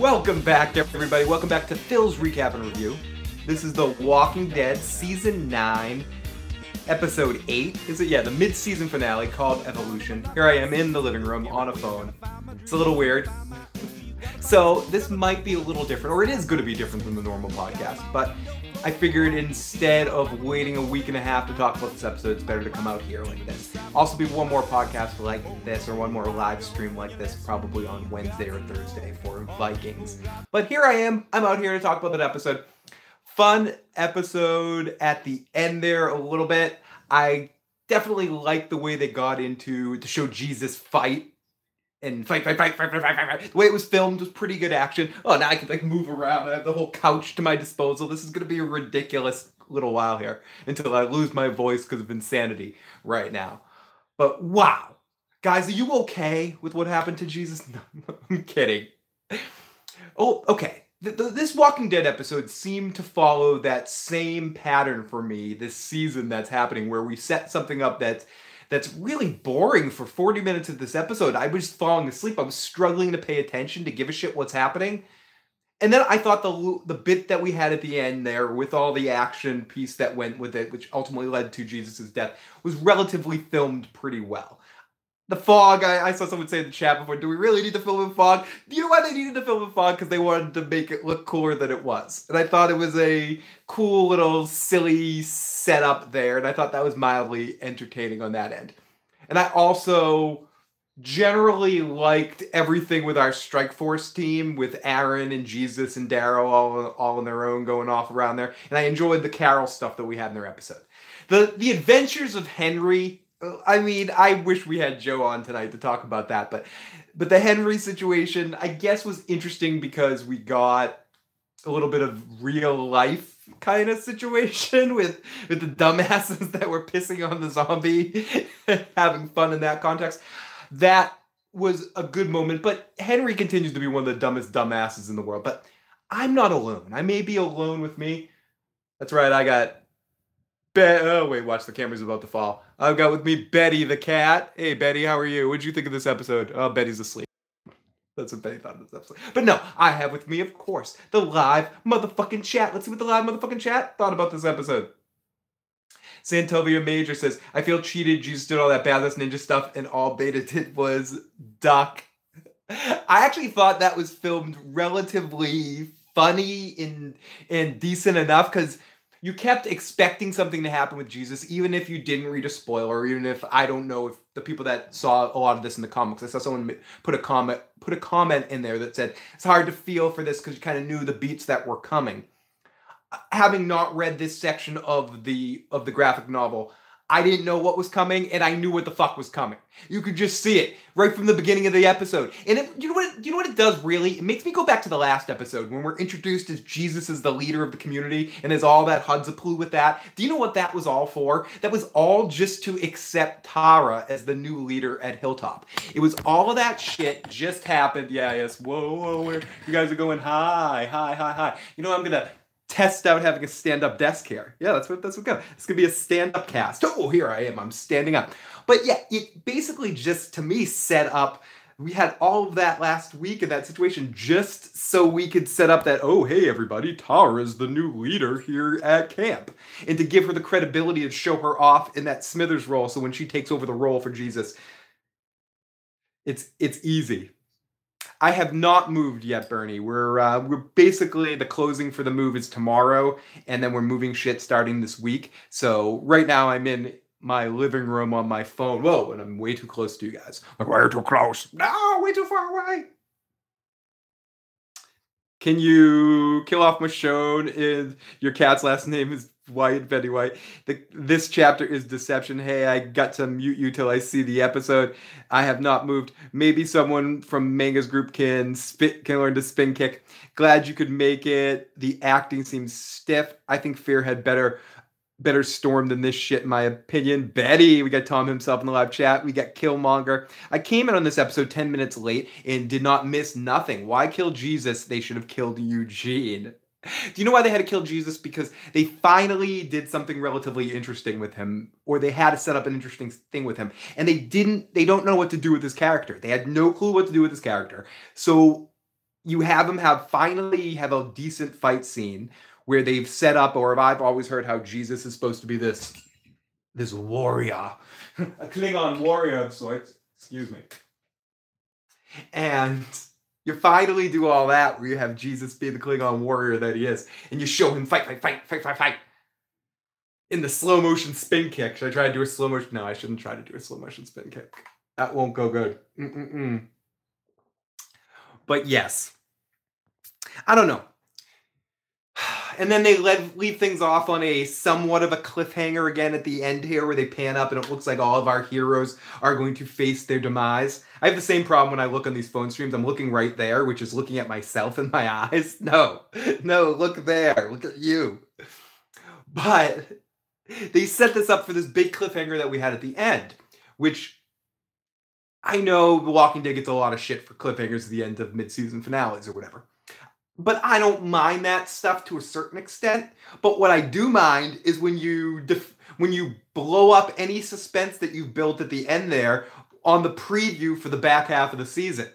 Welcome back, everybody. Welcome back to Phil's Recap and Review. This is The Walking Dead Season 9, Episode 8. Is it? Yeah, the mid-season finale called Evolution. Here I am in the living room on a phone. It's a little weird. So this might be a little different, or it is going to be different than the normal podcast, but I figured instead of waiting a week and a half to talk about this episode, it's better to come out here like this. Also be one more podcast like this, or one more live stream like this, probably on Wednesday or Thursday for Vikings. But here I am, I'm out here to talk about that episode. Fun episode at the end there a little bit. I definitely like the way they got into to show Jesus fight. And fight. The way it was filmed was pretty good action. Oh, now I can like move around. I have the whole couch to my disposal. This is going to be a ridiculous little while here until I lose my voice because of insanity right now. But wow. Guys, are you okay with what happened to Jesus? No, I'm kidding. Oh, okay. This Walking Dead episode seemed to follow that same pattern for me this season that's happening, where we set something up that's really boring for 40 minutes of this episode. I was falling asleep. I was struggling to pay attention, to give a shit what's happening. And then I thought the bit that we had at the end there with all the action piece that went with it, which ultimately led to Jesus' death, was relatively filmed pretty well. The fog, I saw someone say in the chat before, do we really need to film in fog? Do you know why they needed to film in fog? Because they wanted to make it look cooler than it was. And I thought it was a cool little silly setup there. And I thought that was mildly entertaining on that end. And I also generally liked everything with our Strike Force team, with Aaron and Jesus and Daryl all on their own going off around there. And I enjoyed the Carol stuff that we had in their episode. The Adventures of Henry... I mean, I wish we had Joe on tonight to talk about that, but the Henry situation, I guess, was interesting because we got a little bit of real life kind of situation with the dumbasses that were pissing on the zombie and having fun in that context. That was a good moment, but Henry continues to be one of the dumbest dumbasses in the world, but I'm not alone. I may be alone with me. That's right, I got... Oh, wait, watch, the camera's about to fall. I've got with me Betty the cat. Hey, Betty, how are you? What'd you think of this episode? Oh, Betty's asleep. That's what Betty thought of this episode. But no, I have with me, of course, the live motherfucking chat. Let's see what the live motherfucking chat thought about this episode. Santovia Major says, I feel cheated. Jesus did all that badass ninja stuff, and all Beta did was duck. I actually thought that was filmed relatively funny and decent enough, because... you kept expecting something to happen with Jesus, even if you didn't read a spoiler, even if, I don't know, if the people that saw a lot of this in the comics, I saw someone put a comment in there that said, it's hard to feel for this because you kind of knew the beats that were coming. Having not read this section of the graphic novel, I didn't know what was coming, and I knew what the fuck was coming. You could just see it right from the beginning of the episode. And you know what it does, really? It makes me go back to the last episode when we're introduced as Jesus as the leader of the community, and there's all that hudzapoo with that. Do you know what that was all for? That was all just to accept Tara as the new leader at Hilltop. It was all of that shit just happened. Yeah, yes. Whoa. You guys are going high. You know, I'm going to... test out having a stand-up desk here. Yeah, that's what goes. It's gonna be a stand-up cast. Oh, here I am. I'm standing up. But yeah, it basically just, to me, set up. We had all of that last week in that situation just so we could set up that, oh, hey, everybody, Tara's the new leader here at camp. And to give her the credibility and show her off in that Smithers role, so when she takes over the role for Jesus, it's easy. I have not moved yet, Bernie. We're basically, the closing for the move is tomorrow, and then we're moving shit starting this week. So right now I'm in my living room on my phone. Whoa, and I'm way too close to you guys. I'm way too close. No, way too far away. Can you kill off Michonne? Is your cat's last name is White, Betty White. This chapter is deception. Hey, I got to mute you till I see the episode. I have not moved. Maybe someone from Manga's group can learn to spin kick. Glad you could make it. The acting seems stiff. I think Fear had better storm than this shit, in my opinion. Betty, we got Tom himself in the live chat. We got Killmonger. I came in on this episode 10 minutes late and did not miss nothing. Why kill Jesus? They should have killed Eugene. Do you know why they had to kill Jesus? Because they finally did something relatively interesting with him, or they had to set up an interesting thing with him. And they don't know what to do with his character. They had no clue what to do with his character. So you have them finally have a decent fight scene where they've set up, or I've always heard how Jesus is supposed to be this warrior, a Klingon warrior of sorts, excuse me. And you finally do all that where you have Jesus be the Klingon warrior that he is, and you show him fight. In the slow motion spin kick. Should I try to do a slow motion? No, I shouldn't try to do a slow motion spin kick. That won't go good. But yes. I don't know. And then they leave things off on a somewhat of a cliffhanger again at the end here, where they pan up and it looks like all of our heroes are going to face their demise. I have the same problem when I look on these phone streams. I'm looking right there, which is looking at myself in my eyes. No, look there. Look at you. But they set this up for this big cliffhanger that we had at the end, which I know The Walking Dead gets a lot of shit for cliffhangers at the end of mid-season finales or whatever. But I don't mind that stuff to a certain extent. But what I do mind is when you blow up any suspense that you've built at the end there on the preview for the back half of the season.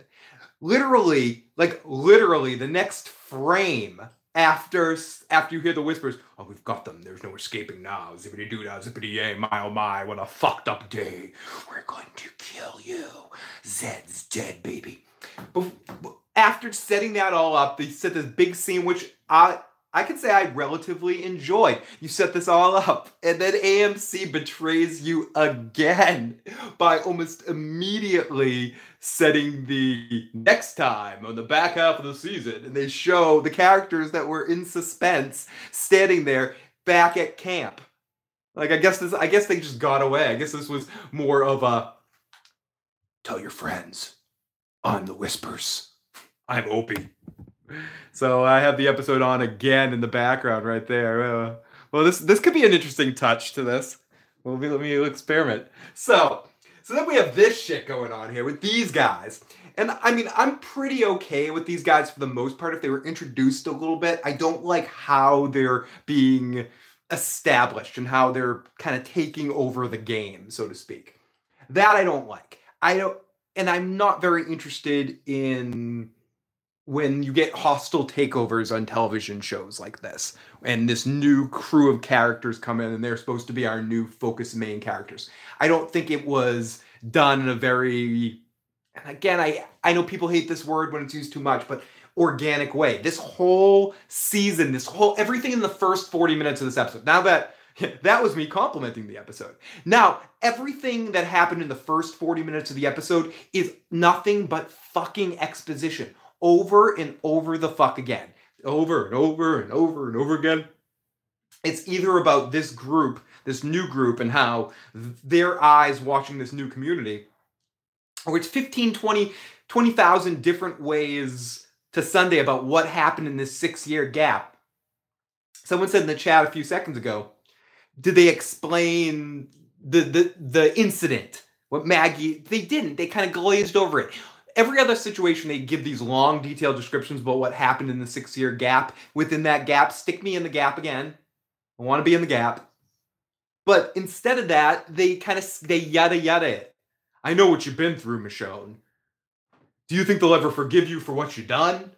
Literally, the next frame after you hear the whispers, "Oh, we've got them. There's no escaping now. Zippity doo dah, zippity yay, my oh my, what a fucked up day. We're going to kill you. Zed's dead, baby." But after setting that all up, they set this big scene, which I can say I relatively enjoyed. You set this all up, and then AMC betrays you again by almost immediately setting the next time on the back half of the season. And they show the characters that were in suspense standing there back at camp. Like, I guess they just got away. I guess this was more of a, tell your friends, I'm the Whispers. I'm Opie. So I have the episode on again in the background right there. Well, this could be an interesting touch to this. Let me experiment. So then we have this shit going on here with these guys. And I mean, I'm pretty okay with these guys for the most part if they were introduced a little bit. I don't like how they're being established and how they're kind of taking over the game, so to speak. That I don't like. And I'm not very interested in when you get hostile takeovers on television shows like this, and this new crew of characters come in and they're supposed to be our new focus main characters. I don't think it was done in a very, and again, I know people hate this word when it's used too much, but organic way. This whole season, everything in the first 40 minutes of this episode. Now that was me complimenting the episode. Now, everything that happened in the first 40 minutes of the episode is nothing but fucking exposition. Over and over the fuck again. Over and over and over and over again. It's either about this group, this new group, and how their eyes watching this new community, or it's 15, 20, 20,000 different ways to Sunday about what happened in this 6-year gap. Someone said in the chat a few seconds ago, did they explain the incident? What Maggie, they didn't. They kind of glazed over it. Every other situation, they give these long, detailed descriptions about what happened in the 6-year gap. Within that gap, stick me in the gap again. I want to be in the gap. But instead of that, they yada yada it. I know what you've been through, Michonne. Do you think they'll ever forgive you for what you've done?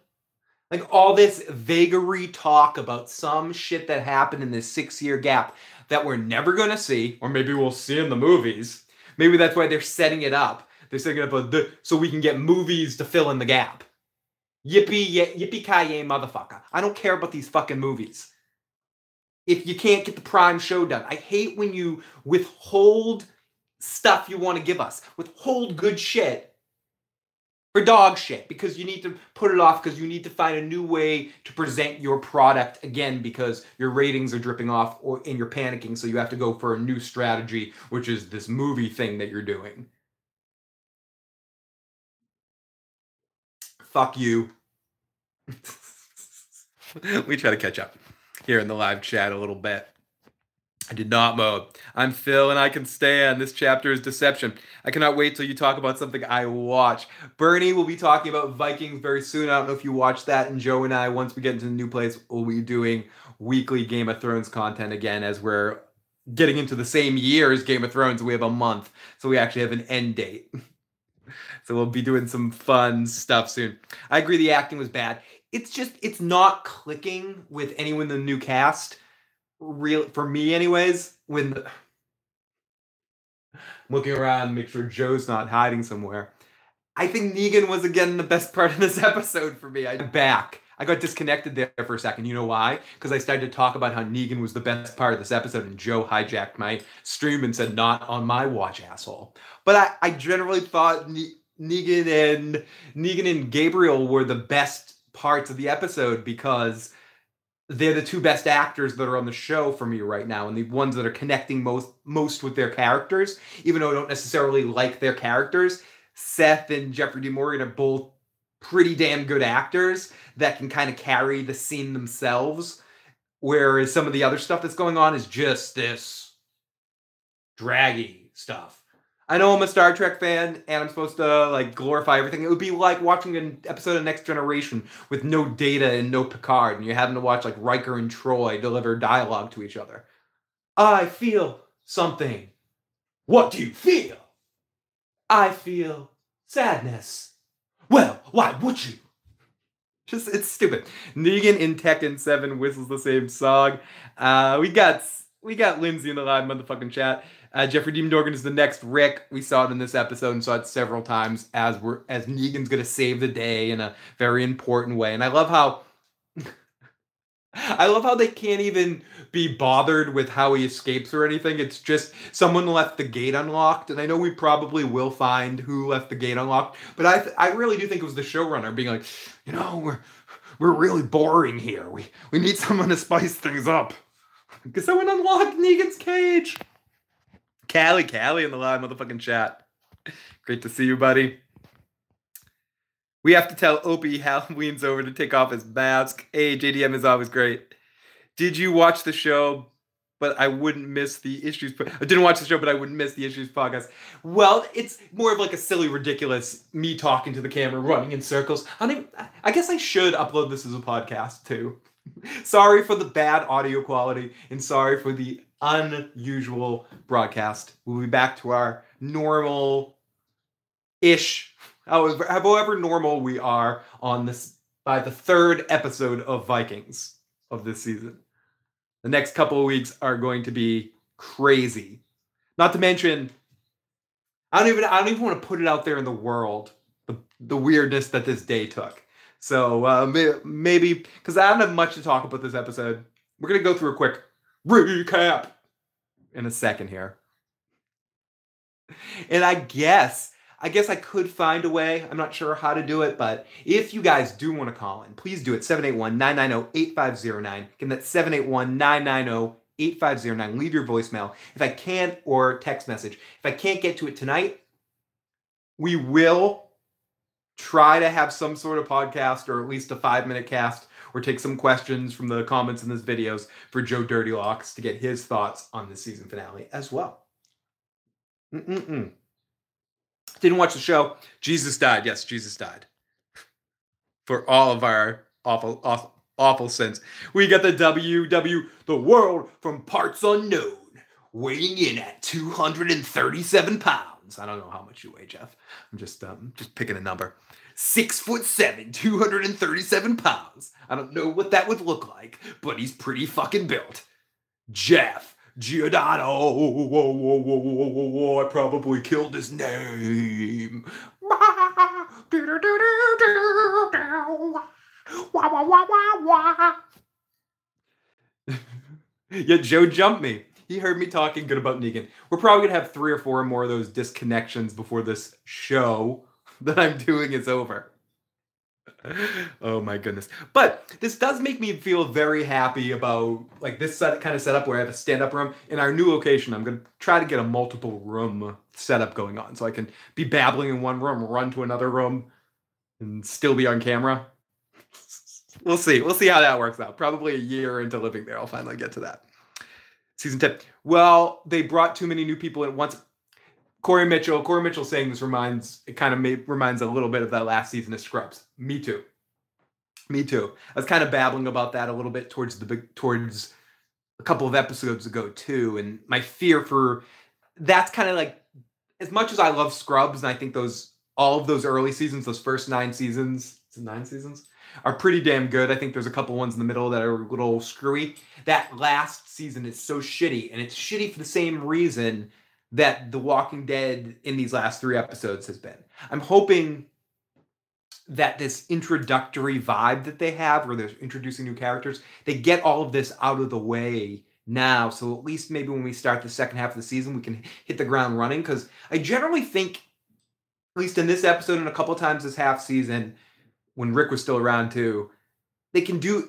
Like, all this vagary talk about some shit that happened in this 6-year gap that we're never going to see, or maybe we'll see in the movies. Maybe that's why they're setting it up. They're setting up so we can get movies to fill in the gap. Yippee-ki-yay, motherfucker. I don't care about these fucking movies. If you can't get the prime show done. I hate when you withhold stuff you want to give us. Withhold good shit for dog shit. Because you need to put it off because you need to find a new way to present your product again. Because your ratings are dripping off and you're panicking. So you have to go for a new strategy, which is this movie thing that you're doing. Fuck you. We try to catch up here in the live chat a little bit. I did not mode. I'm Phil and I can stand. This chapter is deception. I cannot wait till you talk about something I watch. Bernie will be talking about Vikings very soon. I don't know if you watched that. And Joe and I, once we get into the new place, we'll be doing weekly Game of Thrones content again as we're getting into the same year as Game of Thrones. We have a month. So we actually have an end date. So we'll be doing some fun stuff soon. I agree the acting was bad. It's just, it's not clicking with anyone in the new cast. Real, for me anyways, when the, looking around, make sure Joe's not hiding somewhere. I think Negan was, again, the best part of this episode for me. I'm back. I got disconnected there for a second. You know why? Because I started to talk about how Negan was the best part of this episode, and Joe hijacked my stream and said, not on my watch, asshole. But I generally thought Negan and Gabriel were the best parts of the episode because they're the two best actors that are on the show for me right now, and the ones that are connecting most with their characters, even though I don't necessarily like their characters. Seth and Jeffrey D. Morgan are both pretty damn good actors that can kind of carry the scene themselves, whereas some of the other stuff that's going on is just this draggy stuff. I know I'm a Star Trek fan, and I'm supposed to, like, glorify everything. It would be like watching an episode of Next Generation with no Data and no Picard, and you're having to watch, like, Riker and Troy deliver dialogue to each other. I feel something. What do you feel? I feel sadness. Well, why would you? Just, it's stupid. Negan in Tekken 7 whistles the same song. We got Lindsay in the live motherfucking chat. Jeffrey D. Morgan is the next Rick. We saw it in this episode and saw it several times as Negan's going to save the day in a very important way. And I love how they can't even be bothered with how he escapes or anything. It's just someone left the gate unlocked. And I know we probably will find who left the gate unlocked. But I really do think it was the showrunner being like, you know, we're really boring here. We need someone to spice things up. Because someone unlocked Negan's cage. Callie in the live motherfucking chat. Great to see you, buddy. We have to tell Opie how he leans over to take off his mask. Hey, JDM is always great. Did you watch the show? But I wouldn't miss the issues. I didn't watch the show, but I wouldn't miss the issues podcast. Well, it's more of like a silly, ridiculous me talking to the camera, running in circles. I guess I should upload this as a podcast too. Sorry for the bad audio quality and sorry for the unusual broadcast. We'll be back to our normal-ish, however normal we are on this by the third episode of Vikings of this season. The next couple of weeks are going to be crazy. Not to mention, I don't even want to put it out there in the world, the weirdness that this day took. So maybe, because I don't have much to talk about this episode, we're going to go through a quick recap in a second here. And I guess I could find a way. I'm not sure how to do it, but if you guys do want to call in, please do it. 781-990-8509. Again, that's 781-990-8509. Leave your voicemail if I can, or text message. If I can't get to it tonight, we will try to have some sort of podcast or at least a 5-minute cast, or take some questions from the comments in this videos for Joe Dirty Locks to get his thoughts on the season finale as well. Didn't watch the show. Jesus died. Yes, Jesus died. For all of our awful sins. We got the the world from parts unknown, weighing in at 237 pounds. I don't know how much you weigh, Jeff. I'm just picking a number. 6'7", 237 pounds. I don't know what that would look like, but he's pretty fucking built. Jeff Giordano. I probably killed his name. Yeah, Joe jumped me. He heard me talking good about Negan. We're probably going to have 3 or 4 more of those disconnections before this show that I'm doing is over. Oh my goodness. But this does make me feel very happy about, like, this kind of setup where I have a stand-up room. In our new location, I'm going to try to get a multiple room setup going on so I can be babbling in one room, run to another room, and still be on camera. We'll see. We'll see how that works out. Probably a year into living there, I'll finally get to that. Season 10. Well, they brought too many new people at once. Corey Mitchell saying this reminds a little bit of that last season of Scrubs. Me too. I was kind of babbling about that a little bit towards a couple of episodes ago too. And my fear for that's kind of like, as much as I love Scrubs and I think those all of those early seasons, those first 9 seasons, is it 9 seasons, are pretty damn good. I think there's a couple ones in the middle that are a little screwy. That last season is so shitty, and it's shitty for the same reason that The Walking Dead in these last 3 episodes has been. I'm hoping that this introductory vibe that they have, where they're introducing new characters, they get all of this out of the way now. So at least maybe when we start the second half of the season, we can hit the ground running. Because I generally think, at least in this episode and a couple times this half season, when Rick was still around too, they do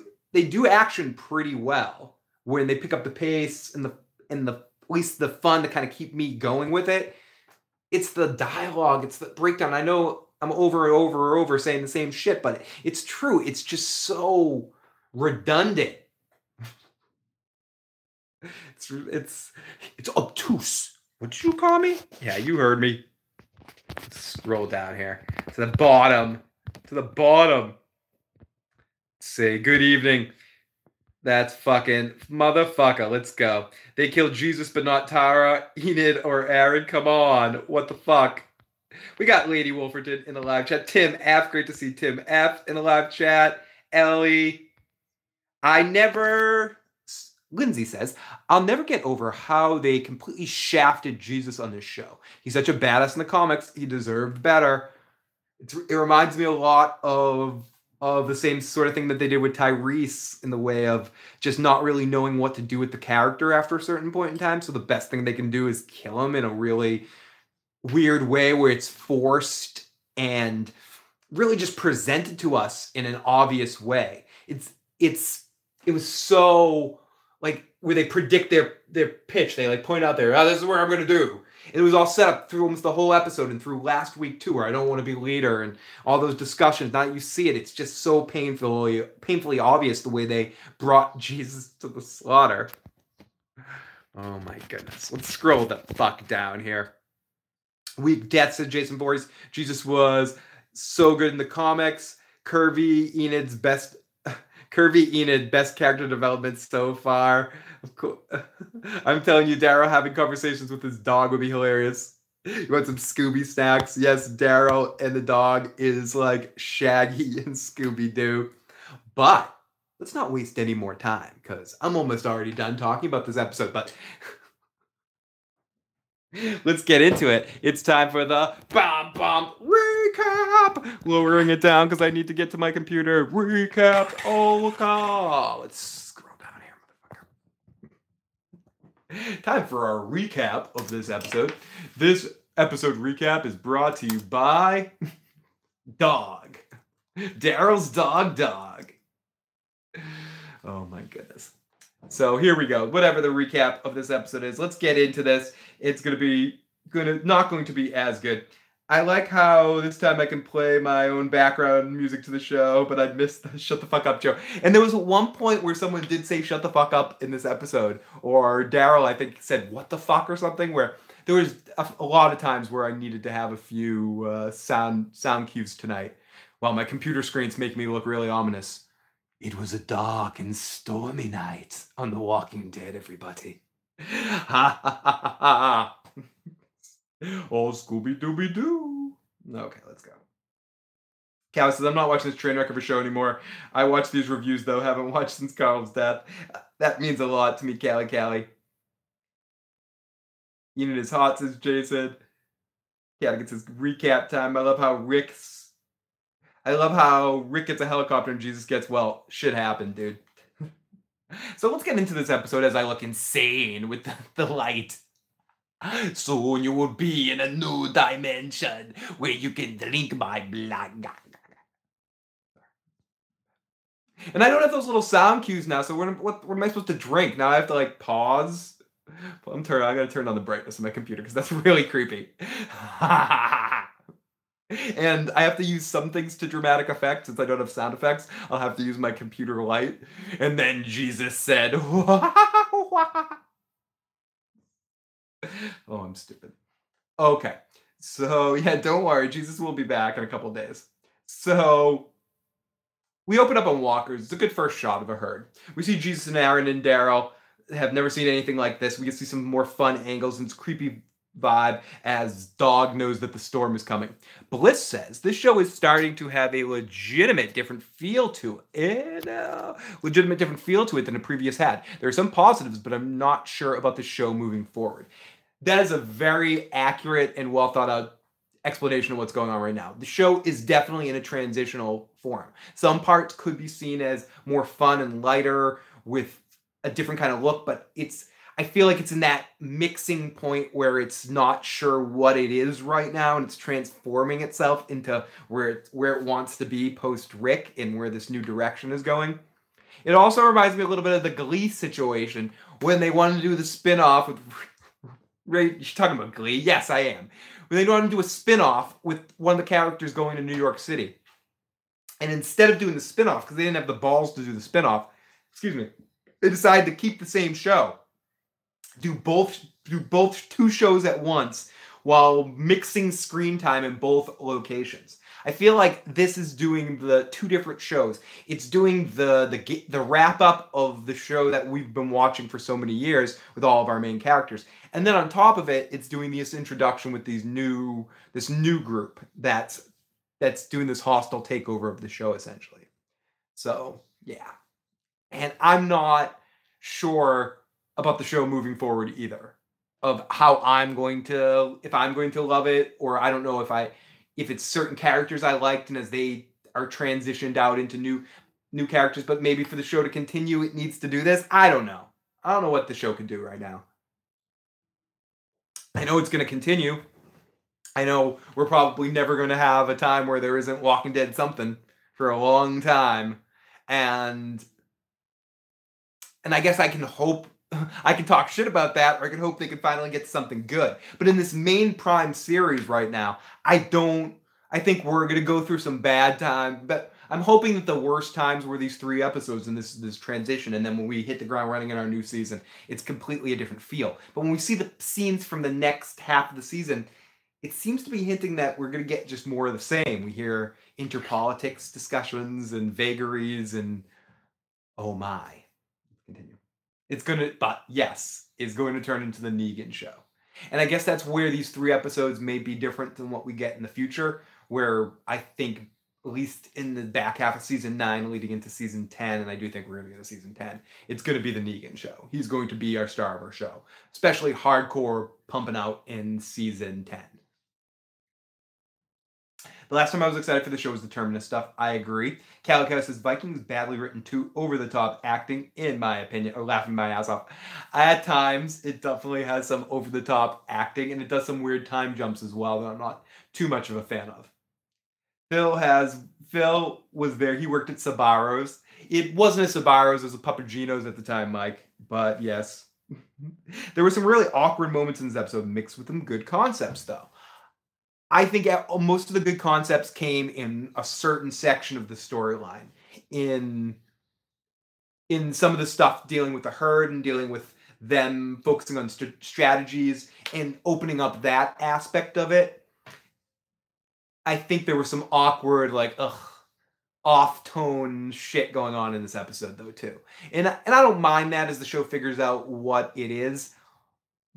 action pretty well when they pick up the pace and the at least the fun to kind of keep me going with it. It's the dialogue, it's the breakdown. I know I'm over and over and over saying the same shit, but it's true. It's just so redundant. It's obtuse. What did you call me? Yeah, you heard me. Let's scroll down here to the bottom. To the bottom. Say good evening. That's fucking motherfucker. Let's go. They killed Jesus, but not Tara, Enid, or Aaron. Come on. What the fuck? We got Lady Wolferton in the live chat. Tim F. Great to see Tim F. in the live chat. Ellie. I never... Lindsay says, I'll never get over how they completely shafted Jesus on this show. He's such a badass in the comics. He deserved better. It reminds me a lot of the same sort of thing that they did with Tyrese, in the way of just not really knowing what to do with the character after a certain point in time. So the best thing they can do is kill him in a really... weird way where it's forced and really just presented to us in an obvious way. It was so like where they predict their pitch. They like point out there, oh, this is what I'm going to do. And it was all set up through almost the whole episode and through last week too, where I don't want to be leader and all those discussions. Now that you see it, it's just so painfully obvious the way they brought Jesus to the slaughter. Oh my goodness. Let's scroll the fuck down here. Weak death, said Jason Voorhees. Jesus was so good in the comics. Curvy Enid, best character development so far. Of course. I'm telling you, Daryl having conversations with his dog would be hilarious. You want some Scooby snacks? Yes, Daryl and the dog is like Shaggy and Scooby-Doo. But let's not waste any more time, because I'm almost already done talking about this episode, but... let's get into it. It's time for the bomb recap. Lowering it down because I need to get to my computer. Recap. Oh, call. Let's scroll down here, motherfucker. Time for our recap of this episode. This episode recap is brought to you by Dog. Daryl's Dog. Oh my goodness. So here we go. Whatever the recap of this episode is, let's get into this. It's not going to be as good. I like how this time I can play my own background music to the show, but I missed the shut the fuck up joke. And there was one point where someone did say shut the fuck up in this episode, or Daryl, I think, said what the fuck or something, where there was a lot of times where I needed to have a few sound cues tonight. While my computer screens make me look really ominous. It was a dark and stormy night on The Walking Dead, everybody. Ha ha ha ha ha. Oh, Scooby-Dooby-Doo. Okay, let's go. Cow says, I'm not watching this train wreck of a show anymore. I watch these reviews, though. Haven't watched since Carl's death. That means a lot to me, Callie. Unit is hot, says Jason. Callie gets his recap time. I love how Rick gets a helicopter and Jesus gets, well, shit happened, dude. So let's get into this episode as I look insane with the light. Soon you will be in a new dimension where you can drink my blood. And I don't have those little sound cues now, so what am I supposed to drink? Now I have to, like, pause. I gotta turn on the brightness of my computer because that's really creepy. And I have to use some things to dramatic effect. Since I don't have sound effects, I'll have to use my computer light. And then Jesus said, oh, I'm stupid. Okay. So, yeah, don't worry. Jesus will be back in a couple days. So, we open up on walkers. It's a good first shot of a herd. We see Jesus and Aaron and Daryl. Have never seen anything like this. We can see some more fun angles and creepy vibe as Dog knows that the storm is coming. Bliss says this show is starting to have a legitimate different feel to it. Than the previous had. There are some positives, but I'm not sure about the show moving forward. That is a very accurate and well thought out explanation of what's going on right now. The show is definitely in a transitional form. Some parts could be seen as more fun and lighter with a different kind of look, but it's, I feel like it's in that mixing point where it's not sure what it is right now, and it's transforming itself into where it wants to be post-Rick and where this new direction is going. It also reminds me a little bit of the Glee situation when they wanted to do the spin-off with... Right? You're talking about Glee? Yes, I am. When they wanted to do a spin-off with one of the characters going to New York City. And instead of doing the spin-off, because they didn't have the balls to do the spin-off, they decided to keep the same show. Do both two shows at once while mixing screen time in both locations. I feel like this is doing the two different shows. It's doing the wrap up of the show that we've been watching for so many years with all of our main characters. And then on top of it, it's doing this introduction with this new group that's doing this hostile takeover of the show essentially. So, yeah. And I'm not sure about the show moving forward either, of how if I'm going to love it, or I don't know if it's certain characters I liked and as they are transitioned out into new characters, but maybe for the show to continue, it needs to do this. I don't know. I don't know what the show can do right now. I know it's going to continue. I know we're probably never going to have a time where there isn't Walking Dead something for a long time. And I guess I can talk shit about that, or I can hope they can finally get something good. But in this main prime series right now, I think we're going to go through some bad time, but I'm hoping that the worst times were these three episodes in this transition, and then when we hit the ground running in our new season, it's completely a different feel. But when we see the scenes from the next half of the season, it seems to be hinting that we're going to get just more of the same. We hear interpolitics discussions and vagaries and oh my. Continue. It's going to turn into the Negan show. And I guess that's where these three episodes may be different than what we get in the future, where I think, at least in the back half of season 9 leading into season 10, and I do think we're going to get to season 10, it's going to be the Negan show. He's going to be our star of our show, especially hardcore pumping out in season 10. The last time I was excited for the show was the Terminus stuff. I agree. Calico says, Vikings badly written, too over-the-top acting, in my opinion, or laughing my ass off. At times, it definitely has some over-the-top acting, and it does some weird time jumps as well that I'm not too much of a fan of. Phil was there. He worked at Sbarro's. It wasn't a Sbarro's. It was a Papagino's at the time, Mike. But yes. There were some really awkward moments in this episode mixed with some good concepts, though. I think most of the good concepts came in a certain section of the storyline. In some of the stuff dealing with the herd and dealing with them focusing on strategies and opening up that aspect of it. I think there was some awkward, off-tone shit going on in this episode, though, too. And I don't mind that as the show figures out what it is.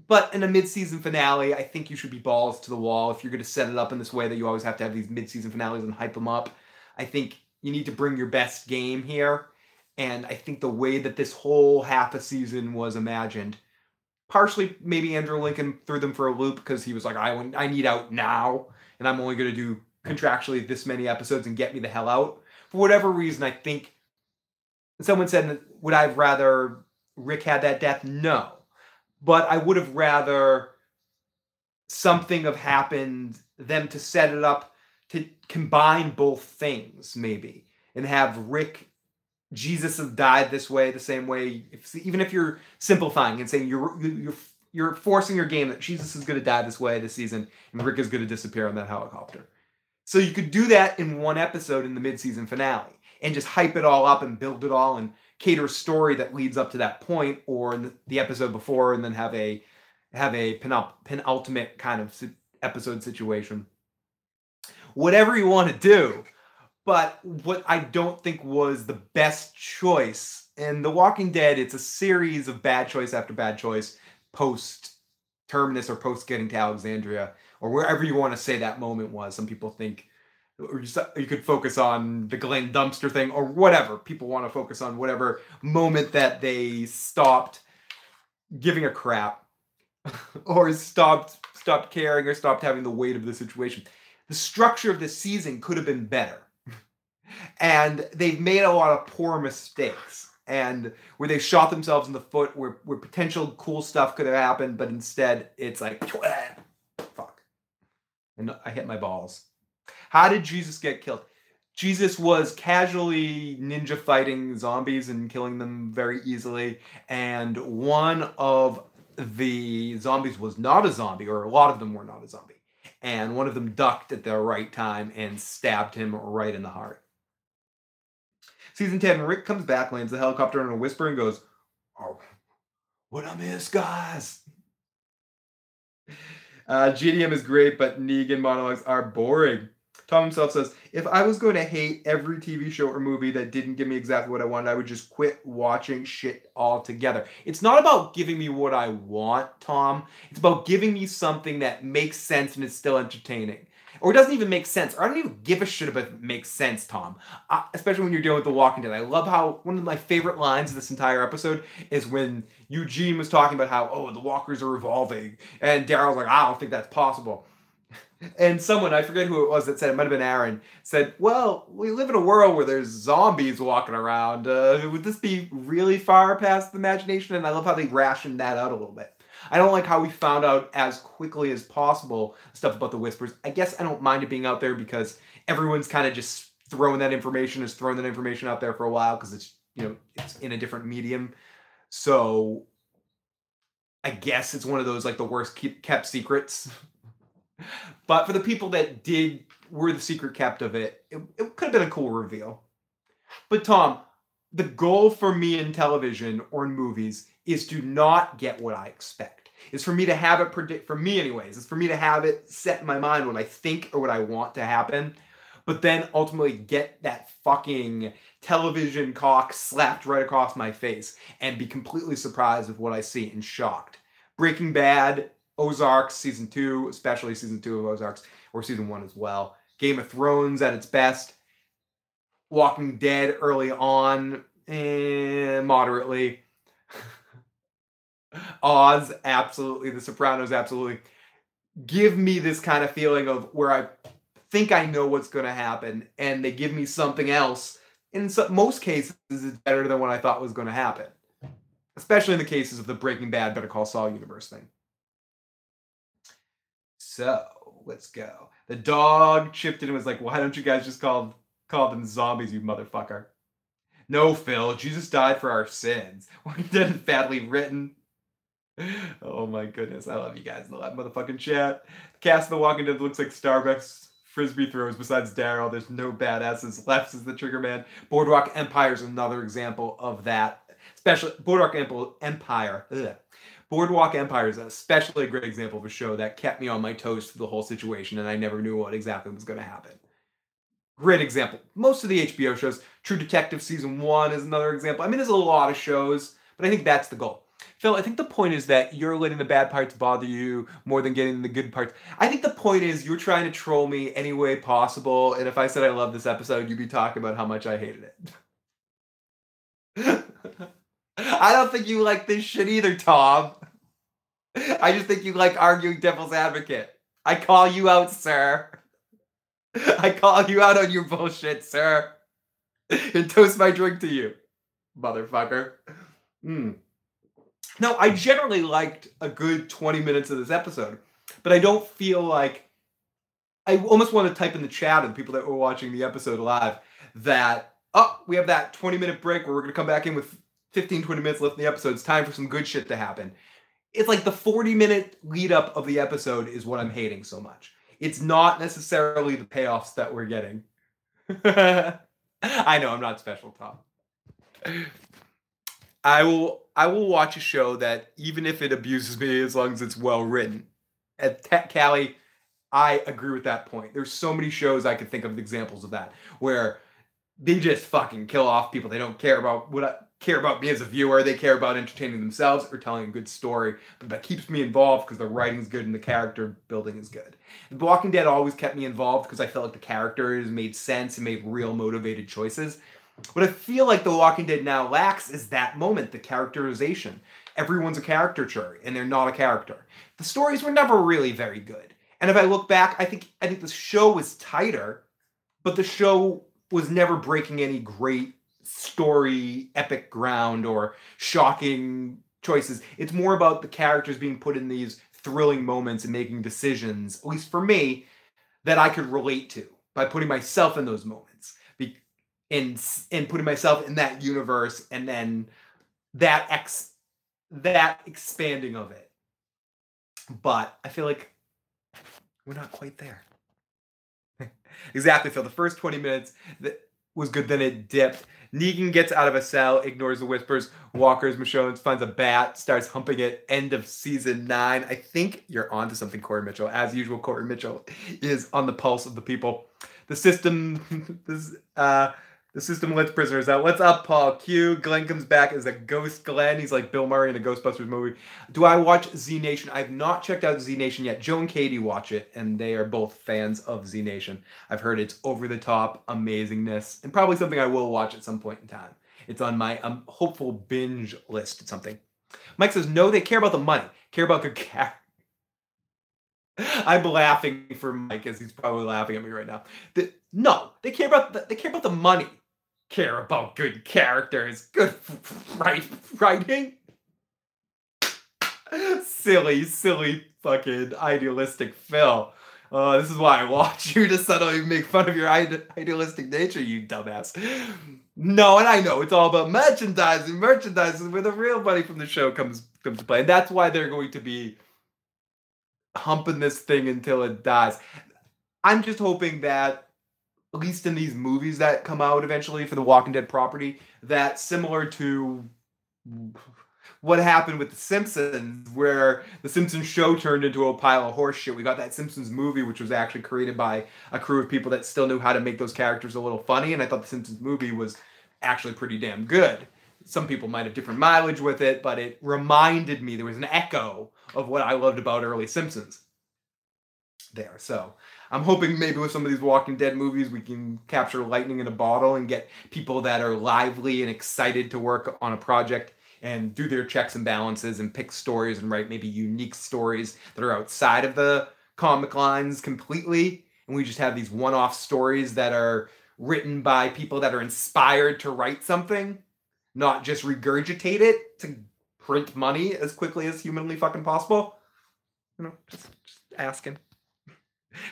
But in a mid-season finale, I think you should be balls to the wall if you're going to set it up in this way that you always have to have these mid-season finales and hype them up. I think you need to bring your best game here. And I think the way that this whole half a season was imagined, partially maybe Andrew Lincoln threw them for a loop because he was like, I need out now, and I'm only going to do contractually this many episodes and get me the hell out. For whatever reason, I think someone said, would I have rather Rick had that death? No. But I would have rather something have happened, them to set it up, to combine both things, maybe. And have Rick, Jesus has died this way, the same way. Even if you're simplifying and saying you're forcing your game that Jesus is going to die this way this season, and Rick is going to disappear on that helicopter. So you could do that in one episode in the mid-season finale. And just hype it all up and build it all and cater a story that leads up to that point, or in the episode before, and then have a penultimate kind of episode situation. Whatever you want to do. But what I don't think was the best choice in The Walking Dead, it's a series of bad choice after bad choice post Terminus or post getting to Alexandria, or wherever you want to say that moment was. Some people think, or you could focus on the Glenn dumpster thing or whatever. People want to focus on whatever moment that they stopped giving a crap or stopped caring or stopped having the weight of the situation. The structure of this season could have been better. And they've made a lot of poor mistakes, and where they shot themselves in the foot, where potential cool stuff could have happened, but instead it's like, fuck. And I hit my balls. How did Jesus get killed? Jesus was casually ninja fighting zombies and killing them very easily. And one of the zombies was not a zombie, or a lot of them were not a zombie. And one of them ducked at the right time and stabbed him right in the heart. Season 10, Rick comes back, lands the helicopter in a whisper and goes, "Oh, what I miss, guys." GDM is great, but Negan monologues are boring. Tom himself says, "If I was going to hate every TV show or movie that didn't give me exactly what I wanted, I would just quit watching shit altogether." It's not about giving me what I want, Tom. It's about giving me something that makes sense and is still entertaining. Or it doesn't even make sense. Or I don't even give a shit about it makes sense, Tom. Especially when you're dealing with The Walking Dead. I love how one of my favorite lines of this entire episode is when Eugene was talking about how, oh, the walkers are evolving. And Daryl's like, I don't think that's possible. And someone, I forget who it was that said, it might have been Aaron, said, well, we live in a world where there's zombies walking around. Would this be really far past the imagination? And I love how they rationed that out a little bit. I don't like how we found out as quickly as possible stuff about the Whispers. I guess I don't mind it being out there because everyone's kind of just throwing that information out there for a while because it's, you know, it's in a different medium. So I guess it's one of those, like, the worst kept secrets. But for the people that were the secret kept of it, it could have been a cool reveal. But Tom, the goal for me in television or in movies is to not get what I expect. It's for me to have it predict, for me anyways, it's for me to have it set in my mind what I think or what I want to happen, but then ultimately get that fucking television cock slapped right across my face and be completely surprised with what I see and shocked. Breaking Bad, Ozarks season 2, especially season 2 of Ozarks, or season 1 as well. Game of Thrones at its best. Walking Dead early on, moderately. Oz, absolutely. The Sopranos, absolutely. Give me this kind of feeling of where I think I know what's going to happen, and they give me something else. In most cases, it's better than what I thought was going to happen. Especially in the cases of the Breaking Bad, Better Call Saul universe thing. So, let's go. The dog chipped in and was like, why don't you guys just call them zombies, you motherfucker? No, Phil, Jesus died for our sins. Walking Dead is badly written. Oh my goodness, I love you guys in the live motherfucking chat. The cast of The Walking Dead looks like Starbucks Frisbee throws. Besides Daryl, there's no badasses left, says the Trigger Man. Boardwalk Empire is another example of that. Especially Boardwalk Empire. Ugh. Boardwalk Empire is especially a great example of a show that kept me on my toes through the whole situation, and I never knew what exactly was going to happen. Great example. Most of the HBO shows, True Detective Season 1 is another example. I mean, there's a lot of shows, but I think that's the goal. Phil, I think the point is that you're letting the bad parts bother you more than getting the good parts. I think the point is you're trying to troll me any way possible, and if I said I love this episode, you'd be talking about how much I hated it. I don't think you like this shit either, Tom. I just think you like arguing devil's advocate. I call you out, sir. I call you out on your bullshit, sir. And toast my drink to you, motherfucker. No, I generally liked a good 20 minutes of this episode, but I don't feel like... I almost want to type in the chat of the people that were watching the episode live that, oh, we have that 20-minute break where we're going to come back in with 15, 20 minutes left in the episode. It's time for some good shit to happen. It's like the 40-minute lead-up of the episode is what I'm hating so much. It's not necessarily the payoffs that we're getting. I know, I'm not special, Tom. I will watch a show that, even if it abuses me, as long as it's well-written. Callie, I agree with that point. There's so many shows I could think of examples of that, where they just fucking kill off people they don't care about. What I care about me as a viewer. They care about entertaining themselves or telling a good story. But that keeps me involved because the writing's good and the character building is good. The Walking Dead always kept me involved because I felt like the characters made sense and made real motivated choices. What I feel like The Walking Dead now lacks is that moment, the characterization. Everyone's a caricature, and they're not a character. The stories were never really very good. And if I look back, I think the show was tighter, but the show was never breaking any great story, epic ground, or shocking choices. It's more about the characters being put in these thrilling moments and making decisions, at least for me, that I could relate to by putting myself in those moments. And putting myself in that universe, and then that expanding of it. But I feel like we're not quite there. Exactly, Phil. The first 20 minutes that was good, then it dipped. Negan gets out of a cell, ignores the whispers, walkers, Michonne, finds a bat, starts humping it. End of season 9. I think you're onto something, Corey Mitchell. As usual, Corey Mitchell is on the pulse of the people. The system lets prisoners out. What's up, Paul Q? Glenn comes back as a ghost Glenn. He's like Bill Murray in a Ghostbusters movie. Do I watch Z Nation? I've not checked out Z Nation yet. Joe and Katie watch it, and they are both fans of Z Nation. I've heard it's over-the-top amazingness, and probably something I will watch at some point in time. It's on my hopeful binge list or something. Mike says, no, they care about the money. Care about the character. I'm laughing for Mike as he's probably laughing at me right now. They care about the money. Care about good characters, good writing. Silly fucking idealistic Phil. This is why I watch you, to suddenly make fun of your idealistic nature, you dumbass. No, and I know it's all about merchandising, where the real money from the show comes to play, and that's why they're going to be humping this thing until it dies. I'm just hoping that, at least in these movies that come out eventually for the Walking Dead property, that similar to what happened with The Simpsons, where The Simpsons show turned into a pile of horse shit. We got that Simpsons movie, which was actually created by a crew of people that still knew how to make those characters a little funny, and I thought The Simpsons movie was actually pretty damn good. Some people might have different mileage with it, but it reminded me, there was an echo of what I loved about early Simpsons there. So I'm hoping maybe with some of these Walking Dead movies, we can capture lightning in a bottle and get people that are lively and excited to work on a project and do their checks and balances and pick stories and write maybe unique stories that are outside of the comic lines completely. And we just have these one-off stories that are written by people that are inspired to write something, not just regurgitate it to print money as quickly as humanly fucking possible. You know, just asking.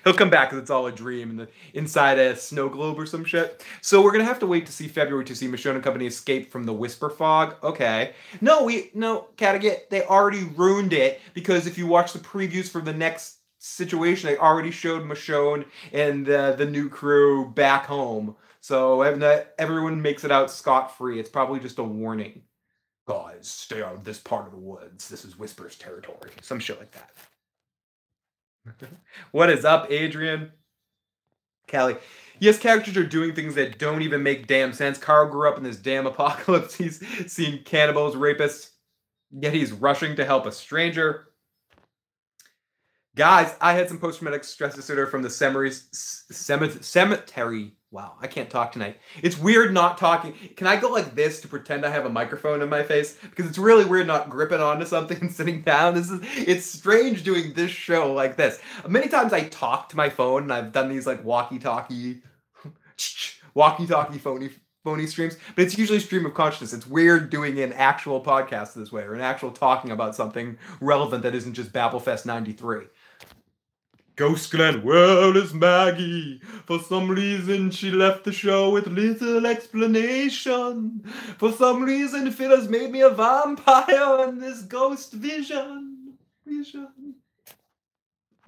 He'll come back because it's all a dream, and inside a snow globe or some shit. So we're going to have to wait to see February to see Michonne and company escape from the whisper fog. Okay. No, Kattegat, they already ruined it, because if you watch the previews for the next situation, they already showed Michonne and the new crew back home. So everyone makes it out scot-free. It's probably just a warning. Guys, stay out of this part of the woods. This is Whispers territory. Some shit like that. What is up, Adrian? Callie. Yes, characters are doing things that don't even make damn sense. Carl grew up in this damn apocalypse. He's seen cannibals, rapists, yet he's rushing to help a stranger. Guys, I had some post-traumatic stress disorder from the cemetery. Wow, I can't talk tonight. It's weird not talking. Can I go like this to pretend I have a microphone in my face? Because it's really weird not gripping onto something and sitting down. It's strange doing this show like this. Many times I talk to my phone, and I've done these like walkie-talkie phony streams, but it's usually stream of consciousness. It's weird doing an actual podcast this way, or an actual talking about something relevant that isn't just Babblefest 93. Ghost Glenn, where is Maggie? For some reason, she left the show with little explanation. For some reason, Phil has made me a vampire in this ghost vision.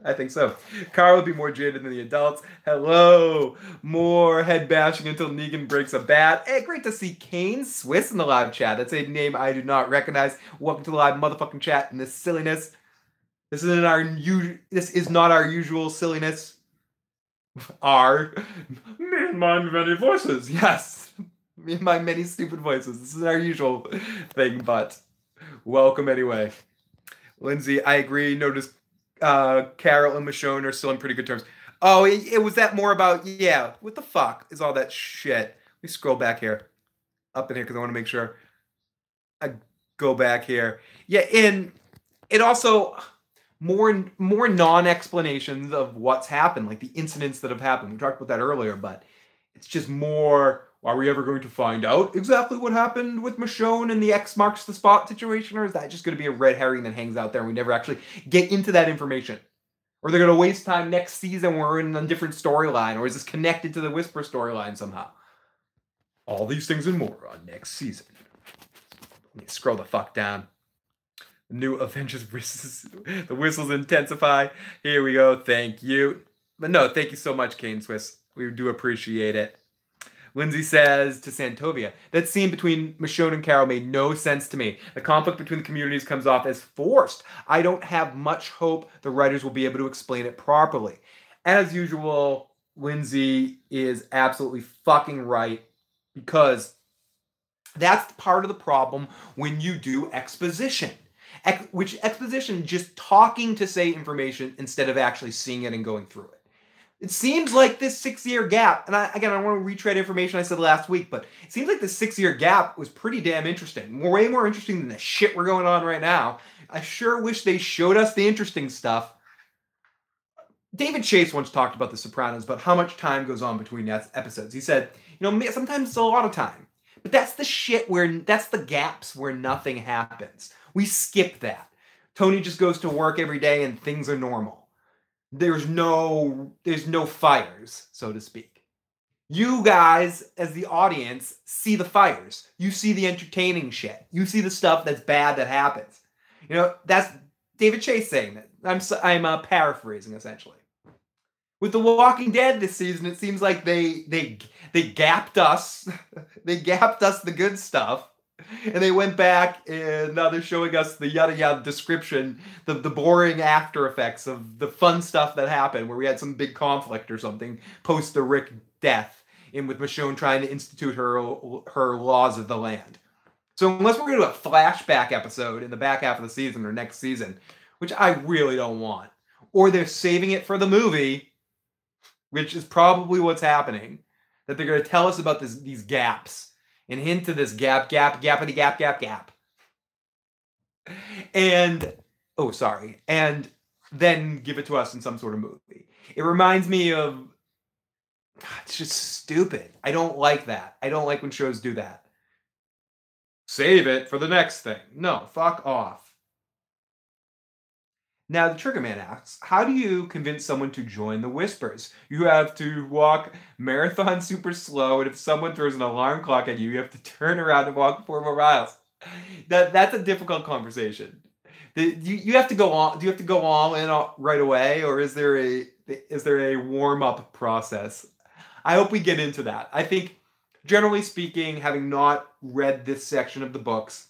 I think so. Carl would be more jaded than the adults. Hello. More head bashing until Negan breaks a bat. Hey, great to see Kane Swiss in the live chat. That's a name I do not recognize. Welcome to the live motherfucking chat and this silliness. This is not our usual silliness. Me and my many voices. Yes. my many stupid voices. This is our usual thing, but welcome anyway. Lindsay, I agree. Notice Carol and Michonne are still on pretty good terms. Oh, it was that more about, yeah, what the fuck is all that shit? Let me scroll back here. Up in here, because I want to make sure I go back here. Yeah, and it also... More non-explanations of what's happened, like the incidents that have happened. We talked about that earlier, but it's just more, are we ever going to find out exactly what happened with Michonne and the X marks the spot situation, or is that just going to be a red herring that hangs out there and we never actually get into that information? Or they're going to waste time next season when we're in a different storyline, or is this connected to the Whisper storyline somehow? All these things and more on next season. Let me scroll the fuck down. New Avengers whistles. The whistles intensify. Here we go. Thank you. But no, thank you so much, Kane Swiss. We do appreciate it. Lindsay says to Santovia, that scene between Michonne and Carol made no sense to me. The conflict between the communities comes off as forced. I don't have much hope the writers will be able to explain it properly. As usual, Lindsay is absolutely fucking right, because that's part of the problem when you do exposition. Which exposition, just talking to say information instead of actually seeing it and going through it. It seems like this 6-year gap, and again, I want to retread information I said last week, but it seems like this 6-year gap was pretty damn interesting. Way more interesting than the shit we're going on right now. I sure wish they showed us the interesting stuff. David Chase once talked about The Sopranos, about how much time goes on between episodes. He said, you know, sometimes it's a lot of time, but that's the shit where, that's the gaps where nothing happens. We skip that. Tony just goes to work every day and things are normal. There's no fires, so to speak. You guys, as the audience, see the fires. You see the entertaining shit. You see the stuff that's bad that happens. You know, that's David Chase saying that. I'm paraphrasing, essentially. With The Walking Dead this season, it seems like they gapped us. They gapped us the good stuff. And they went back, and now they're showing us the yada yada description, the boring after effects of the fun stuff that happened, where we had some big conflict or something post the Rick death, and with Michonne trying to institute her laws of the land. So unless we're going to do a flashback episode in the back half of the season or next season, which I really don't want, or they're saving it for the movie, which is probably what's happening, that they're going to tell us about these gaps. And hint to this gap. And then give it to us in some sort of movie. It reminds me of, it's just stupid. I don't like that. I don't like when shows do that. Save it for the next thing. No, fuck off. Now, the Trigger Man asks, how do you convince someone to join the Whispers? You have to walk marathon super slow, and if someone throws an alarm clock at you have to turn around and walk 4 more miles. That's a difficult conversation. You have to go on. Do you have to go all in right away, or is there a warm-up process? I hope we get into that. I think, generally speaking, having not read this section of the books,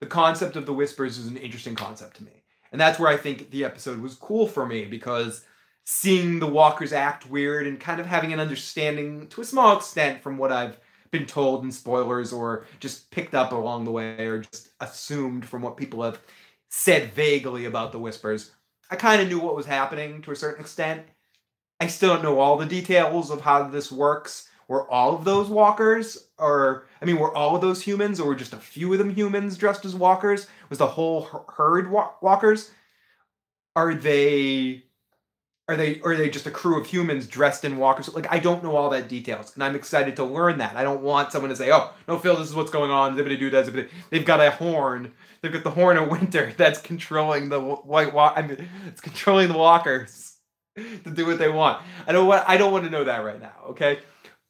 the concept of the Whispers is an interesting concept to me. And that's where I think the episode was cool for me, because seeing the walkers act weird and kind of having an understanding to a small extent from what I've been told in spoilers or just picked up along the way or just assumed from what people have said vaguely about the Whispers. I kind of knew what was happening to a certain extent. I still don't know all the details of how this works. Were all of those walkers, were all of those humans, or were just a few of them humans dressed as walkers? Was the whole herd walkers? Are they just a crew of humans dressed in walkers? Like, I don't know all that details, and I'm excited to learn that. I don't want someone to say, "Oh, no, Phil, this is what's going on." They've got a horn. They've got the horn of winter that's controlling the it's controlling the walkers to do what they want. I don't want to know that right now. Okay.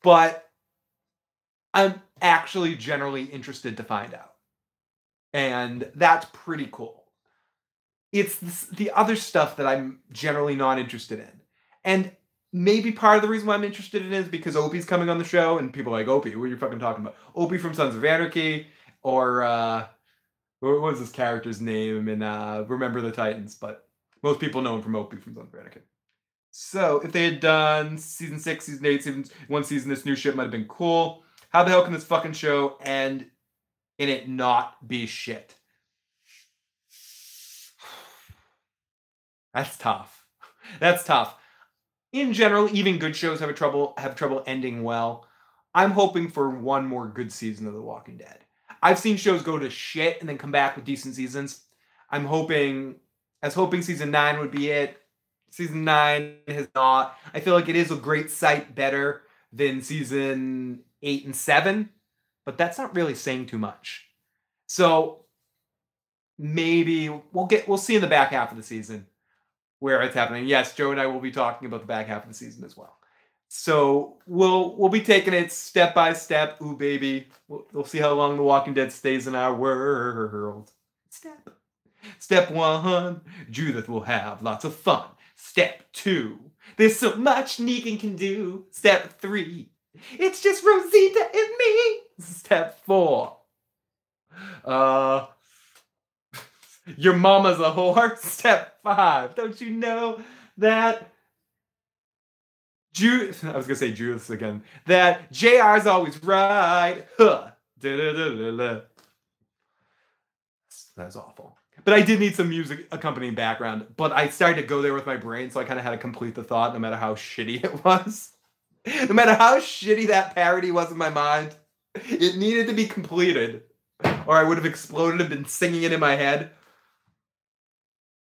But I'm actually generally interested to find out. And that's pretty cool. It's the other stuff that I'm generally not interested in. And maybe part of the reason why I'm interested in it is because Opie's coming on the show, and people are like, Opie, what are you fucking talking about? Opie from Sons of Anarchy, or what was this character's name in Remember the Titans? But most people know him from Opie from Sons of Anarchy. So if they had done season 6, season 8, season 1 season, this new shit might have been cool. How the hell can this fucking show end and it not be shit? That's tough. That's tough. In general, even good shows have trouble ending well. I'm hoping for one more good season of The Walking Dead. I've seen shows go to shit and then come back with decent seasons. I'm hoping... I was hoping season 9 would be it. Season 9 has not. I feel like it is a great sight better than season 8 and 7. But that's not really saying too much. So maybe we'll see in the back half of the season where it's happening. Yes, Joe and I will be talking about the back half of the season as well. So we'll be taking it step by step. Ooh, baby. We'll see how long The Walking Dead stays in our world. Step 1, Judith will have lots of fun. Step 2, there's so much Negan can do. Step 3, it's just Rosita and me. Step 4, your mama's a whore. Step 5, don't you know that Judith, I was going to say Judith again, that JR's always right. Huh. Da-da-da-da-da. That was awful. But I did need some music accompanying background. But I started to go there with my brain, so I kind of had to complete the thought no matter how shitty it was. No matter how shitty that parody was in my mind, it needed to be completed. Or I would have exploded and been singing it in my head.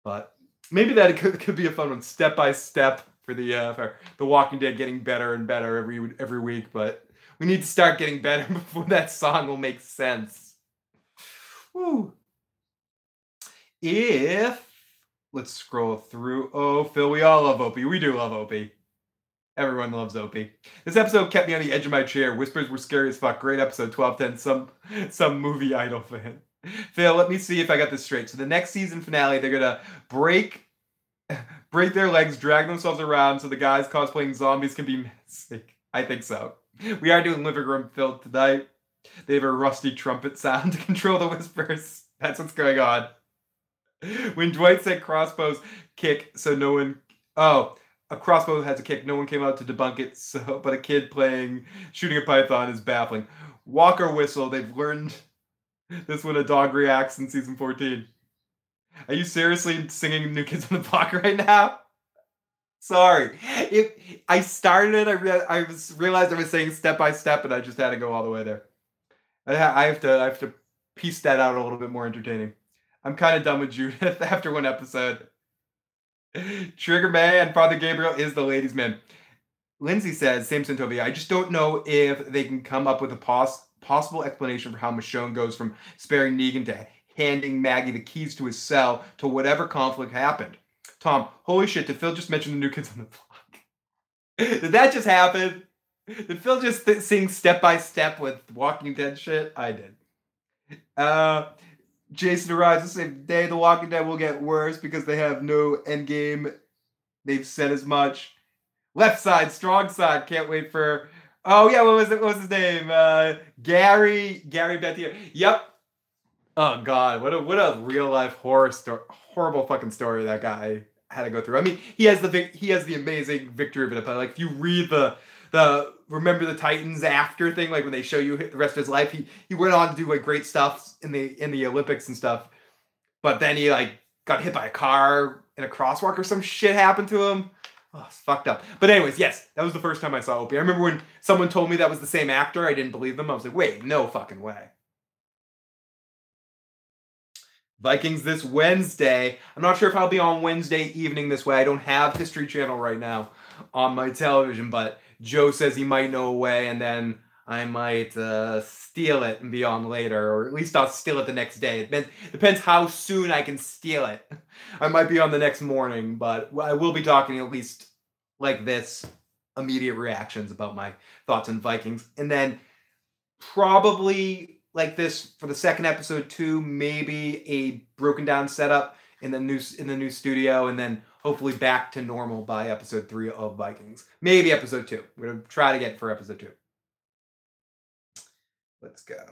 But maybe that could be a fun one. Step by step for The Walking Dead getting better and better every week. But we need to start getting better before that song will make sense. Woo. Let's scroll through. Oh, Phil, we all love Opie. We do love Opie. Everyone loves Opie. This episode kept me on the edge of my chair. Whispers were scary as fuck. Great episode 1210. Some movie idol fan. Phil, let me see if I got this straight. So the next season finale, they're going to break their legs, drag themselves around so the guys cosplaying zombies can be sick. I think so. We are doing Living Room Phil tonight. They have a rusty trumpet sound to control the whispers. That's what's going on. When Dwight said crossbows kick, so no one... Oh, a crossbow has a kick. No one came out to debunk it, but a kid shooting a python is baffling. Walk or whistle, they've learned this when a dog reacts in season 14. Are you seriously singing New Kids on the Block right now? Sorry. I started it, I realized I was saying step by step, and I just had to go all the way there. I have to piece that out a little bit more entertaining. I'm kind of done with Judith after one episode. Trigger Man, Father Gabriel is the ladies' man. Lindsay says, Samson Toby, I just don't know if they can come up with a possible explanation for how Michonne goes from sparing Negan to handing Maggie the keys to his cell to whatever conflict happened. Tom, holy shit, did Phil just mention the New Kids on the Block? Did that just happen? Did Phil just sing step by step with Walking Dead shit? I did. Jason arrives the same day. The Walking Dead will get worse because they have no end game. They've said as much. Left side, strong side. Can't wait for... Oh, yeah, what was his name? Gary Bethier. Yep. Oh, God. What a real-life horror story. Horrible fucking story that guy had to go through. I mean, he has the amazing victory of it. Like, if you read the Remember the Titans after thing, like when they show you the rest of his life, he went on to do like great stuff in the Olympics and stuff, but then he like got hit by a car in a crosswalk or some shit happened to him. Oh, it's fucked up. But anyways, yes, that was the first time I saw Opie. I remember when someone told me that was the same actor, I didn't believe them. I was like, wait, no fucking way. Vikings this Wednesday. I'm not sure if I'll be on Wednesday evening this way. I don't have History Channel right now on my television, but Joe says he might know a way, and then I might steal it and be on later, or at least I'll steal it the next day. It depends how soon I can steal it. I might be on the next morning, but I will be talking at least like this, immediate reactions about my thoughts on Vikings. And then probably like this for the second episode too, maybe a broken down setup in the new studio, and then hopefully back to normal by episode 3 of Vikings. Maybe episode 2. We're going to try to get for episode 2. Let's go. At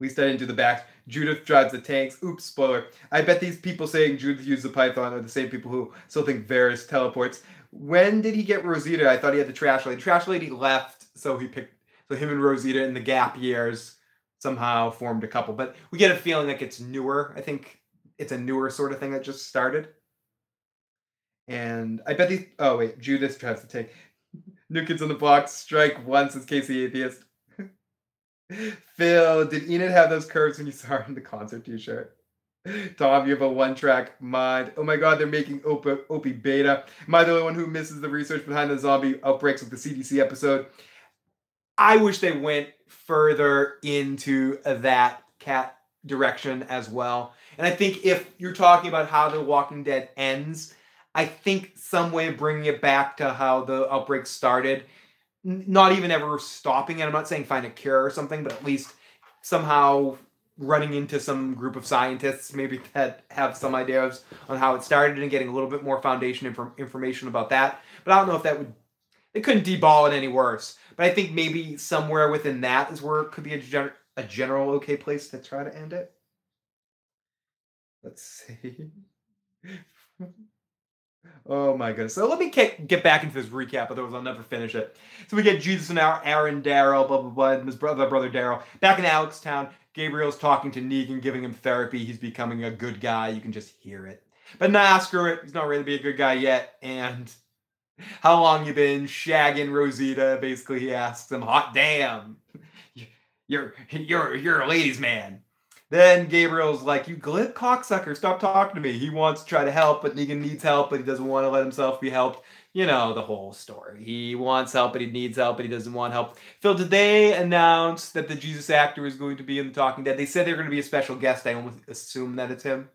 least I didn't do the back. Judith drives the tanks. Oops, spoiler. I bet these people saying Judith used the python are the same people who still think Varys teleports. When did he get Rosita? I thought he had the trash lady. The trash lady left, so he picked... So him and Rosita in the gap years somehow formed a couple. But we get a feeling like it's newer. I think it's a newer sort of thing that just started. And I bet these... Oh, wait. Judith tries to take... New Kids on the Block, strike once as Casey Atheist. Phil, did Enid have those curves when you saw her in the concert t-shirt? Tom, you have a one-track mind. Oh my god, they're making Opie Beta. Am I the only one who misses the research behind the zombie outbreaks with the CDC episode? I wish they went further into that cat direction as well. And I think if you're talking about how The Walking Dead ends, I think some way of bringing it back to how the outbreak started, not even ever stopping it. I'm not saying find a cure or something, but at least somehow running into some group of scientists maybe that have some ideas on how it started and getting a little bit more foundation information about that. But I don't know if that would... It couldn't deball it any worse. But I think maybe somewhere within that is where it could be a general okay place to try to end it. Let's see... Oh my goodness. So let me get back into this recap, otherwise I'll never finish it. So we get Jesus and Aaron, Daryl, blah, blah, blah, and his brother Daryl. Back in Alextown, Gabriel's talking to Negan, giving him therapy. He's becoming a good guy. You can just hear it. But nah, screw it. He's not ready to be a good guy yet. And how long you been shagging Rosita? Basically, he asks him, hot damn. You're a ladies' man. Then Gabriel's like, you glib cocksucker, stop talking to me. He wants to try to help, but Negan needs help, but he doesn't want to let himself be helped. You know, the whole story. He wants help, but he needs help, but he doesn't want help. Phil, did they announce that the Jesus actor is going to be in The Talking Dead? They said they're going to be a special guest. I almost assume that it's him.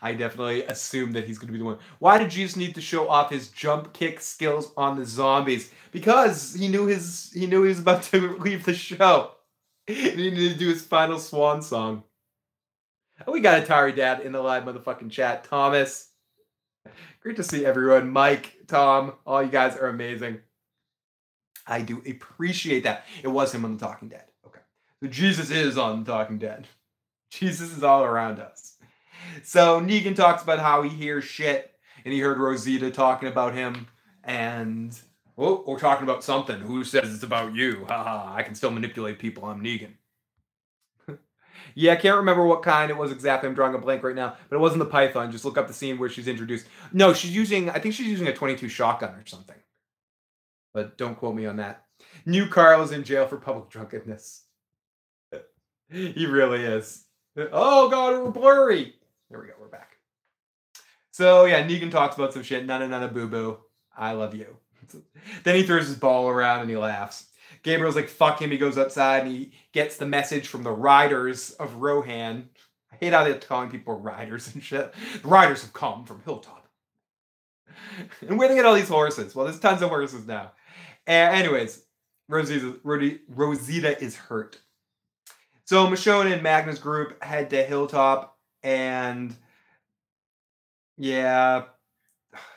I definitely assume that he's going to be the one. Why did Jesus need to show off his jump kick skills on the zombies? Because he knew he was about to leave the show. He needed to do his final swan song. We got Atari Dad in the live motherfucking chat. Thomas. Great to see everyone. Mike, Tom, all you guys are amazing. I do appreciate that. It was him on The Talking Dead. Okay. So Jesus is on The Talking Dead. Jesus is all around us. So Negan talks about how he hears shit. And he heard Rosita talking about him. And... Oh, we're talking about something. Who says it's about you? Haha, I can still manipulate people. I'm Negan. Yeah, I can't remember what kind it was exactly. I'm drawing a blank right now. But it wasn't the python. Just look up the scene where she's introduced. No, she's using... I think she's using a .22 shotgun or something. But don't quote me on that. New Carl is in jail for public drunkenness. He really is. Oh, God, we're blurry. There we go. We're back. So, yeah, Negan talks about some shit. Nana, boo-boo. I love you. Then he throws his ball around and he laughs. Gabriel's like, fuck him. He goes outside and he gets the message from the riders of Rohan. I hate how they're calling people riders and shit. The riders have come from Hilltop. And where do they get all these horses? Well, there's tons of horses now. Anyways, Rosita is hurt. So Michonne and Magna's group head to Hilltop and... Yeah...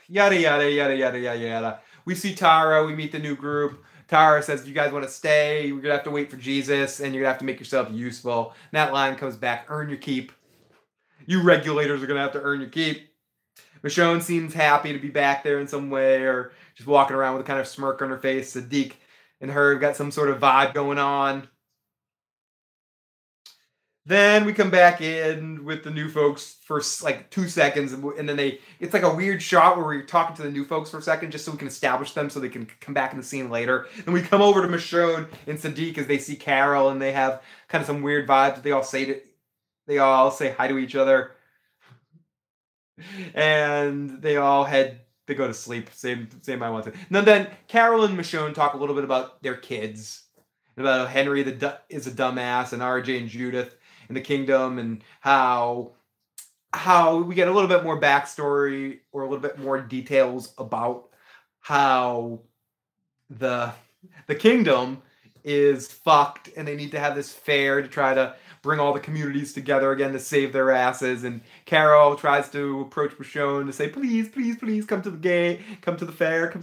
Yada, yada, yada, yada, yada, yada. We see Tara. We meet the new group. Tara says, you guys want to stay? You're going to have to wait for Jesus, and you're going to have to make yourself useful. And that line comes back, earn your keep. You regulators are going to have to earn your keep. Michonne seems happy to be back there in some way, or just walking around with a kind of smirk on her face. Sadiq and her got some sort of vibe going on. Then we come back in with the new folks for like 2 seconds, and then it's like a weird shot where we're talking to the new folks for a second just so we can establish them so they can come back in the scene later. And we come over to Michonne and Sadiq as they see Carol, and they have kind of some weird vibes. They all say hi to each other, and they all go to sleep. Same I want to. Now then, Carol and Michonne talk a little bit about their kids, about how Henry is a dumbass, and RJ and Judith. In the kingdom, and how we get a little bit more backstory or a little bit more details about how the kingdom is fucked, and they need to have this fair to try to bring all the communities together again to save their asses. And Carol tries to approach Michonne to say, please, please, please come to the gang, come to the fair,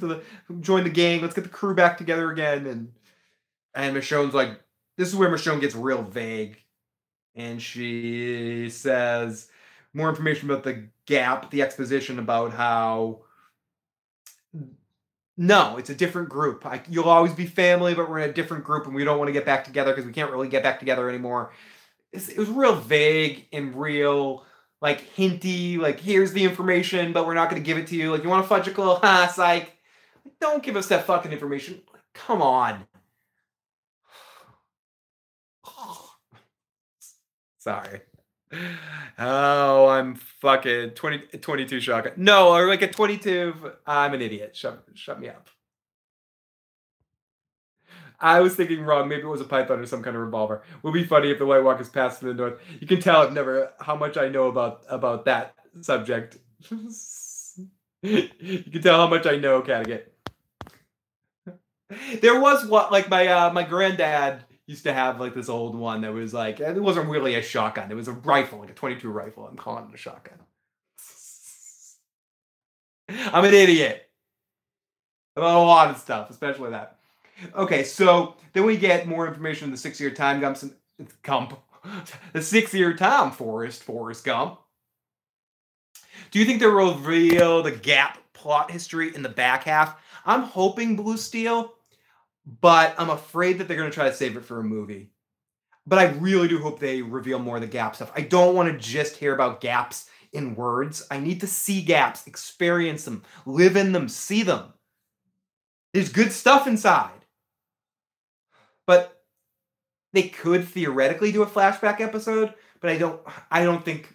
join the gang, let's get the crew back together again. And Michonne's like, this is where Michonne gets real vague. And she says more information about the exposition about how No, it's a different group. You'll always be family, but we're in a different group, and we don't want to get back together because we can't really get back together anymore. It was real vague and real, like, hinty, like, here's the information, but we're not going to give it to you. Like, you want a fudgicle? Ha, psych. Don't give us that fucking information. Like, come on. Sorry. Oh, I'm fucking 22 shotgun. No, or like a 22. I'm an idiot. Shut me up. I was thinking wrong. Maybe it was a python or some kind of revolver. Would be funny if the White Walkers passed through the north. You can tell I've never how much I know about that subject. You can tell how much I know, Cattigat. There was what, like, my granddad used to have, like, this old one that was like, it wasn't really a shotgun. It was a rifle, like a 22 rifle. I'm calling it a shotgun. I'm an idiot about a lot of stuff, especially that. Okay, so then we get more information on the 6-year time Gump. The 6-year time Forrest Gump. Do you think they'll reveal the Gap plot history in the back half? I'm hoping Blue Steel, but I'm afraid that they're going to try to save it for a movie. But I really do hope they reveal more of the Gap stuff. I don't want to just hear about gaps in words. I need to see gaps, experience them, live in them, see them. There's good stuff inside. But they could theoretically do a flashback episode, but I don't think...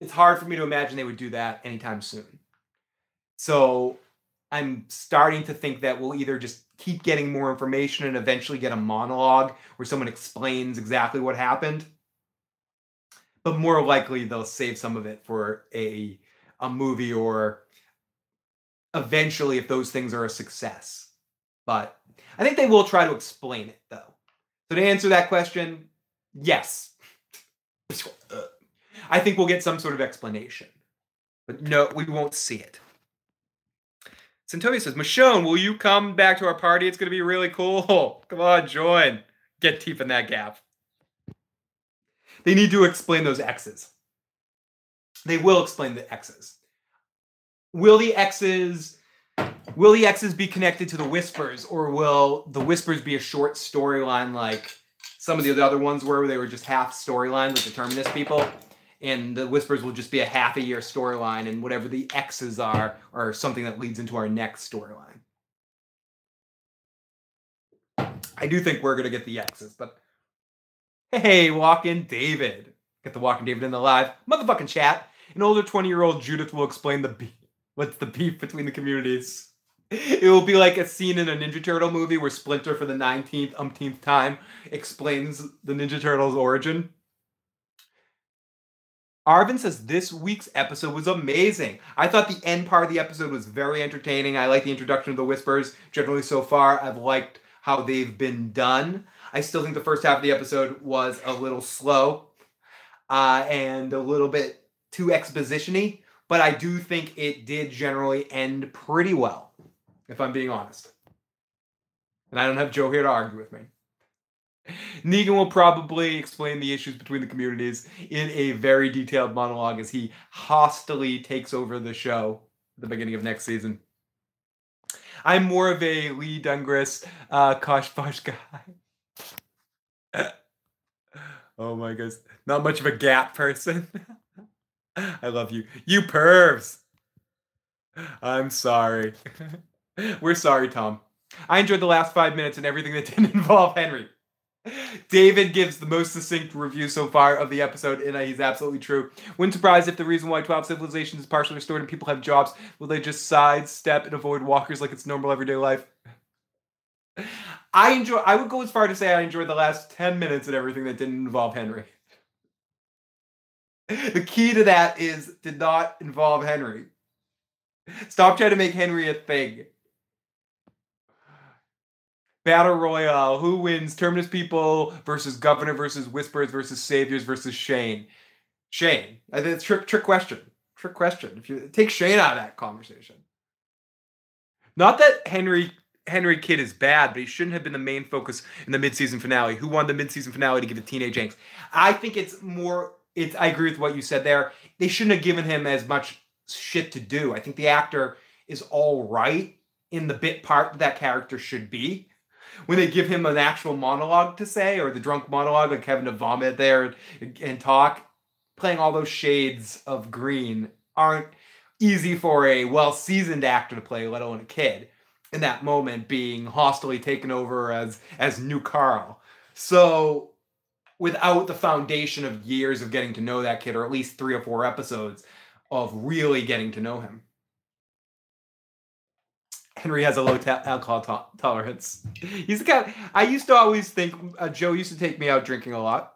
It's hard for me to imagine they would do that anytime soon. So I'm starting to think that we'll either just keep getting more information and eventually get a monologue where someone explains exactly what happened. But more likely they'll save some of it for a movie, or eventually if those things are a success. But I think they will try to explain it, though. So to answer that question, yes. I think we'll get some sort of explanation. But no, we won't see it. Centovia says, Michonne, will you come back to our party? It's going to be really cool. Come on, join. Get deep in that gap. They need to explain those X's. They will explain the X's. Will the X's be connected to the Whispers, or will the Whispers be a short storyline like some of the other ones were, where they were just half storylines with the Terminus people? And the Whispers will just be a half a year storyline, and whatever the X's are something that leads into our next storyline. I do think we're going to get the X's, but hey, Walking David. Get the Walking David in the live motherfucking chat. An older 20-year-old Judith will explain what's the beef between the communities. It will be like a scene in a Ninja Turtle movie where Splinter, for the 19th time, explains the Ninja Turtle's origin. Arvin says, this week's episode was amazing. I thought the end part of the episode was very entertaining. I like the introduction of the Whispers. Generally, so far, I've liked how they've been done. I still think the first half of the episode was a little slow and a little bit too exposition-y, but I do think it did generally end pretty well, if I'm being honest. And I don't have Joe here to argue with me. Negan will probably explain the issues between the communities in a very detailed monologue as he hostily takes over the show at the beginning of next season. I'm more of a Lee Dungris, kosh-posh guy. Oh my goodness. Not much of a Gap person. I love you. You pervs. I'm sorry. We're sorry, Tom. I enjoyed the last 5 minutes and everything that didn't involve Henry. David gives the most succinct review so far of the episode, and he's absolutely true. Wouldn't surprise if the reason why 12 civilizations is partially restored and people have jobs, will they just sidestep and avoid walkers like it's normal everyday life? I would go as far to say I enjoyed the last 10 minutes and everything that didn't involve Henry. The key to that is did not involve Henry. Stop trying to make Henry a thing. Battle Royale, who wins? Terminus people versus Governor versus Whispers versus Saviors versus Shane. Shane. I think it's trick question. Trick question. If you take Shane out of that conversation. Not that Henry Kidd is bad, but he shouldn't have been the main focus in the midseason finale. Who won the midseason finale to give it teenage angst? I think it's more, I agree with what you said there. They shouldn't have given him as much shit to do. I think the actor is all right in the bit part that character should be. When they give him an actual monologue to say, or the drunk monologue, like having to vomit there and talk, playing all those shades of green aren't easy for a well-seasoned actor to play, let alone a kid. In that moment, being hostily taken over as new Carl. So without the foundation of years of getting to know that kid, or at least 3 or 4 episodes of really getting to know him. Henry has a low alcohol tolerance. He's the kind of, I used to always think, Joe used to take me out drinking a lot.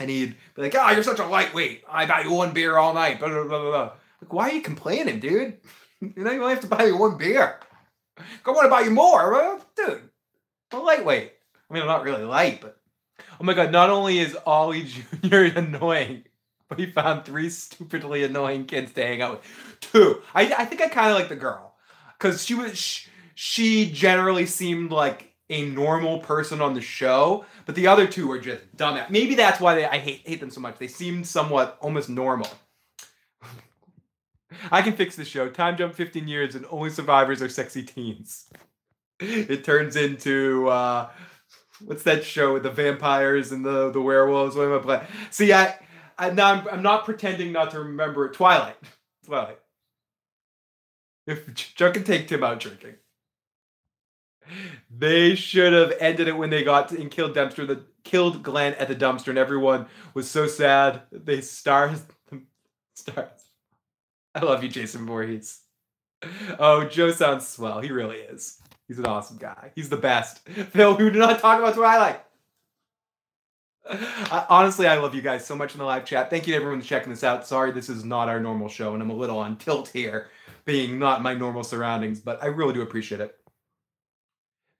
And he'd be like, oh, you're such a lightweight. I buy you 1 beer all night. Blah, blah, blah, blah. Like, why are you complaining, dude? You know, you only have to buy you 1 beer. I want to buy you more. Well, dude, I'm lightweight. I mean, I'm not really light, but... Oh my God, not only is Ollie Jr. annoying, but he found 3 stupidly annoying kids to hang out with. 2. I think I kind of like the girl. Because she generally seemed like a normal person on the show, but the other 2 are just dumbass. Maybe that's why I hate them so much. They seemed somewhat almost normal. I can fix the show. Time jump 15 years and only survivors are sexy teens. It turns into, what's that show with the vampires and the werewolves? What am I playing? See, I'm not pretending not to remember it. Twilight. If Chuck and take Tim out drinking. They should have ended it when they got to, and killed Glenn at the dumpster, and everyone was so sad. They stars. I love you, Jason Voorhees. Oh, Joe sounds swell. He really is. He's an awesome guy. He's the best. Phil, we do not talk about Twilight. Honestly, I love you guys so much in the live chat. Thank you to everyone for checking this out. Sorry, this is not our normal show, and I'm a little on tilt here, being not my normal surroundings, but I really do appreciate it.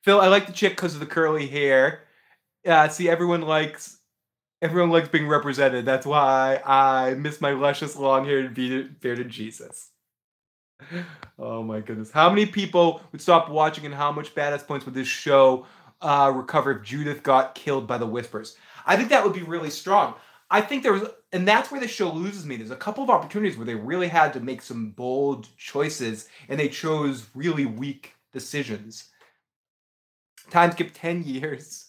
Phil, I like the chick because of the curly hair. See, everyone likes being represented. That's why I miss my luscious, long-haired, bearded Jesus. Oh, my goodness. How many people would stop watching, and how much badass points would this show recover if Judith got killed by the Whispers? I think that would be really strong. I think there was... And that's where the show loses me. There's a couple of opportunities where they really had to make some bold choices, and they chose really weak decisions. Time skip 10 years.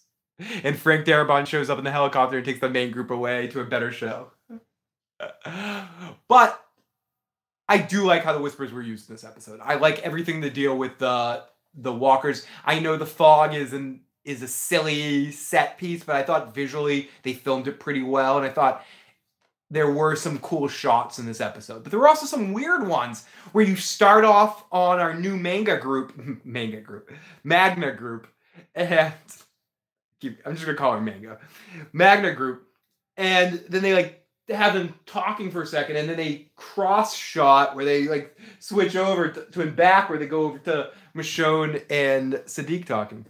And Frank Darabont shows up in the helicopter and takes the main group away to a better show. But I do like how the Whispers were used in this episode. I like everything to deal with the walkers. I know the fog is a silly set piece, but I thought visually they filmed it pretty well. And I thought there were some cool shots in this episode. But there were also some weird ones where you start off on our new Magna group. And I'm just gonna call her Magna group, and then they like have them talking for a second, and then they cross shot where they like switch over to and back where they go over to Michonne and Sadiq talking.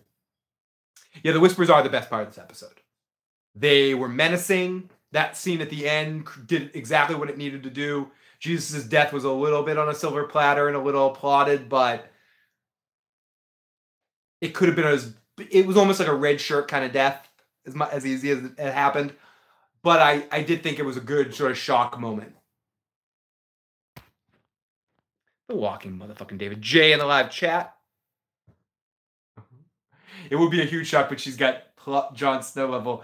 Yeah, the Whispers are the best part of this episode. They were menacing. That scene at the end did exactly what it needed to do. Jesus' death was a little bit on a silver platter and a little applauded, but it could have been as... It was almost like a red shirt kind of death, as easy as it happened. But I did think it was a good sort of shock moment. The walking motherfucking David J in the live chat. It would be a huge shock, but she's got Jon Snow level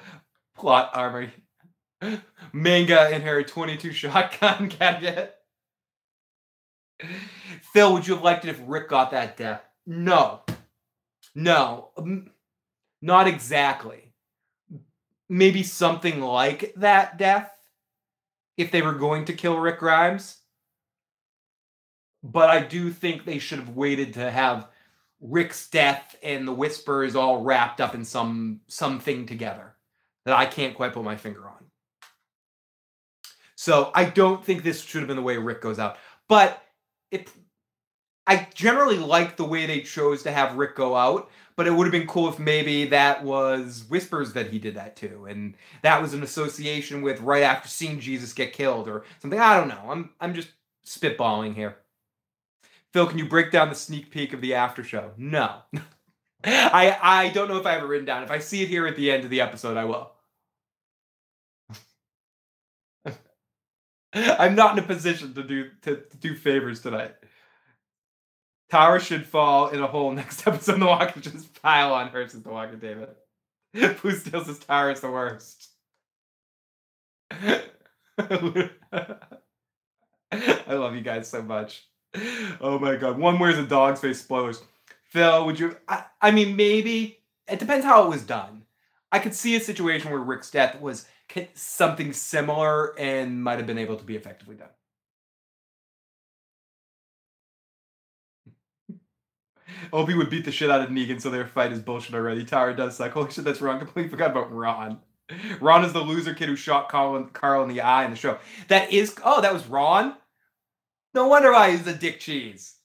plot armor. Manga in her 22 shotgun gadget. Phil, would you have liked it if Rick got that death? No. No, not exactly. Maybe something like that death, if they were going to kill Rick Grimes. But I do think they should have waited to have Rick's death and the Whispers all wrapped up in something together that I can't quite put my finger on. So I don't think this should have been the way Rick goes out. But I generally like the way they chose to have Rick go out, but it would have been cool if maybe that was Whispers that he did that too, and that was an association with right after seeing Jesus get killed or something. I don't know. I'm just spitballing here. Phil, can you break down the sneak peek of the after show? No. I don't know if I have it written down. If I see it here at the end of the episode, I will. I'm not in a position to do favors tonight. Tara should fall in a hole next episode and the Walking just pile on her, says the Walking David. Who steals his Tara is the worst. I love you guys so much. Oh my god. One wears a dog's face, spoilers. Phil, would you... I mean, maybe. It depends how it was done. I could see a situation where Rick's death was something similar and might have been able to be effectively done. Opie would beat the shit out of Negan, so their fight is bullshit already. Tara does suck. Holy shit, that's Ron. Completely forgot about Ron. Ron is the loser kid who shot Carl in the eye in the show. That is... Oh, that was Ron? No wonder why he's a dick cheese.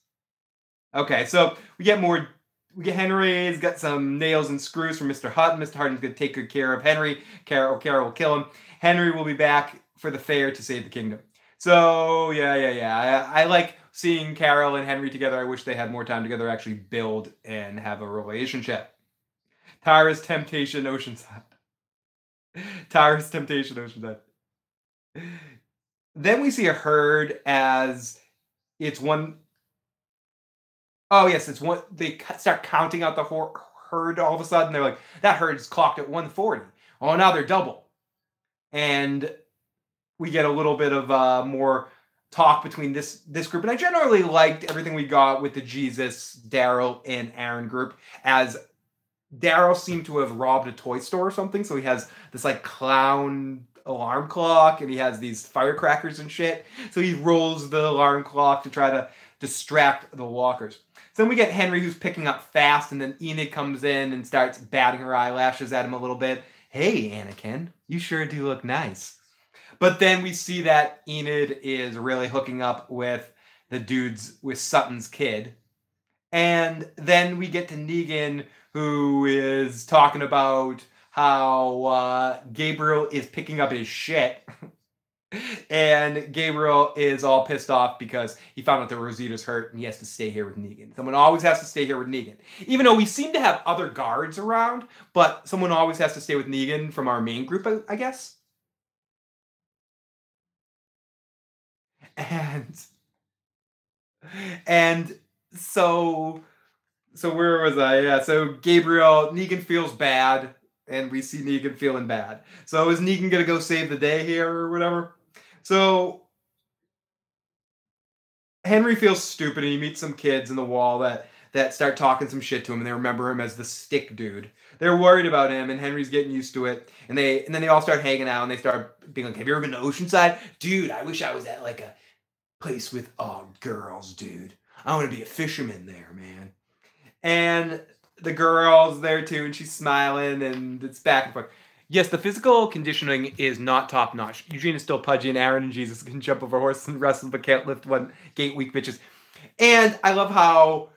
Okay, so we get more... We get Henry's got some nails and screws from Mr. Hutton. Mr. Hutton's going to take good care of Henry. Carol will kill him. Henry will be back for the fair to save the kingdom. So, yeah. I like... Seeing Carol and Henry together, I wish they had more time together to actually build and have a relationship. Tara's temptation, Oceanside. Tara's temptation, Oceanside. Then we see a herd as it's one... Oh, yes, it's one... They start counting out the herd all of a sudden. They're like, that herd's clocked at 140. Oh, now they're double. And we get a little bit of more... talk between this group, and I generally liked everything we got with the Jesus, Daryl, and Aaron group, as Daryl seemed to have robbed a toy store or something, so he has this like clown alarm clock, and he has these firecrackers and shit, so he rolls the alarm clock to try to distract the walkers. So then we get Henry, who's picking up fast, and then Enid comes in and starts batting her eyelashes at him a little bit. Hey, Anakin, you sure do look nice. But then we see that Enid is really hooking up with the dudes with Sutton's kid. And then we get to Negan, who is talking about how Gabriel is picking up his shit. And Gabriel is all pissed off because he found out that Rosita's hurt and he has to stay here with Negan. Someone always has to stay here with Negan. Even though we seem to have other guards around, but someone always has to stay with Negan from our main group, I guess. And so where was I? Yeah, so Gabriel, Negan feels bad, and we see Negan feeling bad. So is Negan going to go save the day here or whatever? So Henry feels stupid, and he meets some kids in the wall that start talking some shit to him, and they remember him as the stick dude. They're worried about him, and Henry's getting used to it. And then they all start hanging out, and they start being like, have you ever been to Oceanside? Dude, I wish I was at like a place with all girls, dude. I want to be a fisherman there, man. And the girl's there too, and she's smiling, and it's back and forth. Yes, the physical conditioning is not top-notch. Eugene is still pudgy, and Aaron and Jesus can jump over horses and wrestle, but can't lift one gate, weak bitches. And I love how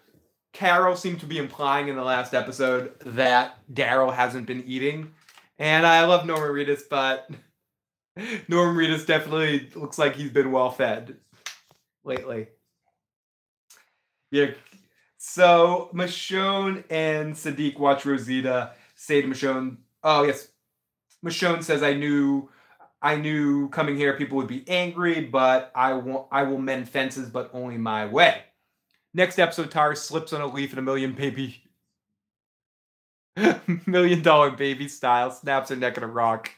Carol seemed to be implying in the last episode that Daryl hasn't been eating. And I love Norman Reedus, but Norman Reedus definitely looks like he's been well-fed lately. Yeah. So Michonne and Sadiq watch Rosita say to Michonne, oh yes, Michonne says, I knew coming here people would be angry, but I will mend fences, but only my way. Next episode, Tara slips on a leaf and a million dollar baby style snaps her neck in a rock.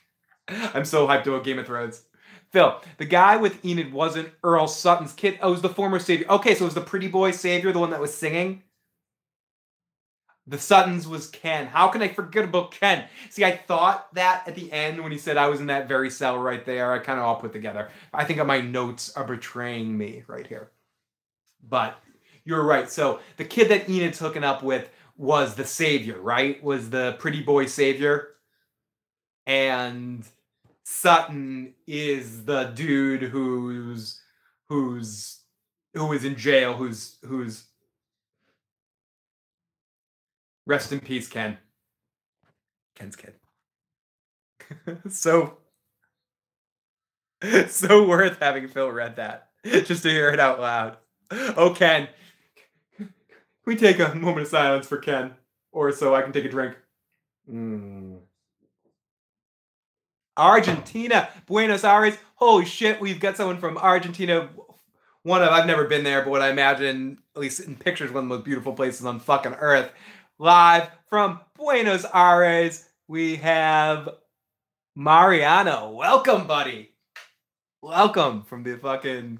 I'm so hyped about Game of Thrones. Phil, the guy with Enid wasn't Earl Sutton's kid. Oh, it was the former savior. Okay, so it was the pretty boy savior, the one that was singing? The Suttons was Ken. How can I forget about Ken? See, I thought that at the end when he said I was in that very cell right there, I kind of all put together. I think my notes are betraying me right here. But you're right. So the kid that Enid's hooking up with was the savior, right? Was the pretty boy savior. And... Sutton is the dude who is in jail, who's rest in peace, Ken. Ken's kid. so worth having Phil read that just to hear it out loud. Oh, Ken. Can we take a moment of silence for Ken? Or so I can take a drink. Argentina, Buenos Aires. Holy shit, we've got someone from Argentina one of, I've never been there, but what I imagine, at least in pictures, one of the most beautiful places on fucking earth. Live from Buenos Aires, we have Mariano. Welcome, buddy. Welcome from the fucking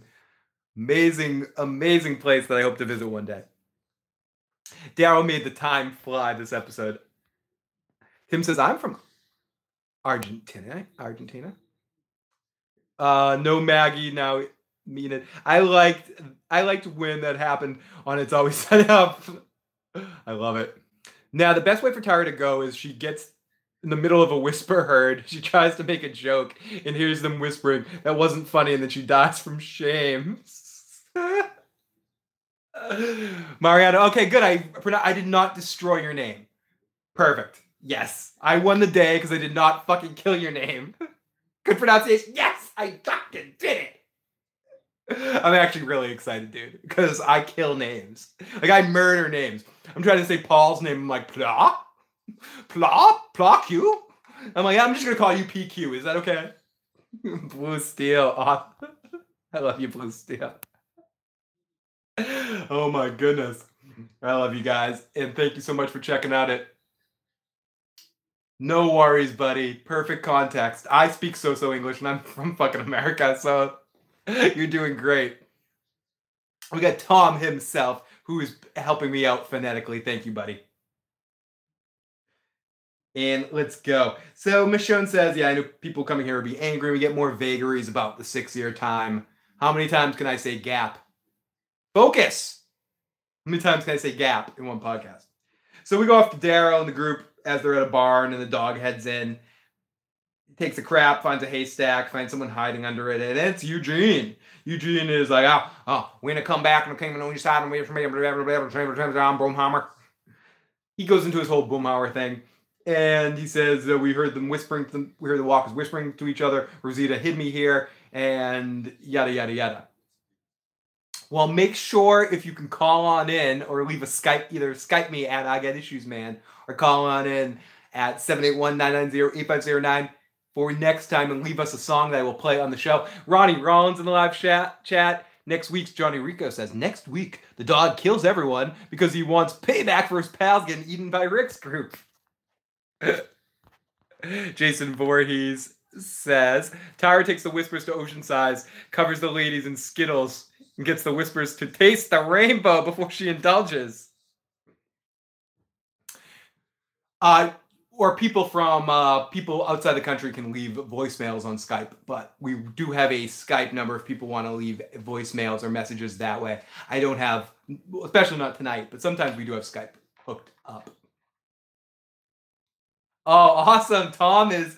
amazing, amazing place that I hope to visit one day. Daryl made the time fly this episode. Tim says, I'm from Argentina. No Maggie, now Enid. I liked when that happened on It's Always Set Up. I love it. Now, the best way for Tara to go is she gets in the middle of a whisper herd. She tries to make a joke and hears them whispering, that wasn't funny, and then she dies from shame. Mariano, okay, good. I did not destroy your name. Perfect. Yes. I won the day because I did not fucking kill your name. Good pronunciation. Yes, I fucking did it. I'm actually really excited, dude, because I kill names. Like, I murder names. I'm trying to say Paul's name. I'm like, Pla? Pla? Pla Q? I'm like, I'm just going to call you PQ. Is that okay? Blue Steel. Oh, I love you, Blue Steel. Oh, my goodness. I love you guys. And thank you so much for checking out it. No worries, buddy. Perfect context. I speak so-so English, and I'm from fucking America, so... You're doing great. We got Tom himself, who is helping me out phonetically. Thank you, buddy. And let's go. So Michonne says, yeah, I know people coming here will be angry. We get more vagaries about the 6-year time. How many times can I say gap? Focus! How many times can I say gap in one podcast? So we go off to Daryl and the group as they're at a barn, and the dog heads in. Takes a crap, finds a haystack, finds someone hiding under it, and it's Eugene. Eugene is like, oh, we're going to come back and came on your side and wait for me. Boomhauer. He goes into his whole Boomhauer thing, and he says, we heard them whispering, we heard the walkers whispering to each other, Rosita hid me here, and yada, yada, yada. Well, make sure if you can call on in or leave a Skype, either Skype me at I Got Issues Man or call on in at 781-990-8509. For next time and leave us a song that I will play on the show. Ronnie Rollins in the live chat. Next week's Johnny Rico says, next week the dog kills everyone because he wants payback for his pals getting eaten by Rick's group. Jason Voorhees says, Tyra takes the Whispers to Ocean Size, covers the ladies in Skittles, and gets the Whispers to taste the rainbow before she indulges. Or people outside the country can leave voicemails on Skype, but we do have a Skype number if people want to leave voicemails or messages that way. I don't have, especially not tonight, but sometimes we do have Skype hooked up. Oh, awesome. Tom is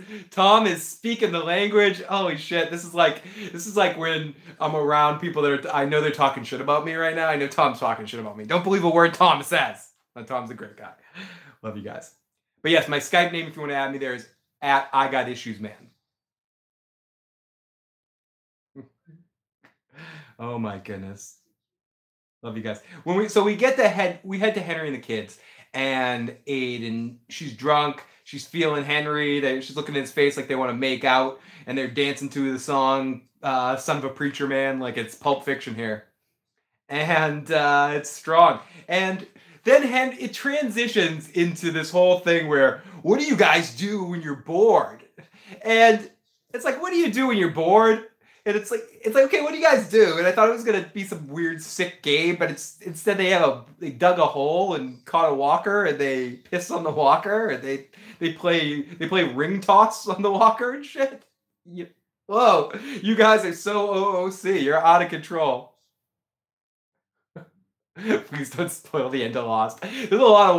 speaking the language. Holy shit. This is like when I'm around people that are, I know they're talking shit about me right now. I know Tom's talking shit about me. Don't believe a word Tom says. But Tom's a great guy. Love you guys. But yes, my Skype name, if you want to add me there, is at I Got Issues Man. Oh my goodness, love you guys. When we head to Henry and the kids and Aiden. She's drunk. She's feeling Henry. She's looking in his face like they want to make out, and they're dancing to the song "Son of a Preacher Man" like it's Pulp Fiction here, and it's strong and. Then it transitions into this whole thing where, what do you guys do when you're bored? And it's like, what do you do when you're bored? And it's like, okay, what do you guys do? And I thought it was gonna be some weird sick game, but instead they dug a hole and caught a walker and they pissed on the walker and they play ring toss on the walker and shit. Whoa, you guys are so OOC. You're out of control. Please don't spoil the end of Lost. There's a lot of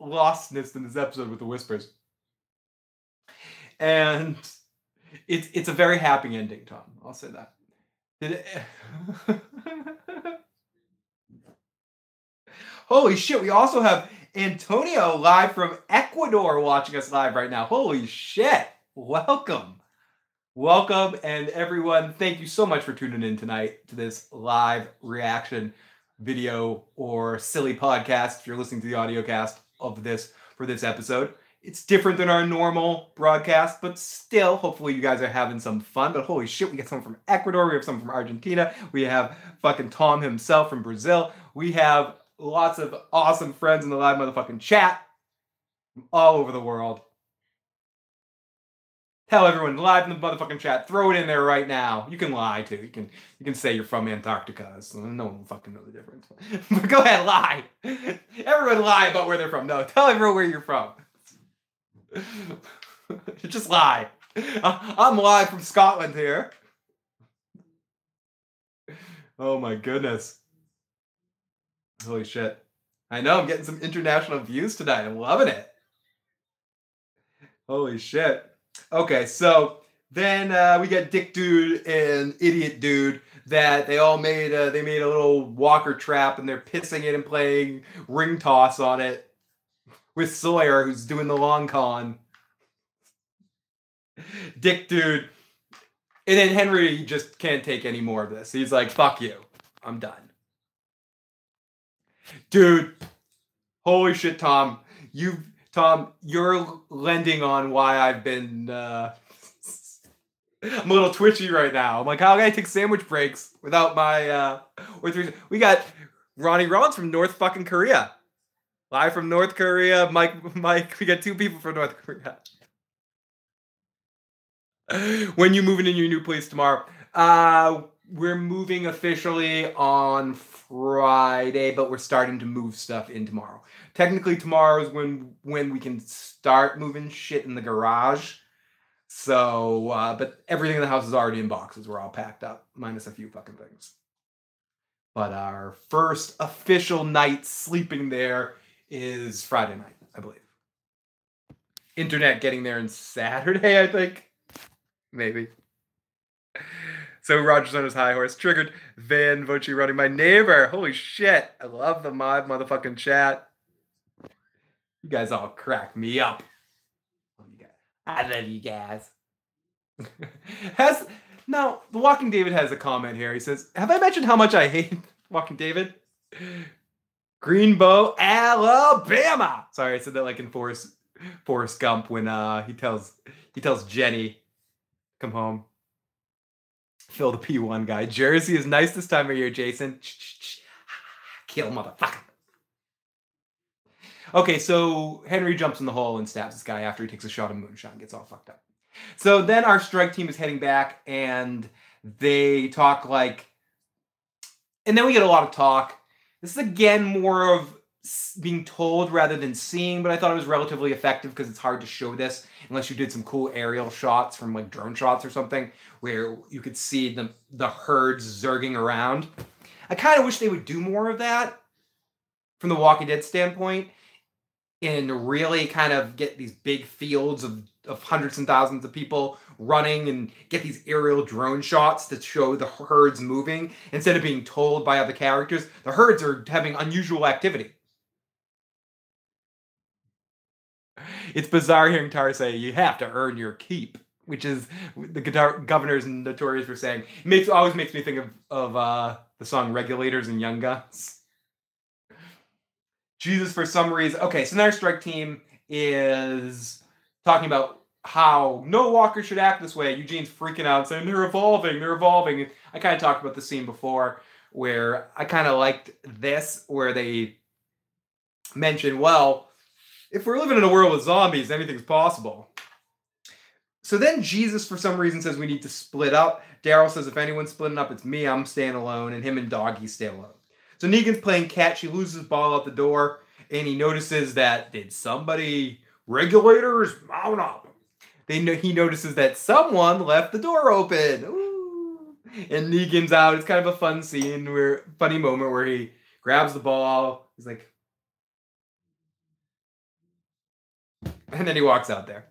lostness in this episode with the Whispers. And it's a very happy ending, Tom. I'll say that. Holy shit, we also have Antonio live from Ecuador watching us live right now. Holy shit. Welcome. Welcome, and everyone, thank you so much for tuning in tonight to this live reaction video or silly podcast if you're listening to the audio cast of this for this episode. It's different than our normal broadcast, but still, hopefully you guys are having some fun. But holy shit, we got someone from Ecuador, we have someone from Argentina, we have fucking Tom himself from Brazil. We have lots of awesome friends in the live motherfucking chat from all over the world. Tell everyone live in the motherfucking chat. Throw it in there right now. You can lie too. You can say you're from Antarctica. So no one will fucking know the difference. But go ahead, lie. Everyone lie about where they're from. No, tell everyone where you're from. Just lie. I'm live from Scotland here. Oh my goodness. Holy shit. I know, I'm getting some international views tonight. I'm loving it. Holy shit. Okay, so then we got Dick Dude and Idiot Dude that they all made. They made a little walker trap and they're pissing it and playing ring toss on it with Sawyer, who's doing the long con. Dick Dude, and then Henry just can't take any more of this. He's like, "Fuck you, I'm done." Dude, holy shit, Tom, you're lending on why I've been, I'm a little twitchy right now. I'm like, how can I take sandwich breaks without my, we got Ronnie Rollins from North fucking Korea. Live from North Korea. Mike, we got two people from North Korea. When you moving in your new place tomorrow? We're moving officially on Friday, but we're starting to move stuff in tomorrow. Technically, tomorrow is when we can start moving shit in the garage. So, but everything in the house is already in boxes. We're all packed up, minus a few fucking things. But our first official night sleeping there is Friday night, I believe. Internet getting there on Saturday, I think. Maybe. So Roger's on his high horse. Triggered. Van Voce running my neighbor. Holy shit. I love the mob motherfucking chat. You guys all crack me up. I love you guys. Now, The Walking David has a comment here. He says, have I mentioned how much I hate Walking David? Greenbow, Alabama. Sorry, I said that like in Forrest Gump when he tells Jenny, come home. Phil the P1 guy. Jersey is nice this time of year, Jason. Kill motherfucker. Okay, so Henry jumps in the hole and stabs this guy after he takes a shot of moonshine, gets all fucked up. So then our strike team is heading back and they talk like, and then we get a lot of talk. This is again more of being told rather than seeing, but I thought it was relatively effective because it's hard to show this unless you did some cool aerial shots from like drone shots or something where you could see the herds zerging around. I kind of wish they would do more of that from the Walking Dead standpoint and really kind of get these big fields of hundreds and thousands of people running and get these aerial drone shots that show the herds moving instead of being told by other characters. The herds are having unusual activity. It's bizarre hearing Tara say, you have to earn your keep, which is the governor's notorious for saying. It always makes me think of the song Regulators and Young Guns. Jesus, for some reason. Okay, so now our strike team is talking about how no walker should act this way. Eugene's freaking out saying, they're evolving. I kind of talked about the scene before where I kind of liked this, where they mentioned, well, if we're living in a world with zombies, anything's possible. So then Jesus, for some reason, says we need to split up. Daryl says, if anyone's splitting up, it's me. I'm staying alone. And him and Doggy stay alone. So Negan's playing cat. She loses the ball out the door. And he notices that, did somebody, regulators, mount up. He notices that someone left the door open. Ooh. And Negan's out. It's kind of a fun scene, funny moment where he grabs the ball. He's like, and then he walks out there.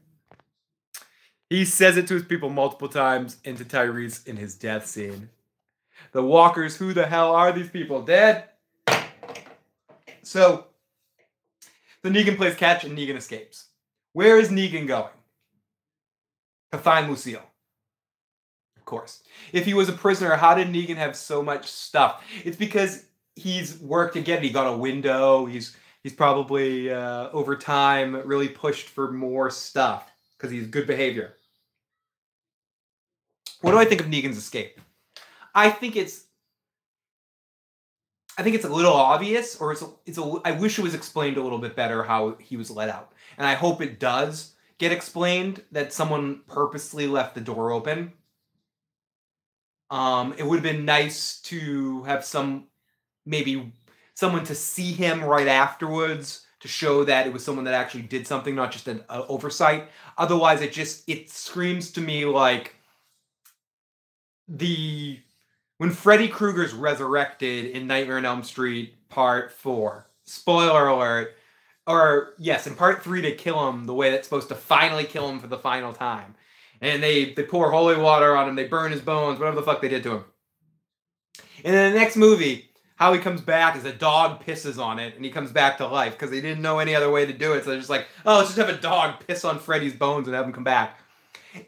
He says it to his people multiple times and to Tyrese in his death scene. The walkers, who the hell are these people? Dead? So, the Negan plays catch and Negan escapes. Where is Negan going? To find Lucille. Of course. If he was a prisoner, how did Negan have so much stuff? It's because he's worked again. He got a window. He's he's probably over time really pushed for more stuff because he's good behavior. What do I think of Negan's escape? I think it's a little obvious, or I wish it was explained a little bit better how he was let out. And I hope it does get explained that someone purposely left the door open. It would have been nice to have someone to see him right afterwards to show that it was someone that actually did something, not just an oversight. Otherwise, it screams to me like when Freddy Krueger's resurrected in Nightmare on Elm Street Part 4, spoiler alert, or yes, in Part 3 they kill him the way that's supposed to finally kill him for the final time. And they pour holy water on him, they burn his bones, whatever the fuck they did to him. And then the next movie, how he comes back is a dog pisses on it, and he comes back to life, because they didn't know any other way to do it, so they're just like, oh, let's just have a dog piss on Freddy's bones and have him come back.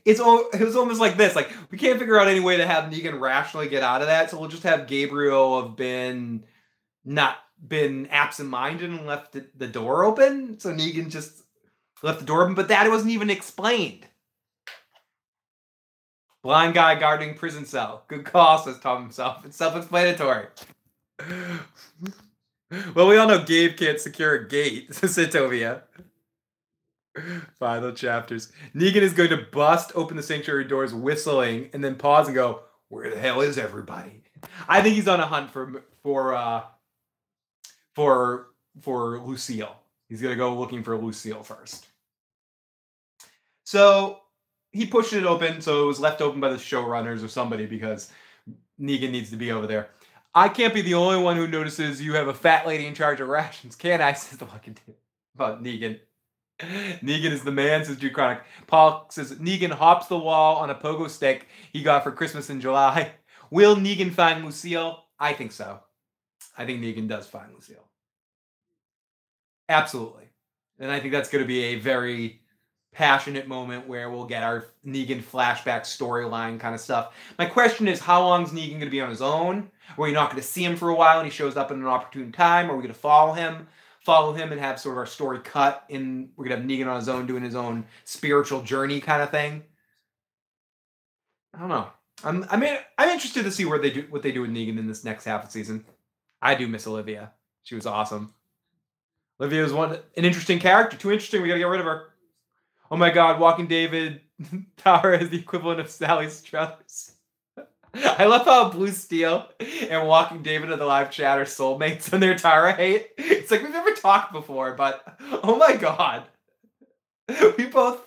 It was almost like this, like, we can't figure out any way to have Negan rationally get out of that, so we'll just have Gabriel have not been absent-minded and left the door open, so Negan just left the door open, but that wasn't even explained. Blind guy guarding prison cell. Good call, says Tom himself. It's self-explanatory. Well, we all know Gabe can't secure a gate, says Satovia. Final chapters. Negan is going to bust open the sanctuary doors whistling and then pause and go, where the hell is everybody? I think he's on a hunt for Lucille. He's going to go looking for Lucille first. So he pushed it open, so it was left open by the showrunners or somebody because Negan needs to be over there. I can't be the only one who notices you have a fat lady in charge of rations, can I? Says the Walking Dead about Negan. Negan is the man, says Jude Chronic. Paul says Negan hops the wall on a pogo stick he got for Christmas in July. Will Negan find Lucille? I think so. I think Negan does find Lucille. Absolutely. And I think that's going to be a very passionate moment where we'll get our Negan flashback storyline kind of stuff. My question is, how long is Negan going to be on his own? Are we not going to see him for a while and he shows up in an opportune time? Are we going to follow him and have sort of our story cut in? We're going to have Negan on his own doing his own spiritual journey kind of thing. I don't know. I'm interested to see what they do with Negan in this next half of the season. I do miss Olivia. She was awesome. Olivia was an interesting character. Too interesting. We got to get rid of her. Oh my God, Walking David Tara is the equivalent of Sally Struthers. I love how Blue Steel and Walking David in the live chat are soulmates and their Tara hate. It's like we've never talked before, but oh my God. We both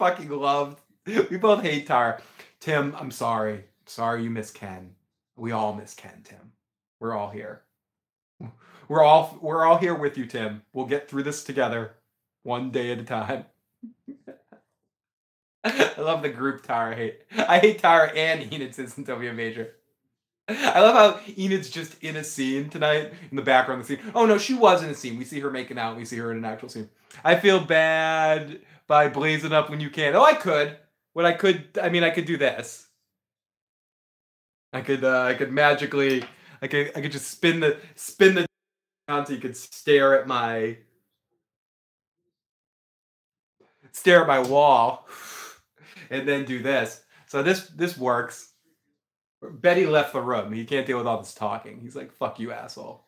hate Tara. Tim, I'm sorry. I'm sorry you miss Ken. We all miss Ken, Tim. We're all here. We're all here with you, Tim. We'll get through this together one day at a time. I love the group Tara hate. I hate Tara and Enid, says Centovia Major. I love how Enid's just in a scene tonight, in the background of the scene. Oh no, she was in a scene. We see her making out. We see her in an actual scene. I feel bad by blazing up when you can. Oh, I could. I could do this. I could just spin the around so you could stare at my wall. And then do this. So this works. Betty left the room. He can't deal with all this talking. He's like, fuck you, asshole.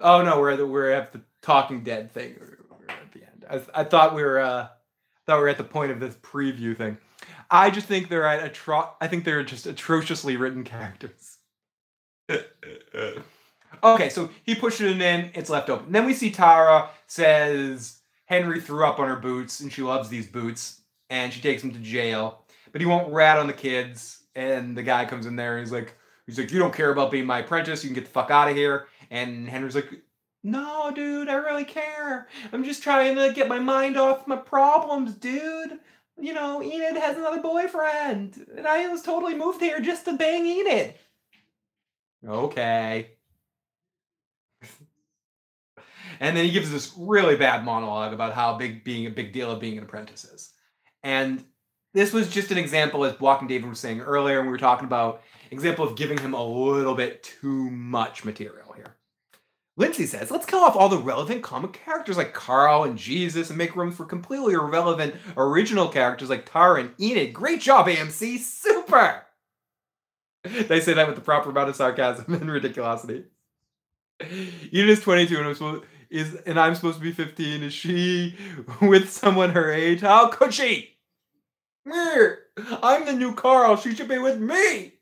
Oh no, we're at the Talking Dead thing. We're at the end. I thought we were at the point of this preview thing. I just think they're just atrociously written characters. Okay, so he pushed it in. It's left open. Then we see Tara says Henry threw up on her boots, and she loves these boots, and she takes him to jail. But he won't rat on the kids, and the guy comes in there, and he's like, you don't care about being my apprentice, you can get the fuck out of here. And Henry's like, no, dude, I really care. I'm just trying to get my mind off my problems, dude. You know, Enid has another boyfriend, and I was totally moved here just to bang Enid. Okay. And then he gives this really bad monologue about how being a big deal of being an apprentice is. And this was just an example, as Walking David was saying earlier, and we were talking about, example of giving him a little bit too much material here. Lindsay says, let's kill off all the relevant comic characters like Carl and Jesus and make room for completely irrelevant original characters like Tara and Enid. Great job, AMC. Super! They say that with the proper amount of sarcasm and ridiculosity. Enid is 22 and I'm supposed to be 15. Is she with someone her age? How could she? I'm the new Carl. She should be with me.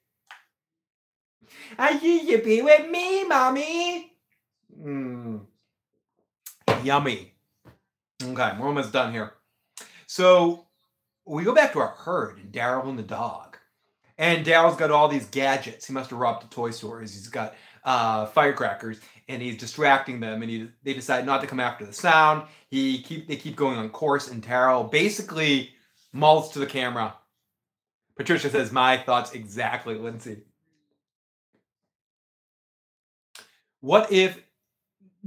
You should be with me, mommy. Yummy. Okay, we're almost done here. So we go back to our herd and Daryl and the dog. And Daryl's got all these gadgets. He must have robbed the toy stores. He's got firecrackers, and he's distracting them. And they decide not to come after the sound. They keep going on course, and Daryl basically mouths to the camera. Patricia says, "My thoughts exactly, Lindsay." What if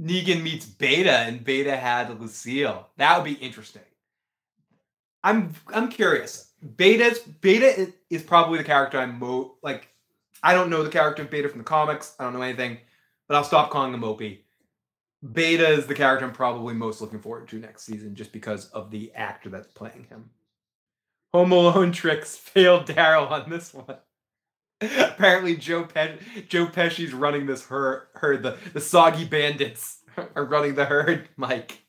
Negan meets Beta and Beta had Lucille? That would be interesting. I'm curious. Beta is probably the character I'm like. I don't know the character of Beta from the comics. I don't know anything, but I'll stop calling him Opie. Beta is the character I'm probably most looking forward to next season, just because of the actor that's playing him. Home Alone tricks failed Daryl on this one. Apparently, Joe Pesci's running this herd. The soggy bandits are running the herd. Mike.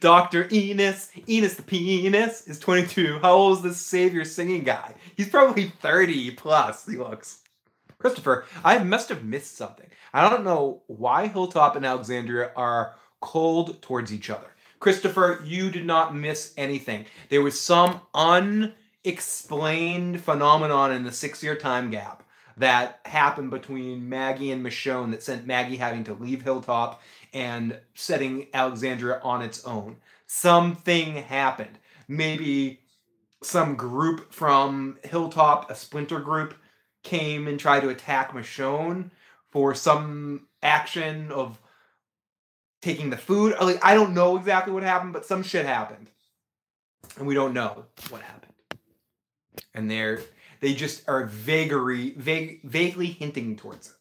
Dr. Enos the penis, is 22. How old is this savior singing guy? He's probably 30 plus, he looks. Christopher, I must have missed something. I don't know why Hilltop and Alexandria are cold towards each other. Christopher, you did not miss anything. There was some unexplained phenomenon in the 6-year time gap that happened between Maggie and Michonne that sent Maggie having to leave Hilltop and setting Alexandria on its own. Something happened. Maybe some group from Hilltop, a splinter group, came and tried to attack Michonne for some action of taking the food. Like, I don't know exactly what happened, but some shit happened. And we don't know what happened. And they just are vaguely hinting towards it.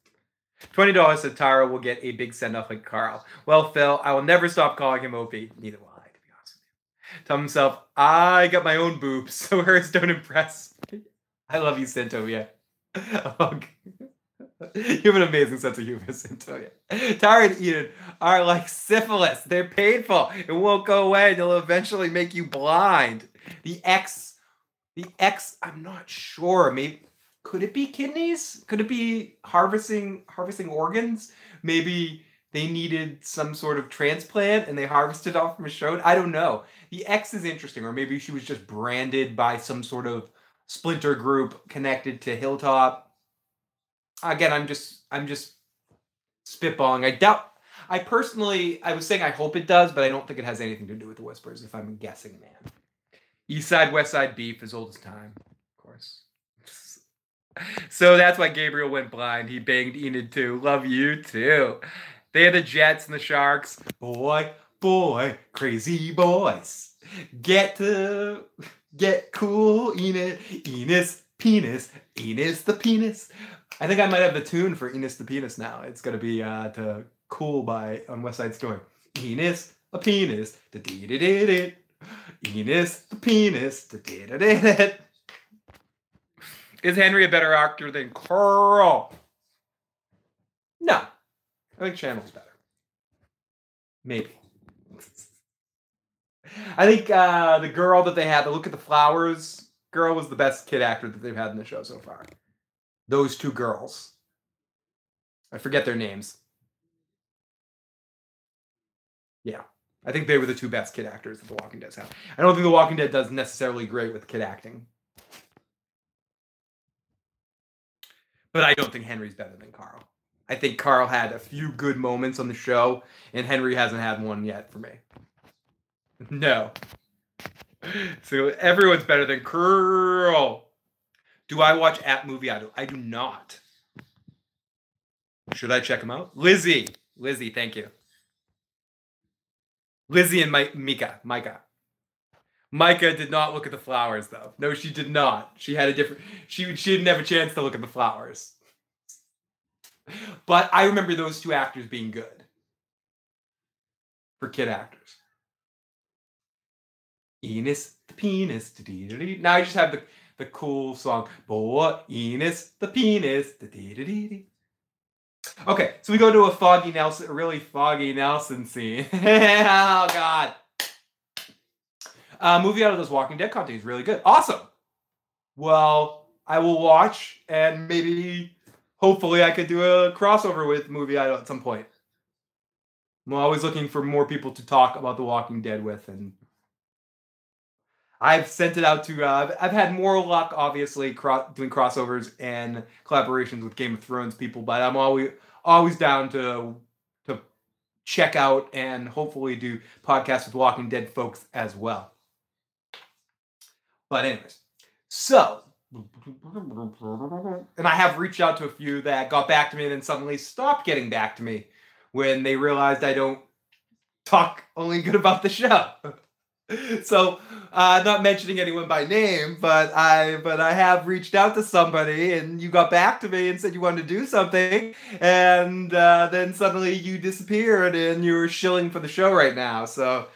$20 to Tara will get a big send-off like Carl. Well, Phil, I will never stop calling him Opie. Neither will I, to be honest with you. Tell himself, I got my own boobs, so hers don't impress me. I love you, Centovia. Oh, you have an amazing sense of humor, Centovia. Tara and Enid are like syphilis. They're painful. It won't go away. They'll eventually make you blind. The X, I'm not sure. Maybe... Could it be kidneys? Could it be harvesting organs? Maybe they needed some sort of transplant and they harvested off Michonne? I don't know. The X is interesting. Or maybe she was just branded by some sort of splinter group connected to Hilltop. Again, I'm just spitballing. I was saying I hope it does, but I don't think it has anything to do with the Whispers, if I'm guessing, man. East Side, West Side beef as old as time, of course. So that's why Gabriel went blind. He banged Enid too. Love you too. They had the Jets and the Sharks. Boy, crazy boys. Get cool, Enid. Enos, penis. Enos the penis. I think I might have the tune for Enos the penis now. It's gonna be to Cool by on West Side Story. Enos a penis. Da dee da dee dee. Enos the penis. Da dee da dee dee. Is Henry a better actor than Carl? No. I think Channel's better. Maybe. I think the girl that they had, the Look at the Flowers girl, was the best kid actor that they've had in the show so far. Those two girls. I forget their names. Yeah. I think they were the two best kid actors that The Walking Dead's had. I don't think The Walking Dead does necessarily great with kid acting. But I don't think Henry's better than Carl. I think Carl had a few good moments on the show, and Henry hasn't had one yet for me. No. So everyone's better than Carl. Do I watch App Movie? I do not. Should I check him out? Lizzie, thank you. Lizzie and Micah. Micah did not look at the flowers, though. No, she did not. She had a different... She didn't have a chance to look at the flowers. But I remember those two actors being good. for kid actors. Enos the penis. Now I just have the cool song. Boy, Enos the penis. Okay, so we go to a Foggy Nelson, a really Foggy Nelson scene. Oh, God. Movie out of those Walking Dead content is really good. Awesome. Well, I will watch, and maybe, hopefully, I could do a crossover with Movie Idol at some point. I'm always looking for more people to talk about The Walking Dead with, and I've sent it out to, I've had more luck, obviously, doing crossovers and collaborations with Game of Thrones people, but I'm always down to check out and hopefully do podcasts with Walking Dead folks as well. But anyways, so, and I have reached out to a few that got back to me and then suddenly stopped getting back to me when they realized I don't talk only good about the show. So, not mentioning anyone by name, but I have reached out to somebody, and you got back to me and said you wanted to do something, and then suddenly you disappeared, and you were shilling for the show right now. So,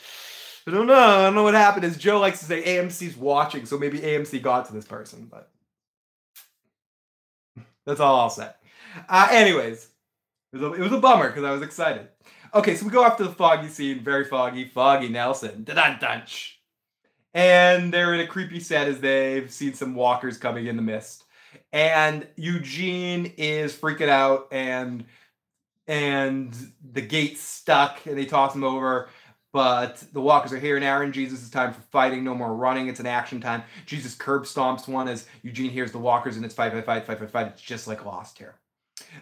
I don't know. I don't know what happened. As Joe likes to say, AMC's watching, so maybe AMC got to this person, but that's all I'll say. Anyways, it was a bummer because I was excited. Okay, so we go after the foggy scene, very foggy, Foggy Nelson. Da-dun-dunch. And they're in a creepy set as they've seen some walkers coming in the mist. And Eugene is freaking out and the gate's stuck and they toss him over. But the walkers are here and Aaron, Jesus is time for fighting, no more running, it's an action time. Jesus curb stomps one as Eugene hears the walkers and it's fight. It's just like Lost here.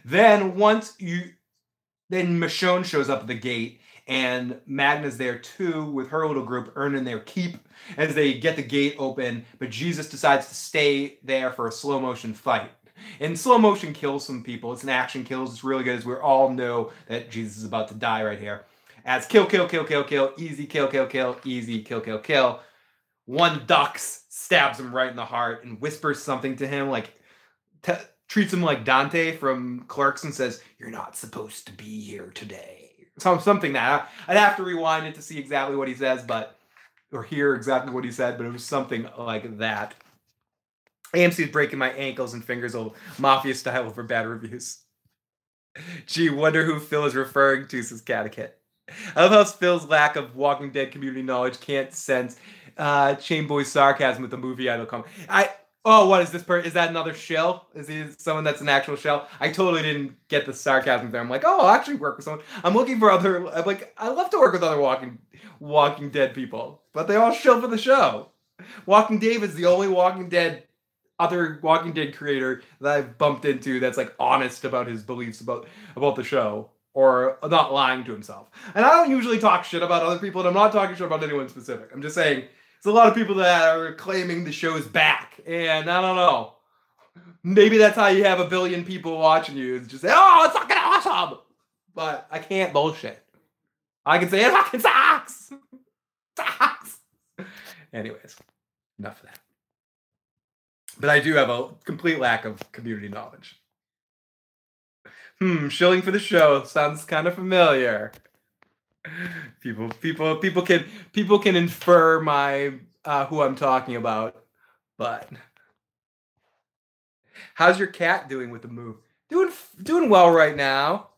Then Then Michonne shows up at the gate, and Magna's there too with her little group earning their keep as they get the gate open, but Jesus decides to stay there for a slow motion fight. And slow motion kills some people. It's an action kill. It's really good as we all know that Jesus is about to die right here. As kill, easy kill, easy kill. One ducks, stabs him right in the heart, and whispers something to him like... treats him like Dante from Clerks and says, "You're not supposed to be here today." So something that I'd have to rewind it to see exactly what he says, or hear exactly what he said, but it was something like that. AMC's breaking my ankles and fingers, old mafia style for bad reviews. Gee, wonder who Phil is referring to, says Catechet. I love how Phil's lack of Walking Dead community knowledge can't sense Chainboy's sarcasm with the Movie Idol comment. Oh, what is this person? Is that another shill? Is he someone that's an actual shill? I totally didn't get the sarcasm there. I'm like, oh, I'll actually work with someone. I'm looking for other... I'm like, I love to work with other Walking Dead people, but they all shill for the show. Walking Dave is the only other Walking Dead creator that I've bumped into that's like honest about his beliefs about the show or not lying to himself. And I don't usually talk shit about other people, and I'm not talking shit about anyone specific. I'm just saying... There's a lot of people that are claiming the show is back, and I don't know. Maybe that's how you have a billion people watching you. It's just, oh, it's fucking awesome! But I can't bullshit. I can say, it fucking sucks! Sucks! Anyways, enough of that. But I do have a complete lack of community knowledge. Shilling for the show sounds kind of familiar. People can infer my who I'm talking about, but how's your cat doing with the move? Doing well right now.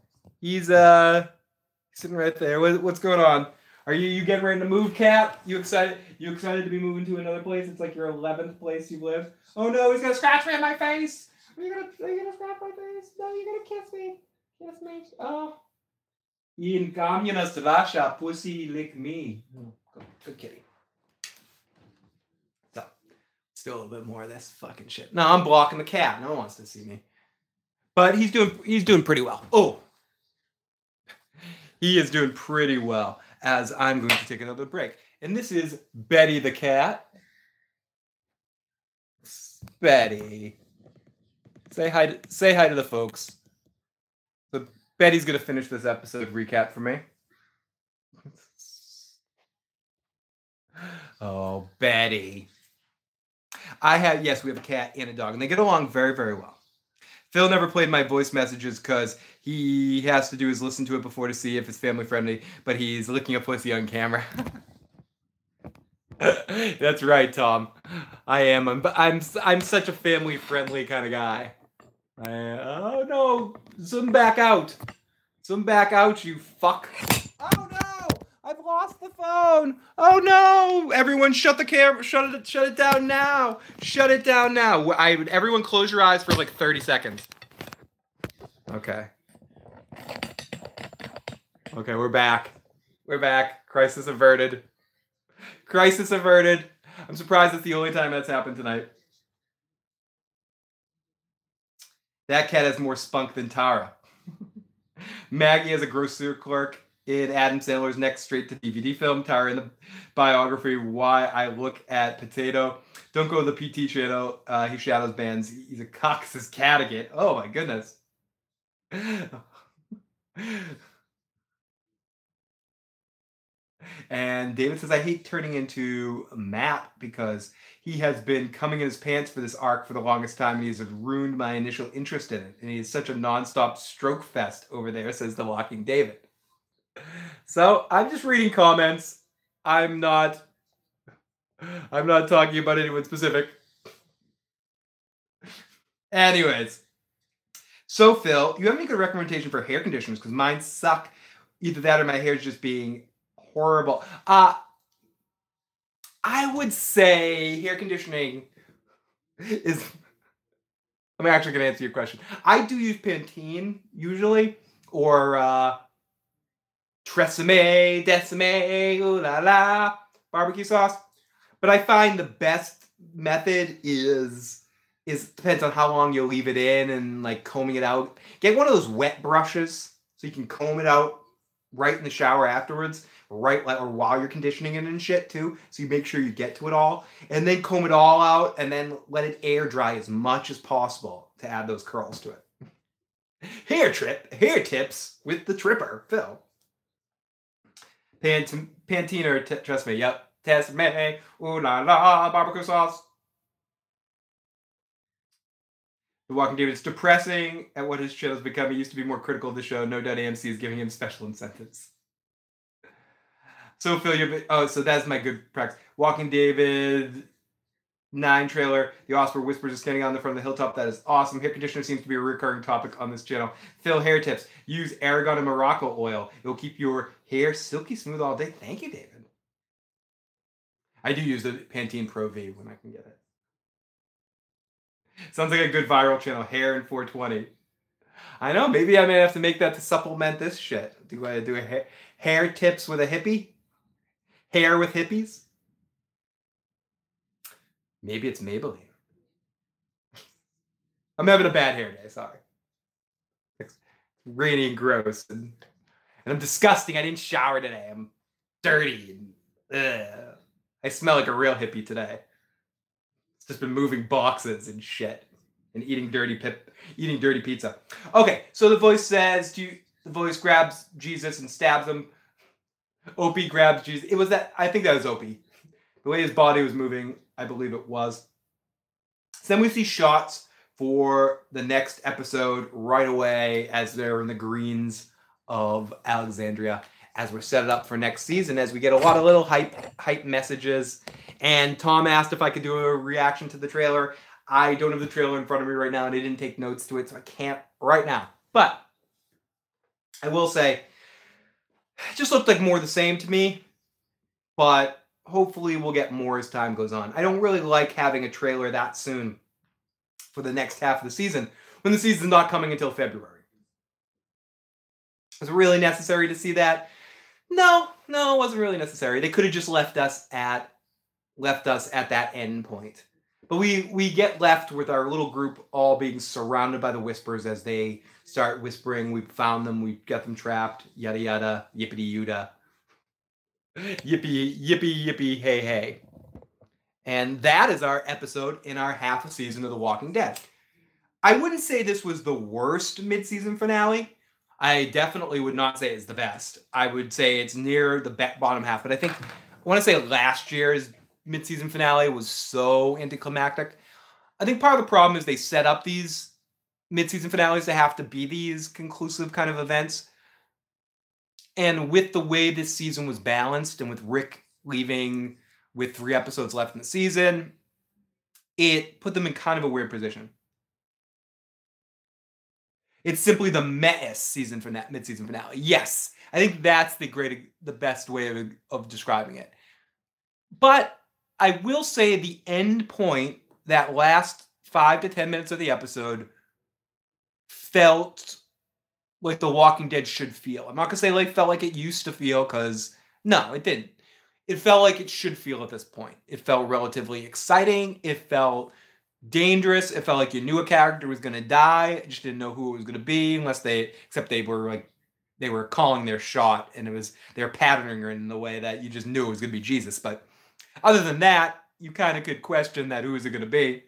He's sitting right there. What's going on? Are you getting ready to move, cat? You excited to be moving to another place? It's like your 11th place you've lived. Oh no, he's gonna scratch me in my face. Are you gonna scratch my face? No, you're gonna kiss me. Kiss me. Oh. In communist Russia, pussy lick me. Good kitty. So, still a little bit more of this fucking shit. No, I'm blocking the cat. No one wants to see me. But he's doing pretty well. Oh, he is doing pretty well. As I'm going to take another break, and this is Betty the cat. Betty, say hi to the folks. Betty's going to finish this episode recap for me. Oh, Betty. Yes, we have a cat and a dog, and they get along very, very well. Phil never played my voice messages because he has to do is listen to it before to see if it's family friendly, but he's licking a pussy on camera. That's right, Tom. I am. I'm such a family friendly kind of guy. Oh no! Zoom back out. Zoom back out, you fuck. Oh no! I've lost the phone. Oh no! Everyone, shut the camera. Shut it down now. Shut it down now. Everyone, close your eyes for like 30 seconds. Okay. Okay, we're back. We're back. Crisis averted. Crisis averted. I'm surprised it's the only time that's happened tonight. That cat has more spunk than Tara. Maggie as a grocery clerk in Adam Sandler's next straight-to-DVD film. Tara in the biography, Why I Look at Potato. Don't go to the PT channel. He shadows bands. He's a Cox's Cattigat. Oh, my goodness. And David says, I hate turning into Matt because he has been coming in his pants for this arc for the longest time, and he has ruined my initial interest in it. And he is such a nonstop stroke fest over there, says The Walking David. So I'm just reading comments. I'm not talking about anyone specific. Anyways. So Phil, you have any good recommendation for hair conditioners? Because mine suck. Either that or my hair's just being horrible. I would say hair conditioning is... I'm actually going to answer your question. I do use Pantene, usually, or Tresemme, Decime, ooh la la, barbecue sauce. But I find the best method is depends on how long you leave it in and, like, combing it out. Get one of those wet brushes so you can comb it out right in the shower afterwards. Right, or while you're conditioning it and shit too, so you make sure you get to it all, and then comb it all out, and then let it air dry as much as possible to add those curls to it. Hair tips with the tripper, Phil. Pantene or trust me, yep, test me, ooh la la, barbecue sauce. The Walking Dead is depressing at what his channel's become. He used to be more critical of the show. No doubt AMC is giving him special incentives. So Phil, so that's my good practice. Walking David 9 trailer. The Osprey Whispers is standing on the front of the hilltop. That is awesome. Hair conditioner seems to be a recurring topic on this channel. Phil, hair tips. Use Aragon and Morocco oil. It will keep your hair silky smooth all day. Thank you, David. I do use the Pantene Pro V when I can get it. Sounds like a good viral channel. Hair and 420. I know. Maybe I may have to make that to supplement this shit. Do I do a hair tips with a hippie? Hair with hippies? Maybe it's Maybelline. I'm having a bad hair day, sorry. It's rainy and gross. And I'm disgusting. I didn't shower today. I'm dirty. And I smell like a real hippie today. It's just been moving boxes and shit. And eating dirty pizza. Okay, so the voice says, the voice grabs Jesus and stabs him. Opie grabs Jesus. It was that. I think that was Opie. The way his body was moving, I believe it was. So then we see shots for the next episode right away as they're in the greens of Alexandria, as we're set up for next season, as we get a lot of little hype messages. And Tom asked if I could do a reaction to the trailer. I don't have the trailer in front of me right now, and I didn't take notes to it, so I can't right now. But I will say, it just looked like more of the same to me, but hopefully we'll get more as time goes on. I don't really like having a trailer that soon for the next half of the season, when the season's not coming until February. Is it really necessary to see that? No, it wasn't really necessary. They could have just left us at that end point. But we get left with our little group all being surrounded by the Whispers as they start whispering. We found them. We got them trapped. Yada, yada. Yippity, yuda. Yippee, yippee, yippee, hey, hey. And that is our episode in our half a season of The Walking Dead. I wouldn't say this was the worst mid-season finale. I definitely would not say it's the best. I would say it's near the bottom half. But I think, I want to say last year's mid-season finale was so anticlimactic. I think part of the problem is they set up these mid-season finales, they have to be these conclusive kind of events. And with the way this season was balanced and with Rick leaving with 3 episodes left in the season, it put them in kind of a weird position. It's simply the mid-season finale. Yes, I think that's the best way of describing it. But I will say the end point, that last 5 to 10 minutes of the episode, felt like The Walking Dead should feel. I'm not gonna say like felt like it used to feel, because no, it didn't. It felt like it should feel at this point. It felt relatively exciting. It felt dangerous. It felt like you knew a character was going to die. Just didn't know who it was going to be, unless they were like, they were calling their shot, and they're patterning her in the way that you just knew it was going to be Jesus. But other than that, you kind of could question that, who is it going to be?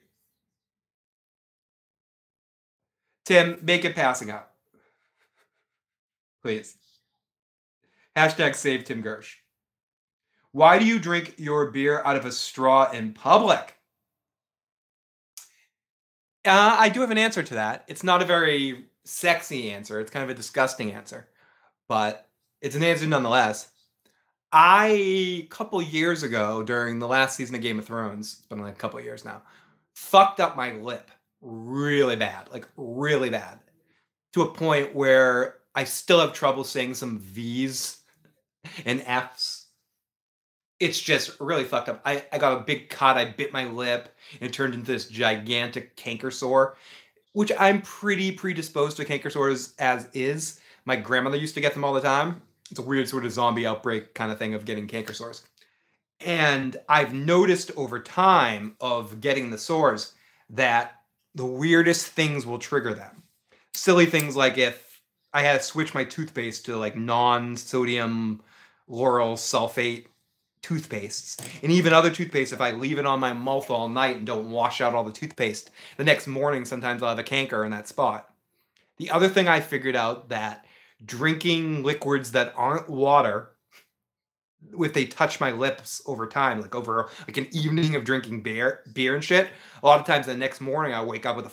Tim, make it passing up. Please. Hashtag save Tim Gersh. Why do you drink your beer out of a straw in public? I do have an answer to that. It's not a very sexy answer. It's kind of a disgusting answer, but it's an answer nonetheless. A couple years ago, during the last season of Game of Thrones, it's been like a couple years now, fucked up my lip really bad, like really bad, to a point where I still have trouble saying some V's and F's. It's just really fucked up. I got a big cut. I bit my lip, and it turned into this gigantic canker sore, which I'm pretty predisposed to canker sores as is. My grandmother used to get them all the time. It's a weird sort of zombie outbreak kind of thing of getting canker sores. And I've noticed over time of getting the sores that the weirdest things will trigger them. Silly things like if I had to switch my toothpaste to like non-sodium lauryl sulfate toothpastes, and even other toothpaste, if I leave it on my mouth all night and don't wash out all the toothpaste, the next morning sometimes I'll have a canker in that spot. The other thing I figured out, that drinking liquids that aren't water, if they touch my lips over time, like over like an evening of drinking beer and shit, a lot of times the next morning I wake up with a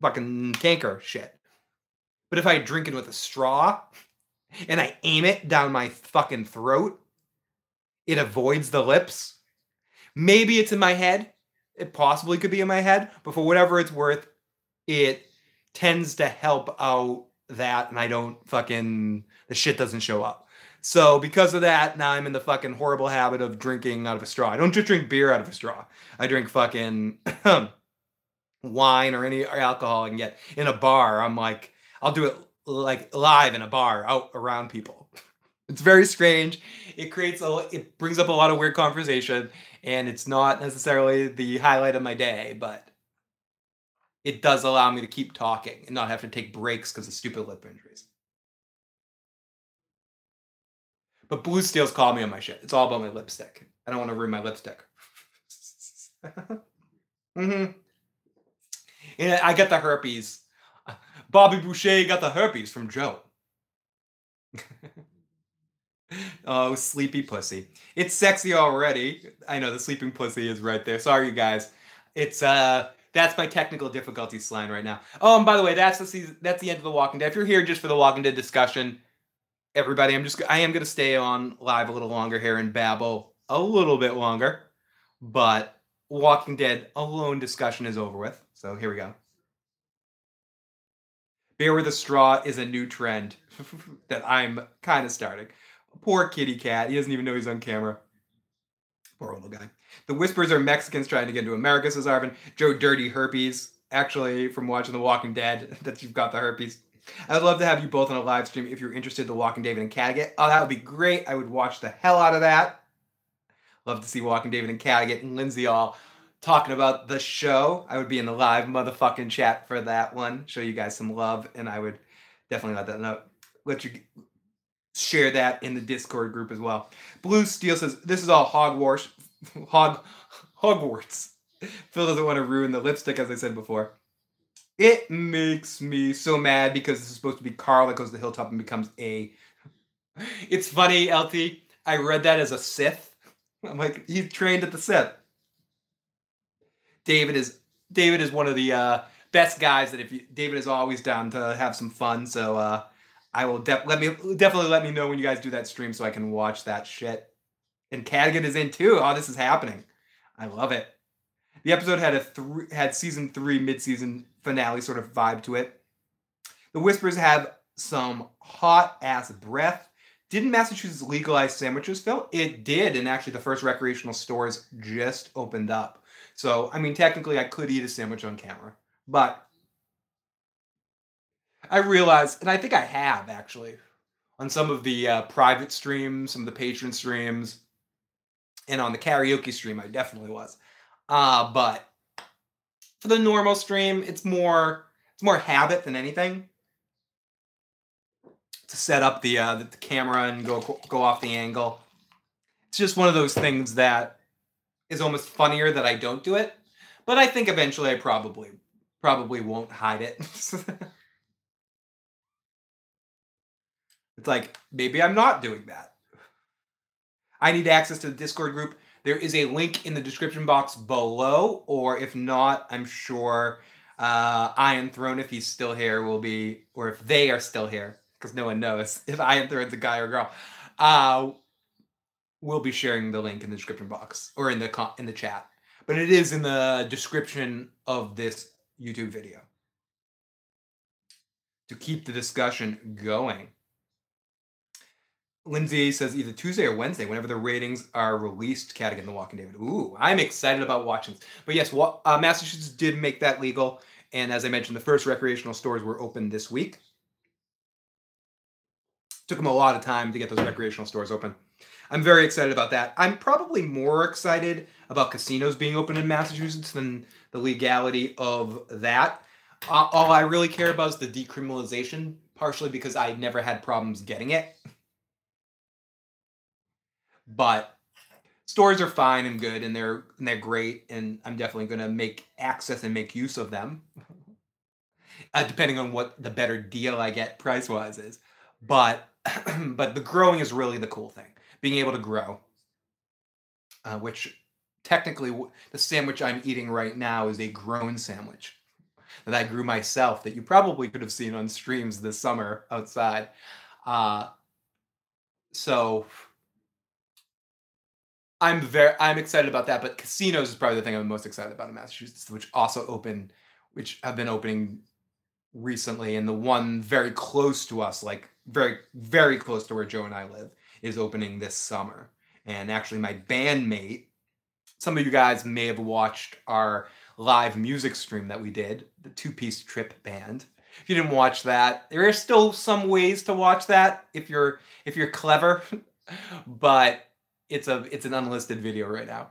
fucking canker shit. But if I drink it with a straw and I aim it down my fucking throat, it avoids the lips. Maybe it's in my head. It possibly could be in my head. But for whatever it's worth, it tends to help out that. And I don't fucking... the shit doesn't show up. So because of that, now I'm in the fucking horrible habit of drinking out of a straw. I don't just drink beer out of a straw. I drink fucking wine or any alcohol I can get in a bar. I'm like... I'll do it like live in a bar out around people. It's very strange. It brings up a lot of weird conversation, and it's not necessarily the highlight of my day, but it does allow me to keep talking and not have to take breaks because of stupid lip injuries. But Blue Steel's called me on my shit. It's all about my lipstick. I don't want to ruin my lipstick. Mm-hmm. And I got the herpes. Bobby Boucher got the herpes from Joe. Oh, sleepy pussy. It's sexy already. I know, the sleeping pussy is right there. Sorry, you guys. It's that's my technical difficulties line right now. Oh, and by the way, that's the end of The Walking Dead. If you're here just for The Walking Dead discussion, everybody, I am going to stay on live a little longer here and babble a little bit longer. But Walking Dead alone discussion is over with. So here we go. Beer with a straw is a new trend that I'm kind of starting. Poor kitty cat. He doesn't even know he's on camera. Poor little guy. The Whispers are Mexicans trying to get into America, says Arvin. Joe, dirty herpes. Actually, from watching The Walking Dead, that you've got the herpes. I would love to have you both on a live stream if you're interested, The Walking David and Kattegat. Oh, that would be great. I would watch the hell out of that. Love to see Walking David and Kattegat and Lindsay all talking about the show. I would be in the live motherfucking chat for that one. Show you guys some love, and I would definitely let you... share that in the Discord group as well. Blue Steel says, this is all Hogwarts. Hogwarts. Phil doesn't want to ruin the lipstick, as I said before. It makes me so mad because this is supposed to be Carl that goes to the Hilltop and becomes a... It's funny, LT. I read that as a Sith. I'm like, he trained at the Sith. David is one of the best guys that if you, David is always down to have some fun. So I will definitely let me know when you guys do that stream so I can watch that shit. And Cadigan is in too. Oh, this is happening. I love it. The episode had season 3 mid-season finale sort of vibe to it. The Whispers have some hot ass breath. Didn't Massachusetts legalize sandwiches, Phil? It did, and actually the first recreational stores just opened up. So, I mean, technically I could eat a sandwich on camera, but I realized, and I think I have actually, on some of the private streams, some of the patron streams, and on the karaoke stream, I definitely was. But for the normal stream, it's more habit than anything. To set up the camera and go off the angle. It's just one of those things that is almost funnier that I don't do it. But I think eventually I probably won't hide it. It's like, maybe I'm not doing that. I need access to the Discord group. There is a link in the description box below, or if not, I'm sure Iron Throne, if he's still here, will be, or if they are still here, because no one knows if Iron Throne's a guy or a girl, we'll be sharing the link in the description box, or in the chat. But it is in the description of this YouTube video. To keep the discussion going. Lindsay says either Tuesday or Wednesday, whenever the ratings are released, Cadigan The Walking David. Ooh, I'm excited about watching this. But yes, Massachusetts did make that legal. And as I mentioned, the first recreational stores were open this week. Took them a lot of time to get those recreational stores open. I'm very excited about that. I'm probably more excited about casinos being open in Massachusetts than the legality of that. All I really care about is the decriminalization, partially because I never had problems getting it. But stores are fine and good, and they're great, and I'm definitely going to make access and make use of them, depending on what the better deal I get price-wise is. But the growing is really the cool thing, being able to grow, which technically the sandwich I'm eating right now is a grown sandwich that I grew myself that you probably could have seen on streams this summer outside. So... I'm excited about that, but casinos is probably the thing I'm most excited about in Massachusetts, which also which have been opening recently, and the one very close to us, like very, very close to where Joe and I live, is opening this summer. And actually my bandmate, some of you guys may have watched our live music stream that we did, the two-piece trip band. If you didn't watch that, there are still some ways to watch that if you're clever, but it's an unlisted video right now.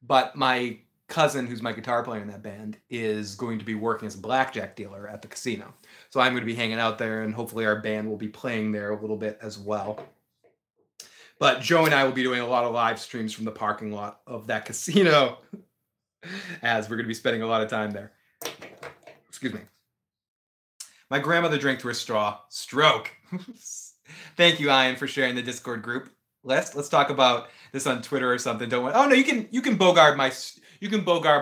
But my cousin, who's my guitar player in that band, is going to be working as a blackjack dealer at the casino. So I'm going to be hanging out there, and hopefully our band will be playing there a little bit as well. But Joe and I will be doing a lot of live streams from the parking lot of that casino, as we're going to be spending a lot of time there. Excuse me. My grandmother drank through a straw. Stroke. Thank you, Ian, for sharing the Discord group. Let's talk about this on Twitter or something. Don't want. Oh no, you can bogart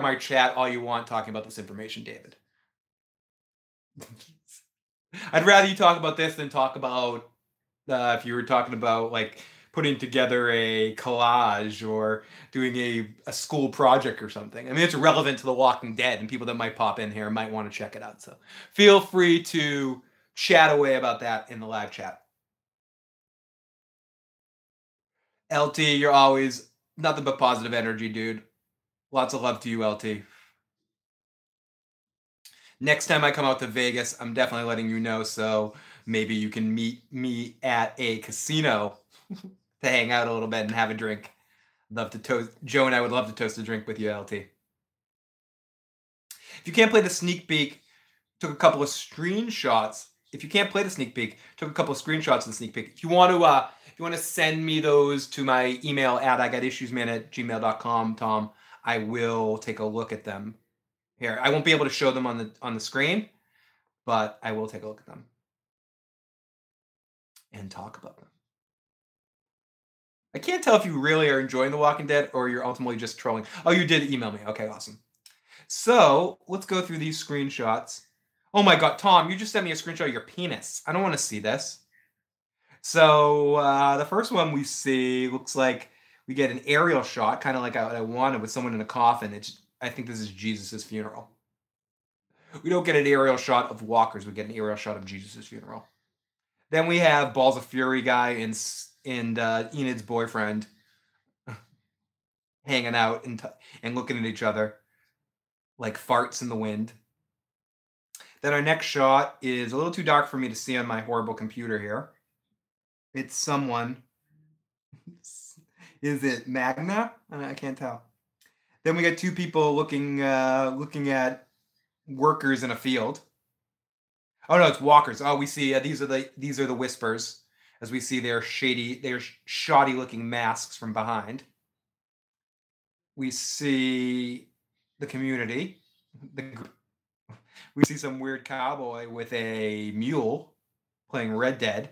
my chat all you want talking about this information, David. I'd rather you talk about this than talk about if you were talking about like putting together a collage or doing a school project or something. I mean, it's relevant to The Walking Dead, and people that might pop in here might want to check it out. So feel free to chat away about that in the live chat. LT, you're always nothing but positive energy, dude. Lots of love to you, LT. Next time I come out to Vegas, I'm definitely letting you know, so maybe you can meet me at a casino to hang out a little bit and have a drink. Love to toast. Joe and I would love to toast a drink with you, LT. If you can't play the sneak peek, took a couple of screenshots. If you can't play the sneak peek, took a couple of screenshots of the sneak peek. If you want to send me those to my email at igotissuesman@gmail.com, Tom, I will take a look at them. Here, I won't be able to show them on the screen, but I will take a look at them and talk about them. I can't tell if you really are enjoying The Walking Dead or you're ultimately just trolling. Oh, you did email me. Okay, awesome. So let's go through these screenshots. Oh my God, Tom, you just sent me a screenshot of your penis. I don't want to see this. So the first one we see looks like we get an aerial shot, kind of like I wanted, with someone in a coffin. It's, I think this is Jesus' funeral. We don't get an aerial shot of walkers. We get an aerial shot of Jesus' funeral. Then we have Balls of Fury guy and Enid's boyfriend hanging out and looking at each other like farts in the wind. Then our next shot is a little too dark for me to see on my horrible computer here. It's someone. Is it Magna? I can't tell. Then we got two people looking at workers in a field. Oh no, it's walkers. Oh, we see these are the Whispers, as we see their shoddy looking masks from behind. We see the community. We see some weird cowboy with a mule playing Red Dead.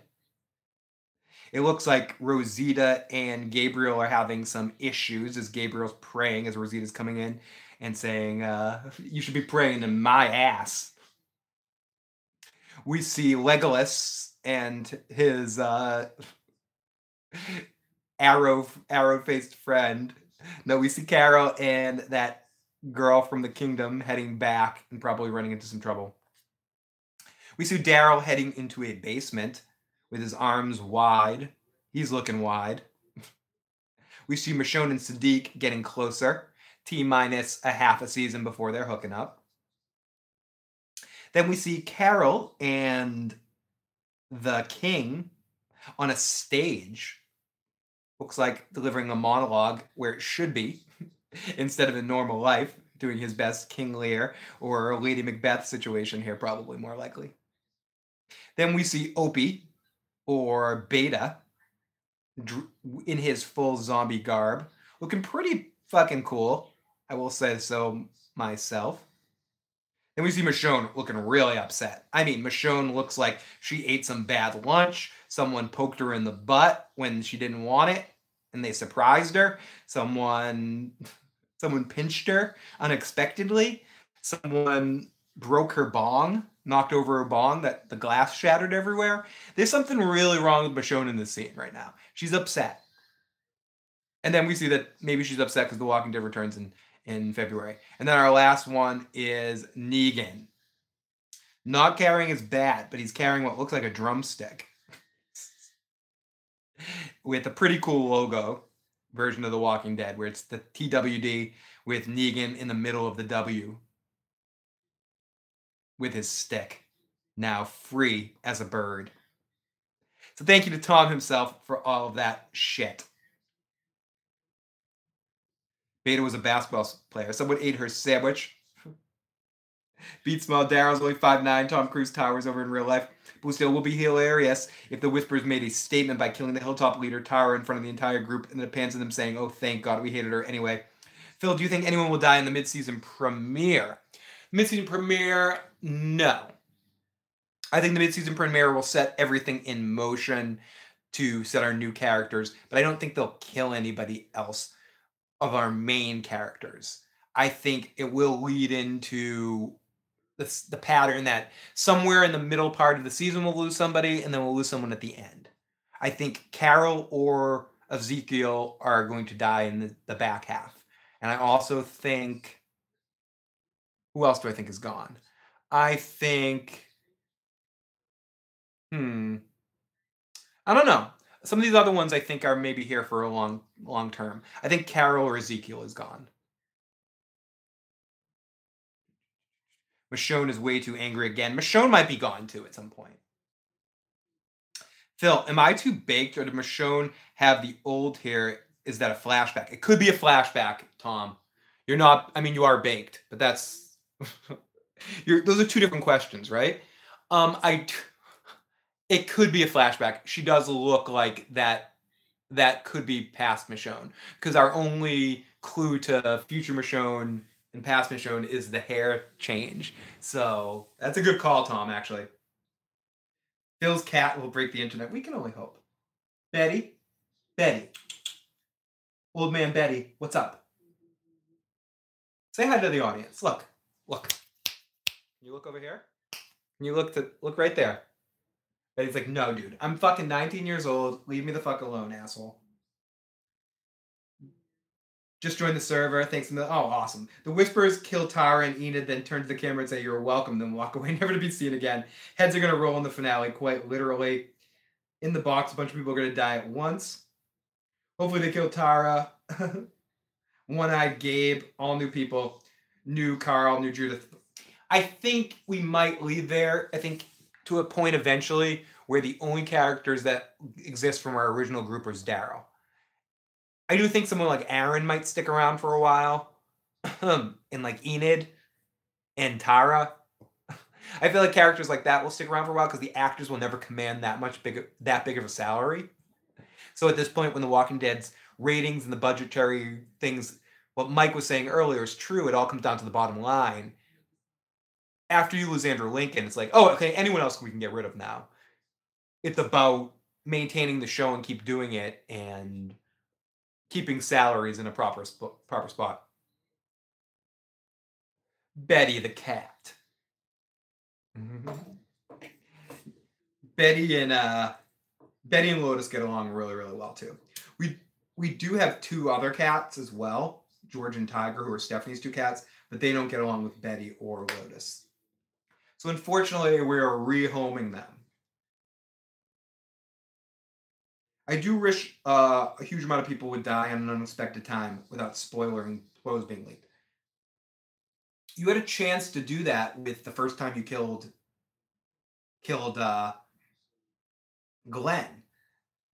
It looks like Rosita and Gabriel are having some issues as Gabriel's praying, as Rosita's coming in and saying, you should be praying to my ass. We see Legolas and his arrow-faced friend. No, we see Carol and that girl from the kingdom heading back and probably running into some trouble. We see Daryl heading into a basement with his arms wide. He's looking wide. We see Michonne and Sadiq getting closer. T-minus a half a season before they're hooking up. Then we see Carol and the king on a stage. Looks like delivering a monologue where it should be, instead of in normal life, doing his best King Lear or Lady Macbeth situation here, probably more likely. Then we see Opie or Beta in his full zombie garb, looking pretty fucking cool, I will say so myself. And we see Michonne looking really upset. I mean, Michonne looks like she ate some bad lunch. Someone poked her in the butt when she didn't want it, and they surprised her. Someone pinched her unexpectedly. Someone broke her bong, knocked over her bong, that the glass shattered everywhere. There's something really wrong with Michonne in this scene right now. She's upset. And then we see that maybe she's upset because The Walking Dead returns in February. And then our last one is Negan. Not carrying his bat, but he's carrying what looks like a drumstick with a pretty cool logo version of The Walking Dead, where it's the TWD with Negan in the middle of the W with his stick, now free as a bird. So thank you to Tom himself for all of that shit. Beta was a basketball player. Someone ate her sandwich. Beat small Daryl's only 5'9". Tom Cruise towers over in real life. But still, it would be hilarious if the Whispers made a statement by killing the Hilltop leader Tara in front of the entire group and the pans of them saying, oh, thank God, we hated her anyway. Phil, do you think anyone will die in the midseason premiere? Midseason premiere, no. I think the midseason premiere will set everything in motion to set our new characters, but I don't think they'll kill anybody else of our main characters. I think it will lead into the pattern that somewhere in the middle part of the season we'll lose somebody, and then we'll lose someone at the end. I think Carol or Ezekiel are going to die in the back half. And I also think, who else do I think is gone? I think, I don't know. Some of these other ones I think are maybe here for a long term. I think Carol or Ezekiel is gone. Michonne is way too angry again. Michonne might be gone too at some point. Phil, am I too baked or did Michonne have the old hair? Is that a flashback? It could be a flashback, Tom. You're not, I mean, you are baked, but that's, those are two different questions, right? It could be a flashback. She does look like that. That could be past Michonne, because our only clue to future Michonne and past Michonne is the hair change. So that's a good call, Tom, actually. Phil's cat will break the internet. We can only hope. Betty. Old man Betty, what's up? Say hi to the audience. Look, look. Can you look over here? Can you look to look right there? And he's like, no, dude, I'm fucking 19 years old. Leave me the fuck alone, asshole. Just joined the server. Thanks. Oh, awesome. The Whispers kill Tara and Enid, then turn to the camera and say, you're welcome, then walk away, never to be seen again. Heads are going to roll in the finale, quite literally. In the box, a bunch of people are going to die at once. Hopefully they kill Tara. One-eyed Gabe, all new people, new Carl, new Judith. I think we might lead there, I think, to a point eventually where the only characters that exist from our original group is Daryl. I do think someone like Aaron might stick around for a while, and like Enid and Tara. I feel like characters like that will stick around for a while because the actors will never command that big of a salary. So at this point, when The Walking Dead's ratings and the budgetary things, what Mike was saying earlier is true. It all comes down to the bottom line. After you lose Andrew Lincoln, it's like, oh, okay, anyone else we can get rid of now. It's about maintaining the show and keep doing it and keeping salaries in a proper spot. Betty the cat. Mm-hmm. Betty and Lotus get along really, really well too. We do have two other cats as well, George and Tiger, who are Stephanie's two cats, but they don't get along with Betty or Lotus. So unfortunately, we are rehoming them. I do wish a huge amount of people would die at an unexpected time without spoilers being leaked. You had a chance to do that with the first time you killed Glenn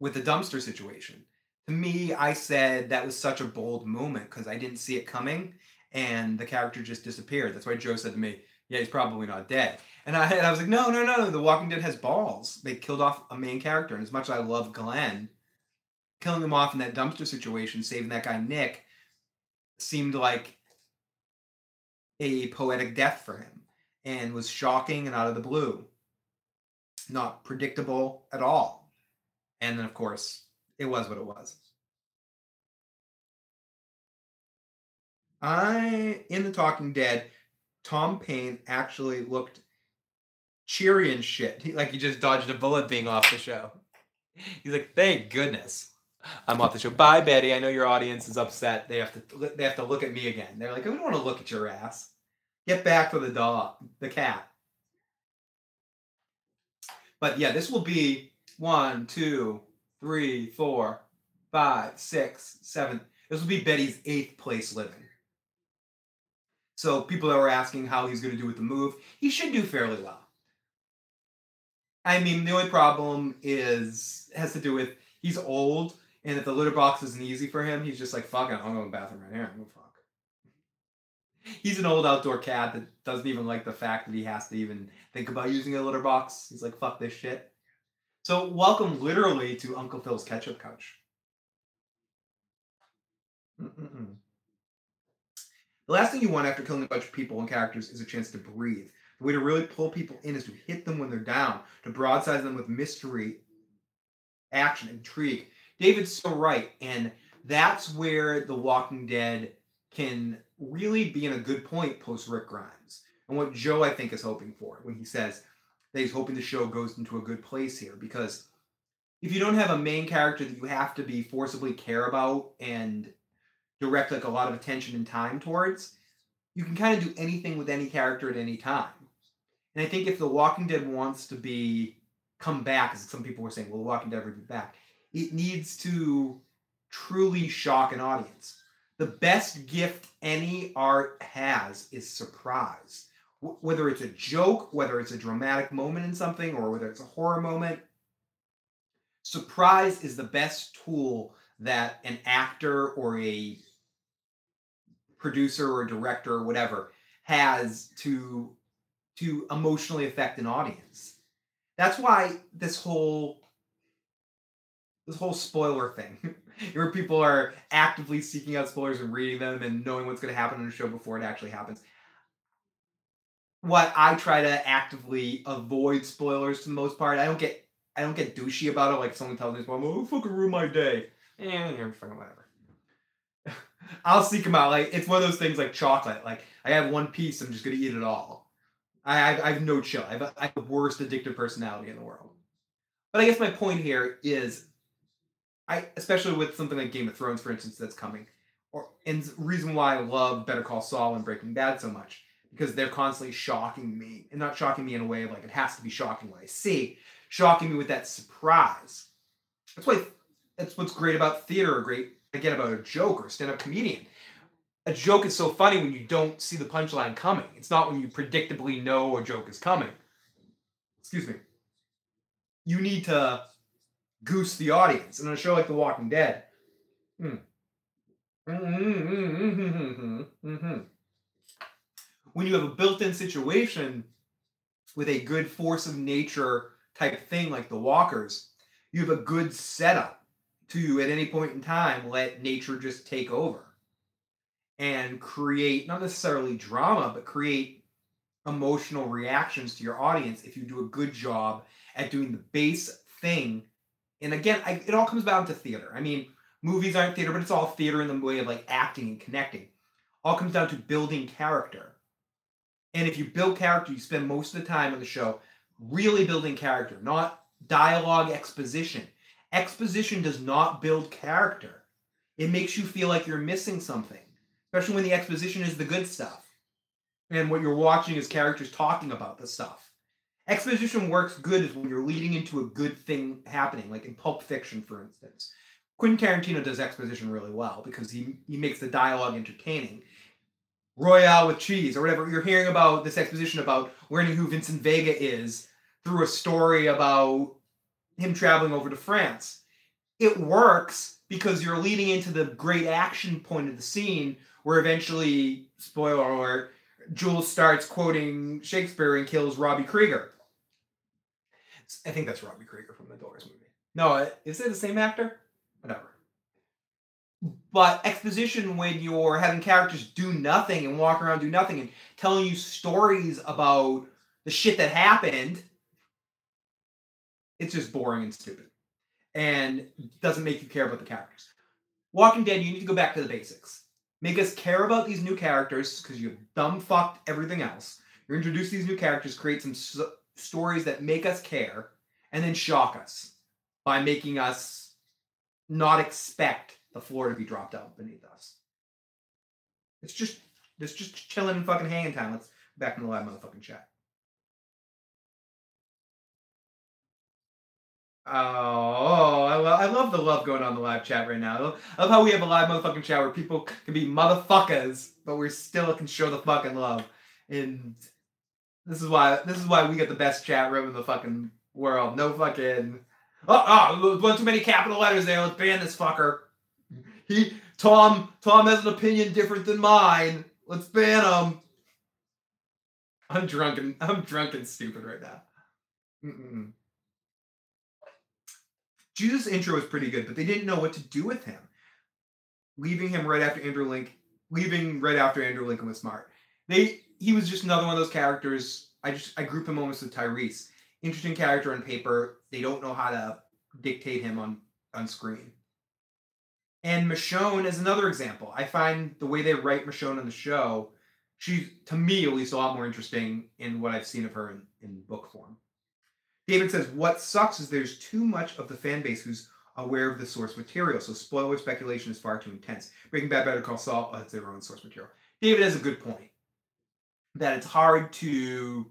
with the dumpster situation. To me, I said that was such a bold moment because I didn't see it coming, and the character just disappeared. That's why Joe said to me, yeah, he's probably not dead. And I was like, no. The Walking Dead has balls. They killed off a main character. And as much as I love Glenn, killing him off in that dumpster situation, saving that guy Nick, seemed like a poetic death for him and was shocking and out of the blue. Not predictable at all. And then, of course, it was what it was. In The Talking Dead, Tom Paine actually looked cheery and shit. He just dodged a bullet being off the show. He's like, thank goodness I'm off the show. Bye, Betty. I know your audience is upset. They have to look at me again. They're like, I don't want to look at your ass. Get back to the cat. But yeah, this will be 1, 2, 3, 4, 5, 6, 7. This will be Betty's 8th place living. So people that were asking how he's going to do with the move, he should do fairly well. I mean, the only problem has to do with he's old, and if the litter box isn't easy for him, he's just like, fuck it, I'm going to the bathroom right here. I'm going to fuck. He's an old outdoor cat that doesn't even like the fact that he has to even think about using a litter box. He's like, fuck this shit. So welcome literally to Uncle Phil's ketchup couch. Mm-mm-mm. The last thing you want after killing a bunch of people and characters is a chance to breathe. The way to really pull people in is to hit them when they're down, to broadside them with mystery, action, intrigue. David's so right, and that's where The Walking Dead can really be in a good point post Rick Grimes. And what Joe, I think, is hoping for when he says that he's hoping the show goes into a good place here, because if you don't have a main character that you have to be forcibly care about and direct like a lot of attention and time towards, you can kind of do anything with any character at any time. And I think if The Walking Dead wants to come back, as some people were saying, will The Walking Dead ever be back? It needs to truly shock an audience. The best gift any art has is surprise. Whether it's a joke, whether it's a dramatic moment in something, or whether it's a horror moment, surprise is the best tool that an actor or a producer or director or whatever has to emotionally affect an audience. That's why this whole spoiler thing, where people are actively seeking out spoilers and reading them and knowing what's going to happen in the show before it actually happens. What I try to actively avoid spoilers for the most part. I don't get douchey about it. Like someone tells me, "Oh, fucking ruined my day." Yeah, whatever. I'll seek them out. Like, it's one of those things like chocolate. Like, I have one piece, I'm just going to eat it all. I have no chill. I have the worst addictive personality in the world. But I guess my point here is, especially with something like Game of Thrones, for instance, that's coming, and the reason why I love Better Call Saul and Breaking Bad so much, because they're constantly shocking me, and not shocking me in a way of like, it has to be shocking what I see, shocking me with that surprise. That's what's great about theater, or great, again, about a joke or stand-up comedian. A joke is so funny when you don't see the punchline coming. It's not when you predictably know a joke is coming. Excuse me. You need to goose the audience. And on a show like The Walking Dead, when you have a built-in situation with a good force of nature type thing like the walkers, you have a good setup to, at any point in time, let nature just take over and create, not necessarily drama, but create emotional reactions to your audience if you do a good job at doing the base thing. And again, it all comes down to theater. I mean, movies aren't theater, but it's all theater in the way of like acting and connecting. All comes down to building character. And if you build character, you spend most of the time on the show really building character, not dialogue exposition. Exposition does not build character. It makes you feel like you're missing something, especially when the exposition is the good stuff. And what you're watching is characters talking about the stuff. Exposition works good is when you're leading into a good thing happening, like in Pulp Fiction, for instance. Quentin Tarantino does exposition really well because he makes the dialogue entertaining. Royale with cheese or whatever. You're hearing about this exposition about learning who Vincent Vega is through a story about him traveling over to France. It works because you're leading into the great action point of the scene where eventually, spoiler alert, Jules starts quoting Shakespeare and kills Robbie Krieger. I think that's Robbie Krieger from the Doors movie. No, is it the same actor? Whatever. But exposition, when you're having characters do nothing and walk around do nothing and telling you stories about the shit that happened, it's just boring and stupid and doesn't make you care about the characters. Walking Dead, you need to go back to the basics. Make us care about these new characters because you've dumb fucked everything else. You introduce these new characters, create some stories that make us care, and then shock us by making us not expect the floor to be dropped out beneath us. It's just chilling and fucking hanging time. Let's back in the live motherfucking chat. Oh, I love the love going on in the live chat right now. I love how we have a live motherfucking chat where people can be motherfuckers, but we still can show the fucking love. And this is why we get the best chat room in the fucking world. No fucking one too many capital letters there. Let's ban this fucker. Tom has an opinion different than mine. Let's ban him. I'm drunk and stupid right now. Jesus' intro was pretty good, but they didn't know what to do with him. Leaving right after Andrew Lincoln was smart. He was just another one of those characters. I group him almost with Tyrese. Interesting character on paper. They don't know how to dictate him on screen. And Michonne is another example. I find the way they write Michonne on the show, she's, to me at least, a lot more interesting in what I've seen of her in book form. David says, what sucks is there's too much of the fan base who's aware of the source material, so spoiler speculation is far too intense. Breaking Bad, Better Call Saul, that's their own source material. David has a good point, that it's hard to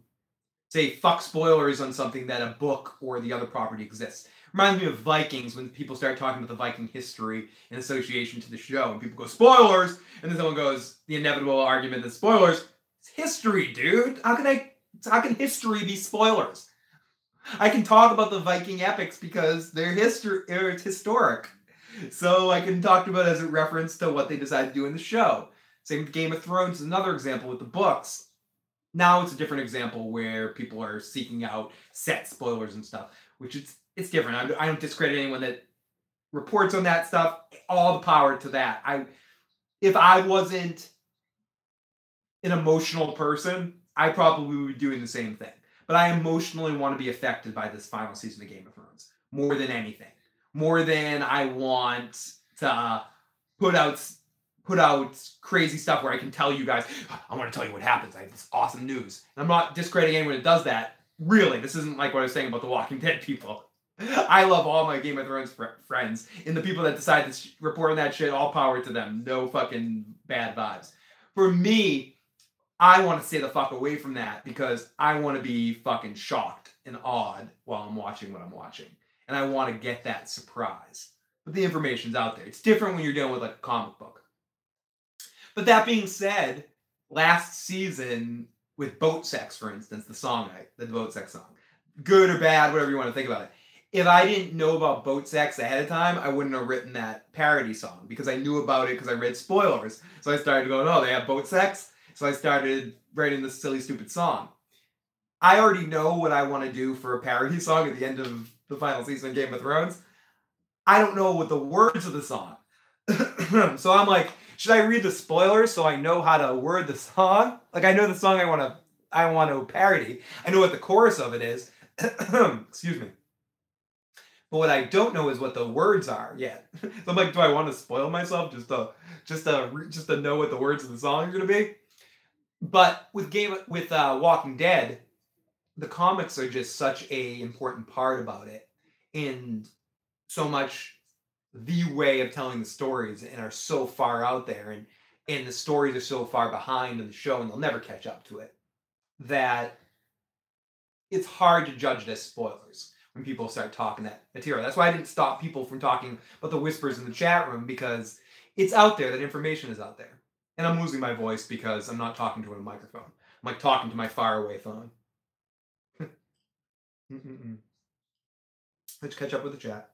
say fuck spoilers on something that a book or the other property exists. Reminds me of Vikings, when people start talking about the Viking history in association to the show, and people go, spoilers! And then someone goes, the inevitable argument that spoilers, it's history, dude! How can history be spoilers? I can talk about the Viking epics because it's historic. So I can talk about it as a reference to what they decided to do in the show. Same with Game of Thrones is another example with the books. Now it's a different example where people are seeking out set spoilers and stuff, which it's different. I don't discredit anyone that reports on that stuff. All the power to that. If I wasn't an emotional person, I probably would be doing the same thing. But I emotionally want to be affected by this final season of Game of Thrones more than anything. More than I want to put out put out crazy stuff where I can tell you guys, I want to tell you what happens. I have this awesome news. And I'm not discrediting anyone that does that. Really, this isn't like what I was saying about The Walking Dead people. I love all my Game of Thrones friends. And the people that decide to report on that shit, all power to them. No fucking bad vibes. For me, I want to stay the fuck away from that because I want to be fucking shocked and awed while I'm watching what I'm watching. And I want to get that surprise. But the information's out there. It's different when you're dealing with like a comic book. But that being said, last season with Boat Sex, for instance, the song, the Boat Sex song, good or bad, whatever you want to think about it. If I didn't know about Boat Sex ahead of time, I wouldn't have written that parody song because I knew about it because I read spoilers. So I started going, oh, they have boat sex? So I started writing this silly, stupid song. I already know what I want to do for a parody song at the end of the final season of Game of Thrones. I don't know what the words of the song. So I'm like, should I read the spoilers so I know how to word the song? Like, I know the song I want to parody. I know what the chorus of it is. Excuse me. But what I don't know is what the words are yet. So I'm like, do I want to spoil myself just to know what the words of the song are going to be? But with Walking Dead, the comics are just such a important part about it, and so much the way of telling the stories, and are so far out there, and the stories are so far behind in the show, and they'll never catch up to it. That it's hard to judge it as spoilers. When people start talking that material. That's why I didn't stop people from talking about the whispers in the chat room, because it's out there, that information is out there. And I'm losing my voice because I'm not talking to a microphone. I'm like talking to my faraway phone. Let's catch up with the chat.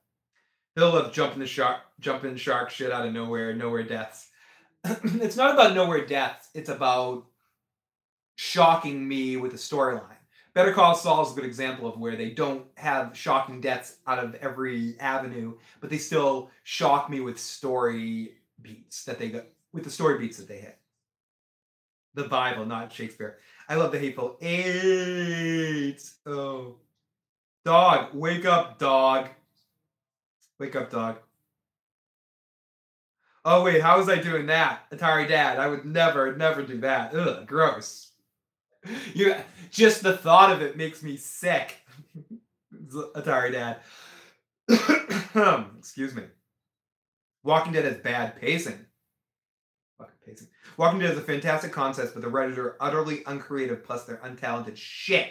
They'll love jumping shark shit out of nowhere deaths. It's not about nowhere deaths, it's about shocking me with a storyline. Better Call Saul is a good example of where they don't have shocking deaths out of every avenue, but they still shock me with story beats that they go with the story beats that they hit. The Bible, not Shakespeare. I love the Hateful Eight. Oh, dog, wake up, dog. Wake up, dog. Oh wait, how was I doing that, Atari Dad? I would never do that. Ugh, gross. You just the thought of it makes me sick. Atari Dad. Excuse me. Walking Dead has bad pacing. Fucking pacing. Walking Dead is a fantastic concept, but the writers are utterly uncreative, plus they're untalented shit.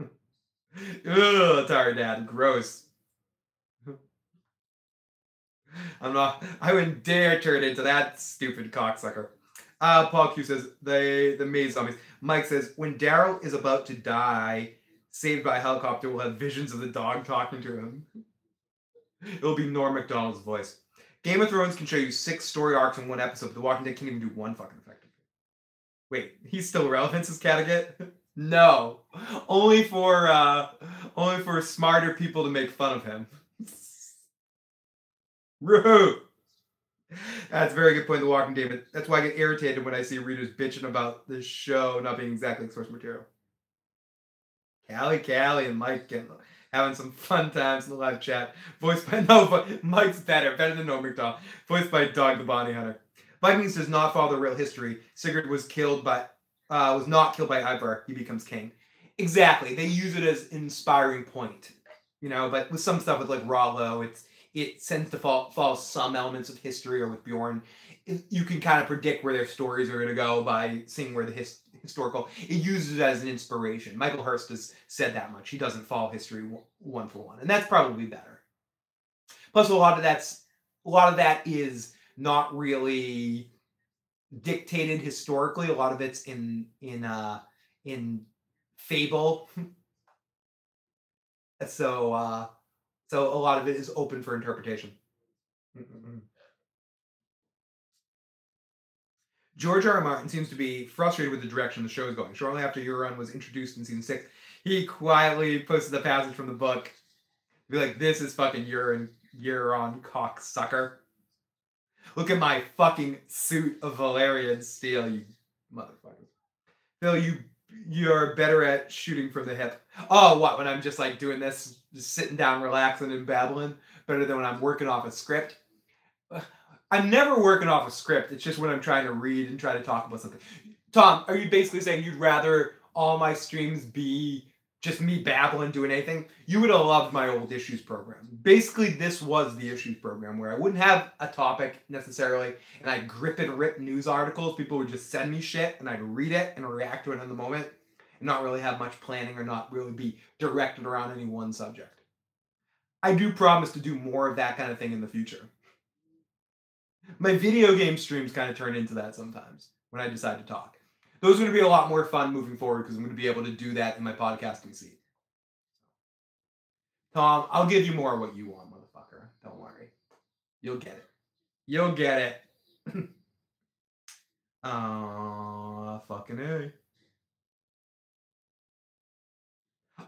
Ugh, Atari Dad. Gross. I wouldn't dare turn into that stupid cocksucker. Paul Q says, the maze zombies. Mike says, when Daryl is about to die, saved by a helicopter, we'll have visions of the dog talking to him. It'll be Norm MacDonald's voice. Game of Thrones can show you 6 story arcs in 1 episode, but The Walking Dead can't even do 1 fucking effective. Wait, he's still relevant as Kattegat? No. Only for smarter people to make fun of him. Rude. That's a very good point, The Walking Dead. That's why I get irritated when I see readers bitching about this show not being exactly source material. Callie, and Mike having some fun times in the live chat. Voiced by, no, but Mike's better than Norm MacDonald. Voiced by Dog the Bounty Hunter. Vikings does not follow the real history. Sigurd was not killed by Ivar. He becomes king. Exactly. They use it as an inspiring point, you know. But with some stuff with like Rollo, it tends to follow some elements of history, or with Bjorn, you can kind of predict where their stories are going to go by seeing where the historical... It uses it as an inspiration. Michael Hurst has said that much. He doesn't follow history one for one, and that's probably better. Plus, a lot of that is not really dictated historically. A lot of it's in fable, so. So a lot of it is open for interpretation. George R. R. Martin seems to be frustrated with the direction the show is going. Shortly after Euron was introduced in season 6, he quietly posted the passage from the book. He'd be like, this is fucking Euron cocksucker. Look at my fucking suit of Valyrian steel, you motherfucker. Phil, you're better at shooting from the hip. Oh, what, when I'm just like doing this? Just sitting down, relaxing, and babbling, better than when I'm working off a script. I'm never working off a script. It's just when I'm trying to read and try to talk about something. Tom, are you basically saying you'd rather all my streams be just me babbling, doing anything? You would have loved my old issues program. Basically, this was the issues program where I wouldn't have a topic necessarily, and I'd grip and rip news articles. People would just send me shit, and I'd read it and react to it in the moment, and not really have much planning or not really be directed around any one subject. I do promise to do more of that kind of thing in the future. My video game streams kind of turn into that sometimes when I decide to talk. Those are going to be a lot more fun moving forward because I'm going to be able to do that in my podcasting seat. Tom, I'll give you more of what you want, motherfucker. Don't worry. You'll get it. You'll get it. Fucking A.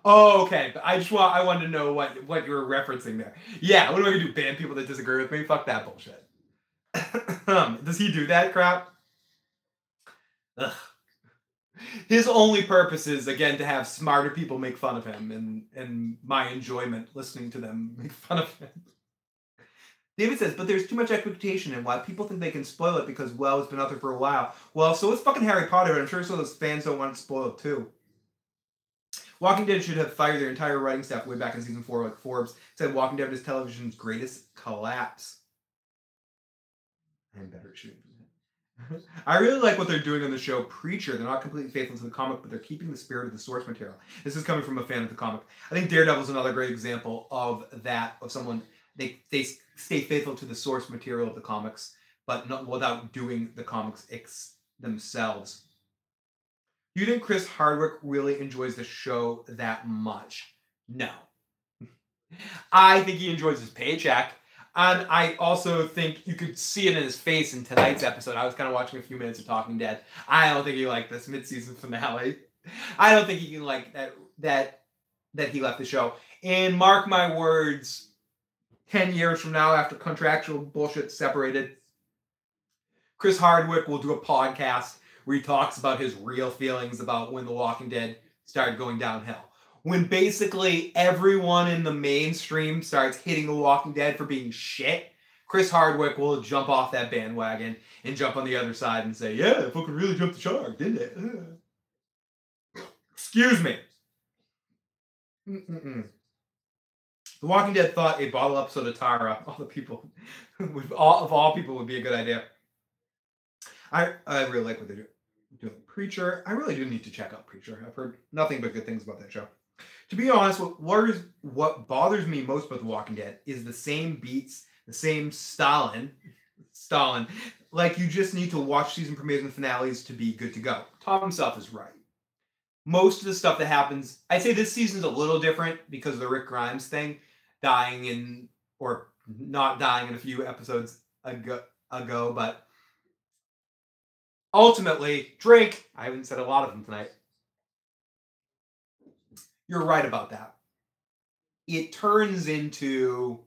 Oh, okay. But I wanted to know what you were referencing there. Yeah, what am I going to do? Ban people that disagree with me? Fuck that bullshit. Does he do that crap? Ugh. His only purpose is, again, to have smarter people make fun of him, and my enjoyment listening to them make fun of him. David says, but there's too much expectation in why people think they can spoil it because, well, it's been out there for a while. Well, so it's fucking Harry Potter, and I'm sure some of those fans don't want it spoiled, too. Walking Dead should have fired their entire writing staff way back in season 4, like Forbes said. Walking Dead is television's greatest collapse. I'm better at shooting. I really like what they're doing on the show Preacher. They're not completely faithful to the comic, but they're keeping the spirit of the source material. This is coming from a fan of the comic. I think Daredevil is another great example of that, of someone, they stay faithful to the source material of the comics, but not without doing the comics themselves. Do you think Chris Hardwick really enjoys the show that much? No. I think he enjoys his paycheck. And I also think you could see it in his face in tonight's episode. I was kind of watching a few minutes of Talking Dead. I don't think he liked this mid-season finale. I don't think he can like that he left the show. And mark my words, 10 years from now, after contractual bullshit separated, Chris Hardwick will do a podcast where he talks about his real feelings about when The Walking Dead started going downhill. When basically everyone in the mainstream starts hitting The Walking Dead for being shit, Chris Hardwick will jump off that bandwagon and jump on the other side and say, yeah, the fucking really jumped the shark, didn't it? Excuse me. The Walking Dead thought a bottle episode of Tara, all people, would be a good idea. I really like what they do. Doing Preacher. I really do need to check out Preacher. I've heard nothing but good things about that show. To be honest, what bothers me most about The Walking Dead is the same beats, the same Stalin. Like, you just need to watch season premieres and finales to be good to go. Tom himself is right. Most of the stuff that happens, I'd say this season's a little different because of the Rick Grimes thing, or not dying in a few episodes ago, but ultimately, drink. I haven't said a lot of them tonight. You're right about that. It turns into,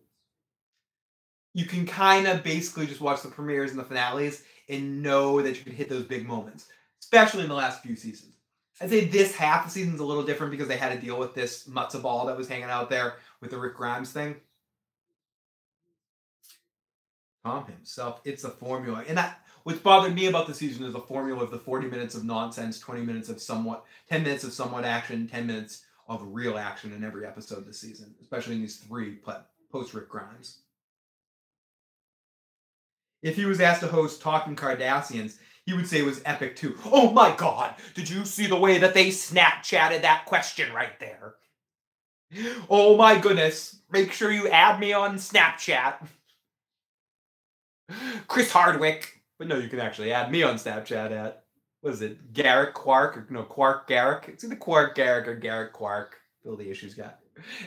you can kind of basically just watch the premieres and the finales and know that you can hit those big moments, especially in the last few seasons. I'd say this half the season's a little different because they had to deal with this matzo ball that was hanging out there with the Rick Grimes thing. Tom himself, it's a formula. And what's bothered me about the season is the formula of the 40 minutes of nonsense, 20 minutes of somewhat, 10 minutes of somewhat action, 10 minutes of real action in every episode this season, especially in these three post-Rick Grimes. If he was asked to host Talking Kardashians, he would say it was epic too. Oh my God, did you see the way that they Snapchatted that question right there? Oh my goodness, make sure you add me on Snapchat. Chris Hardwick. But no, you can actually add me on Snapchat at, what is it, Garrick Quark? Or no, Quark Garrick. It's either Quark Garrick or Garrick Quark. Phil the Issues guy.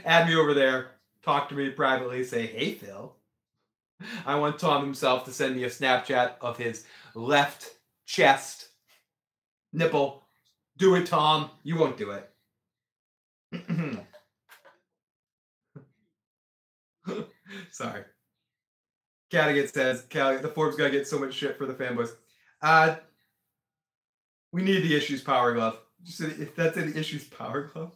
Add me over there. Talk to me privately. Say, hey, Phil. I want Tom himself to send me a Snapchat of his left chest nipple. Do it, Tom. You won't do it. Sorry. Cattigat says, the Forbes guy gets so much shit for the fanboys. We need the Issues Power Glove. If that's an Issues Power Glove.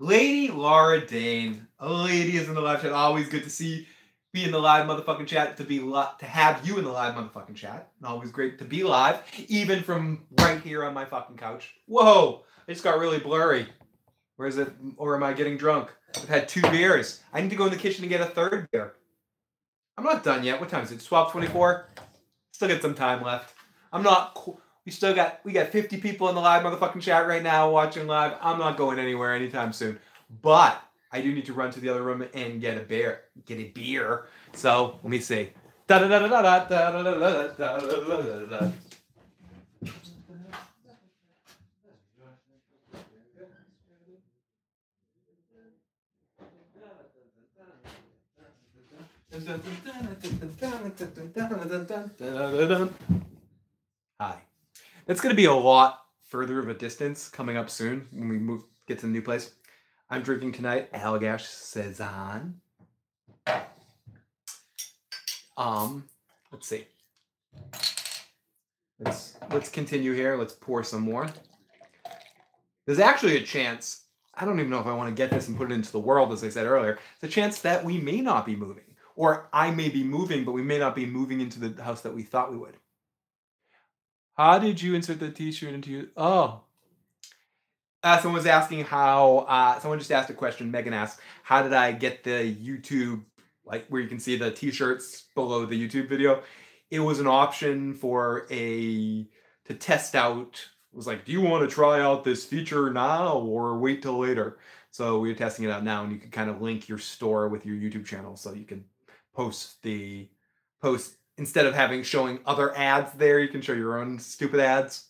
Lady Laura Dane. A lady is in the live chat. Always good to see be in the live motherfucking chat, to have you in the live motherfucking chat. Always great to be live, even from right here on my fucking couch. Whoa, it just got really blurry. Where is it? Or am I getting drunk? I've had 2 beers. I need to go in the kitchen and get a 3rd beer. I'm not done yet. What time is it? Swap 24? Still got some time left. I'm not... We got 50 people in the live motherfucking chat right now watching live. I'm not going anywhere anytime soon. But... I do need to run to the other room and get a beer. So let me see. Hi. That's gonna be a lot further of a distance coming up soon when we get to the new place. I'm drinking tonight Allagash Saison. Let's see. Let's continue here. Let's pour some more. There's actually a chance. I don't even know if I want to get this and put it into the world, as I said earlier. There's a chance that we may not be moving, or I may be moving, but we may not be moving into the house that we thought we would. How did you insert the T-shirt into you? Oh. Someone was asking how, someone just asked a question. Megan asked, how did I get the YouTube, like where you can see the t-shirts below the YouTube video? It was an option for to test out. It was like, do you want to try out this feature now or wait till later? So we were testing it out now, and you can kind of link your store with your YouTube channel. So you can post instead of showing other ads there, you can show your own stupid ads.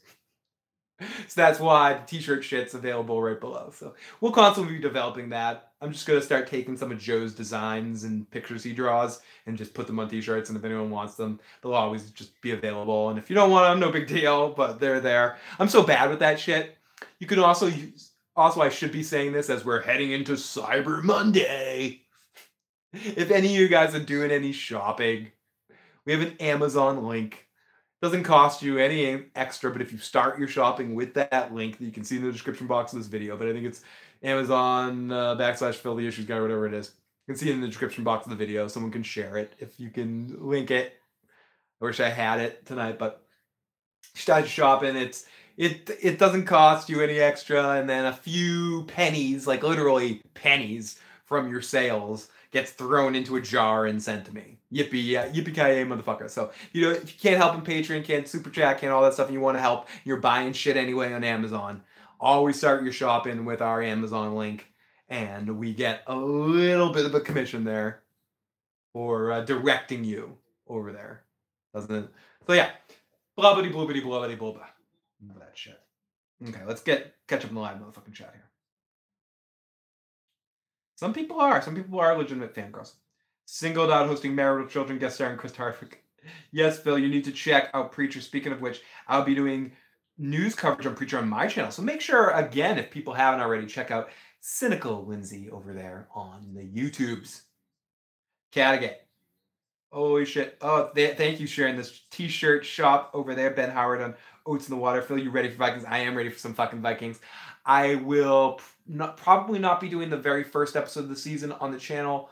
So that's why the t-shirt shit's available right below. So we'll constantly be developing that. I'm just going to start taking some of Joe's designs and pictures he draws and just put them on t-shirts. And if anyone wants them, they'll always just be available. And if you don't want them, no big deal, but they're there. I'm so bad with that shit. You can also I should be saying this as we're heading into Cyber Monday. If any of you guys are doing any shopping, we have an Amazon link. Doesn't cost you any extra, but if you start your shopping with that link that you can see in the description box of this video, but I think it's Amazon /fill the issues guy, whatever it is. You can see it in the description box of the video. Someone can share it if you can link it. I wish I had it tonight, but start shopping. It doesn't cost you any extra, and then a few pennies, like literally pennies from your sales, gets thrown into a jar and sent to me. Yippee-ki-yay, motherfucker. So, you know, if you can't help on Patreon, can't Super Chat, can't all that stuff, and you want to help, you're buying shit anyway on Amazon, always start your shopping with our Amazon link, and we get a little bit of a commission there for directing you over there. Doesn't it? So, yeah. Blah-bitty-blah-bitty-blah-bitty-blah-blah. That shit. Okay, let's catch up in the live motherfucking chat here. Some people are. Some people are legitimate fangirls. Singled out hosting marital children, guest starring Chris Hardwick. Yes, Phil, you need to check out Preacher. Speaking of which, I'll be doing news coverage on Preacher on my channel. So make sure, again, if people haven't already, check out Cynical Lindsay over there on the YouTubes. Cattigat. Holy shit. Oh, thank you, Sharon. This t-shirt shop over there. Ben Howard on Oats in the Water. Phil, you ready for Vikings? I am ready for some fucking Vikings. I will probably not be doing the very first episode of the season on the channel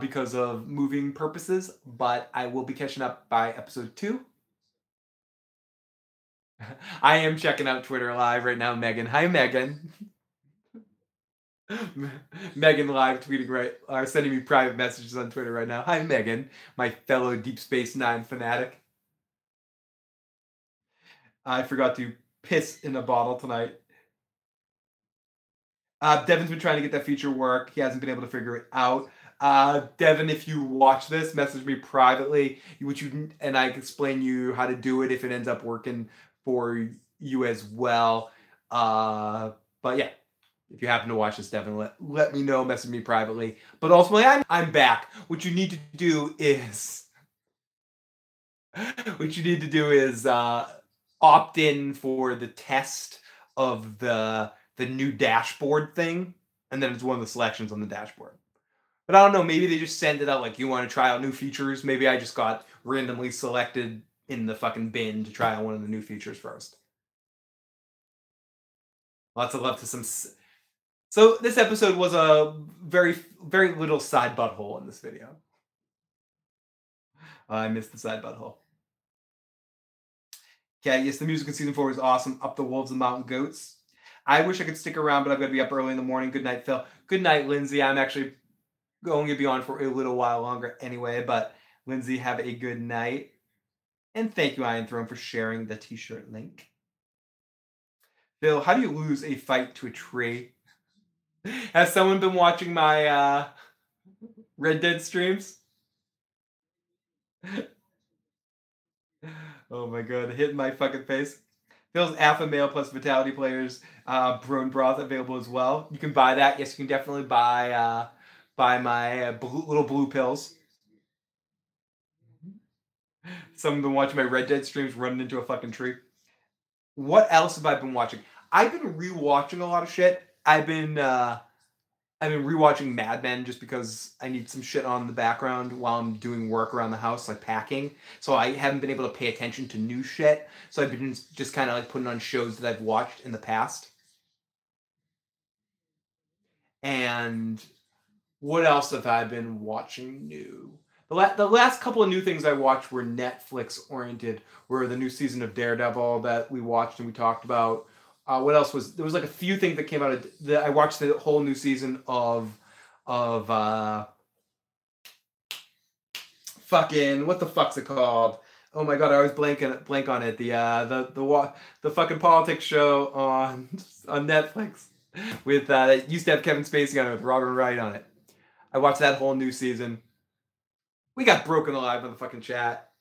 because of moving purposes, but I will be catching up by episode 2. I am checking out Twitter Live right now, Megan. Hi, Megan. Megan live tweeting or sending me private messages on Twitter right now. Hi, Megan, my fellow Deep Space Nine fanatic. I forgot to piss in a bottle tonight. Devin's been trying to get that feature work. He hasn't been able to figure it out. Devin, if you watch this, message me privately, and I can explain you how to do it if it ends up working for you as well. But yeah, if you happen to watch this, Devin, let me know. Message me privately. But ultimately, I'm back. What you need to do is opt in for the test of the new dashboard thing, and then it's one of the selections on the dashboard. But I don't know, maybe they just send it out like, you want to try out new features? Maybe I just got randomly selected in the fucking bin to try out one of the new features first. Lots of love to some... So this episode was a very, very little side butthole in this video. I missed the side butthole. Okay, yes, the music in season 4 was awesome. Up the Wolves and Mountain Goats. I wish I could stick around, but I've got to be up early in the morning. Good night, Phil. Good night, Lindsay. I'm actually going to be on for a little while longer anyway, but Lindsay, have a good night. And thank you, Iron Throne, for sharing the t-shirt link. Phil, how do you lose a fight to a tree? Has someone been watching my Red Dead streams? Oh my god, hit my fucking face. Phil's Alpha Male plus Vitality Players Brewing Broth available as well. You can buy that. Yes, you can definitely buy my little blue pills. Someone been watching my Red Dead streams running into a fucking tree. What else have I been watching? I've been rewatching a lot of shit. I've been rewatching Mad Men just because I need some shit on the background while I'm doing work around the house, like packing. So I haven't been able to pay attention to new shit. So I've been just kind of like putting on shows that I've watched in the past. And what else have I been watching new? The last couple of new things I watched were Netflix-oriented, were the new season of Daredevil that we watched and we talked about. What else was there? Was like a few things that came out of that. I watched the whole new season of fucking, what the fuck's it called? Oh my god, I always blank on it. The fucking politics show on Netflix with that used to have Kevin Spacey on it with Robin Wright on it. I watched that whole new season. We got broken alive on the fucking chat.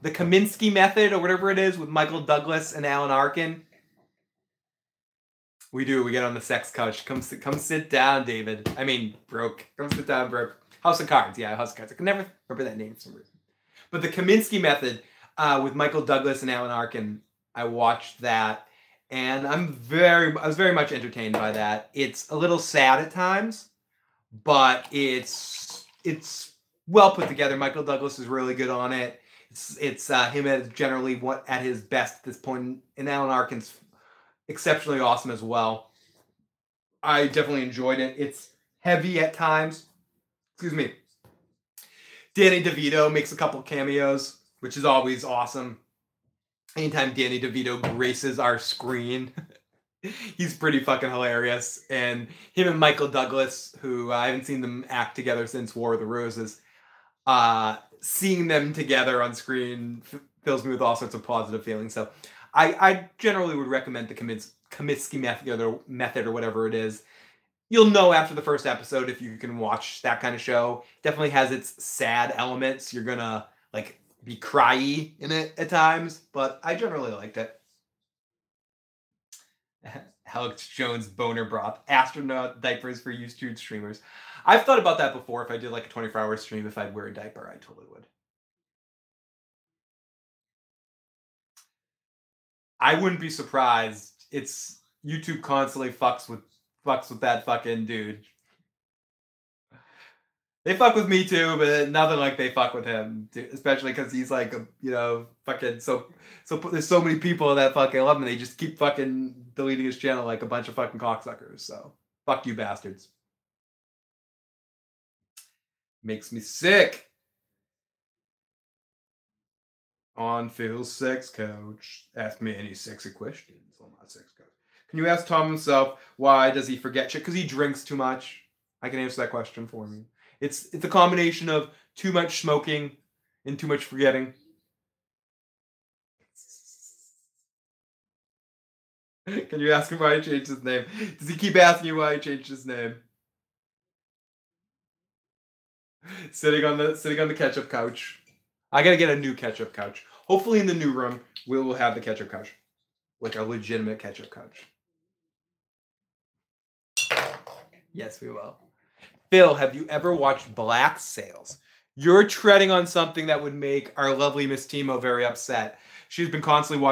The Kaminsky Method or whatever it is with Michael Douglas and Alan Arkin. We do. We get on the sex couch. Come sit down, David. I mean, Brooke. Come sit down, Brooke. House of Cards. Yeah, House of Cards. I can never remember that name for some reason. But the Kaminsky Method with Michael Douglas and Alan Arkin. I watched that, and I was very much entertained by that. It's a little sad at times, but it's well put together. Michael Douglas is really good on it. It's him as generally at his best at this point, and Alan Arkin's exceptionally awesome as well. I definitely enjoyed it. It's heavy at times. Excuse me. Danny DeVito makes a couple cameos, which is always awesome. Anytime Danny DeVito graces our screen, he's pretty fucking hilarious. And him and Michael Douglas, who I haven't seen them act together since War of the Roses, seeing them together on screen fills me with all sorts of positive feelings. So I generally would recommend the Kaminsky method or whatever it is. You'll know after the first episode if you can watch that kind of show. Definitely has its sad elements. You're going to like be cryy in it at times, but I generally liked it. Alex Jones boner broth. Astronaut diapers for YouTube streamers. I've thought about that before. If I did like a 24-hour stream, if I'd wear a diaper, I totally would. I wouldn't be surprised. It's YouTube constantly fucks with that fucking dude. They fuck with me too, but nothing like they fuck with him, dude. Especially because he's like a, you know, fucking so there's so many people that fucking love him, and they just keep fucking deleting his channel like a bunch of fucking cocksuckers. So fuck you bastards. Makes me sick. On Phil's sex coach, ask me any sexy questions on my sex coach. Can you ask Tom himself why does he forget shit? Because he drinks too much. I can answer that question for me. It's a combination of too much smoking and too much forgetting. Can you ask him why he changed his name? Does he keep asking you why he changed his name? Sitting on the ketchup couch. I gotta get a new ketchup couch. Hopefully in the new room we will have the ketchup couch. Like a legitimate ketchup couch. Yes, we will. Phil, have you ever watched Black Sails? You're treading on something that would make our lovely Miss Timo very upset. She's been constantly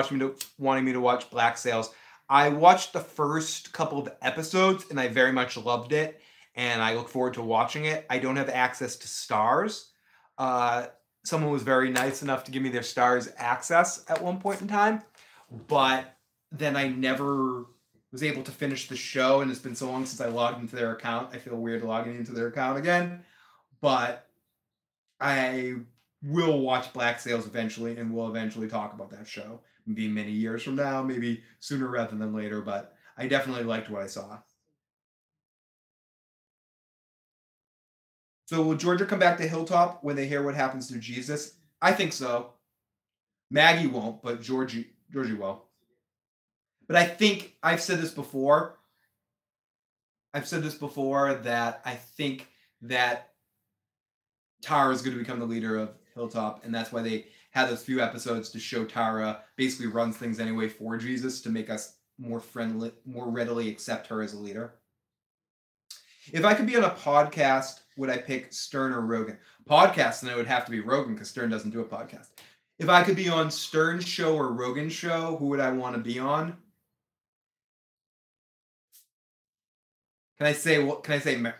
wanting me to watch Black Sails. I watched the first couple of episodes and I very much loved it. And I look forward to watching it. I don't have access to Stars. Someone was very nice enough to give me their Stars access at one point in time. But then I never was able to finish the show. And it's been so long since I logged into their account. I feel weird logging into their account again. But I will watch Black Sails eventually, and we'll eventually talk about that show. Maybe many years from now, maybe sooner rather than later, but I definitely liked what I saw. So will Georgia come back to Hilltop when they hear what happens to Jesus? I think so. Maggie won't, but Georgie will. But I think I've said this before that I think that Tara is going to become the leader of Hilltop, and that's why they had those few episodes to show Tara basically runs things anyway for Jesus to make us more friendly, more readily accept her as a leader. If I could be on a podcast, would I pick Stern or Rogan? Podcast, then it would have to be Rogan because Stern doesn't do a podcast. If I could be on Stern's show or Rogan's show, who would I want to be on? Can I say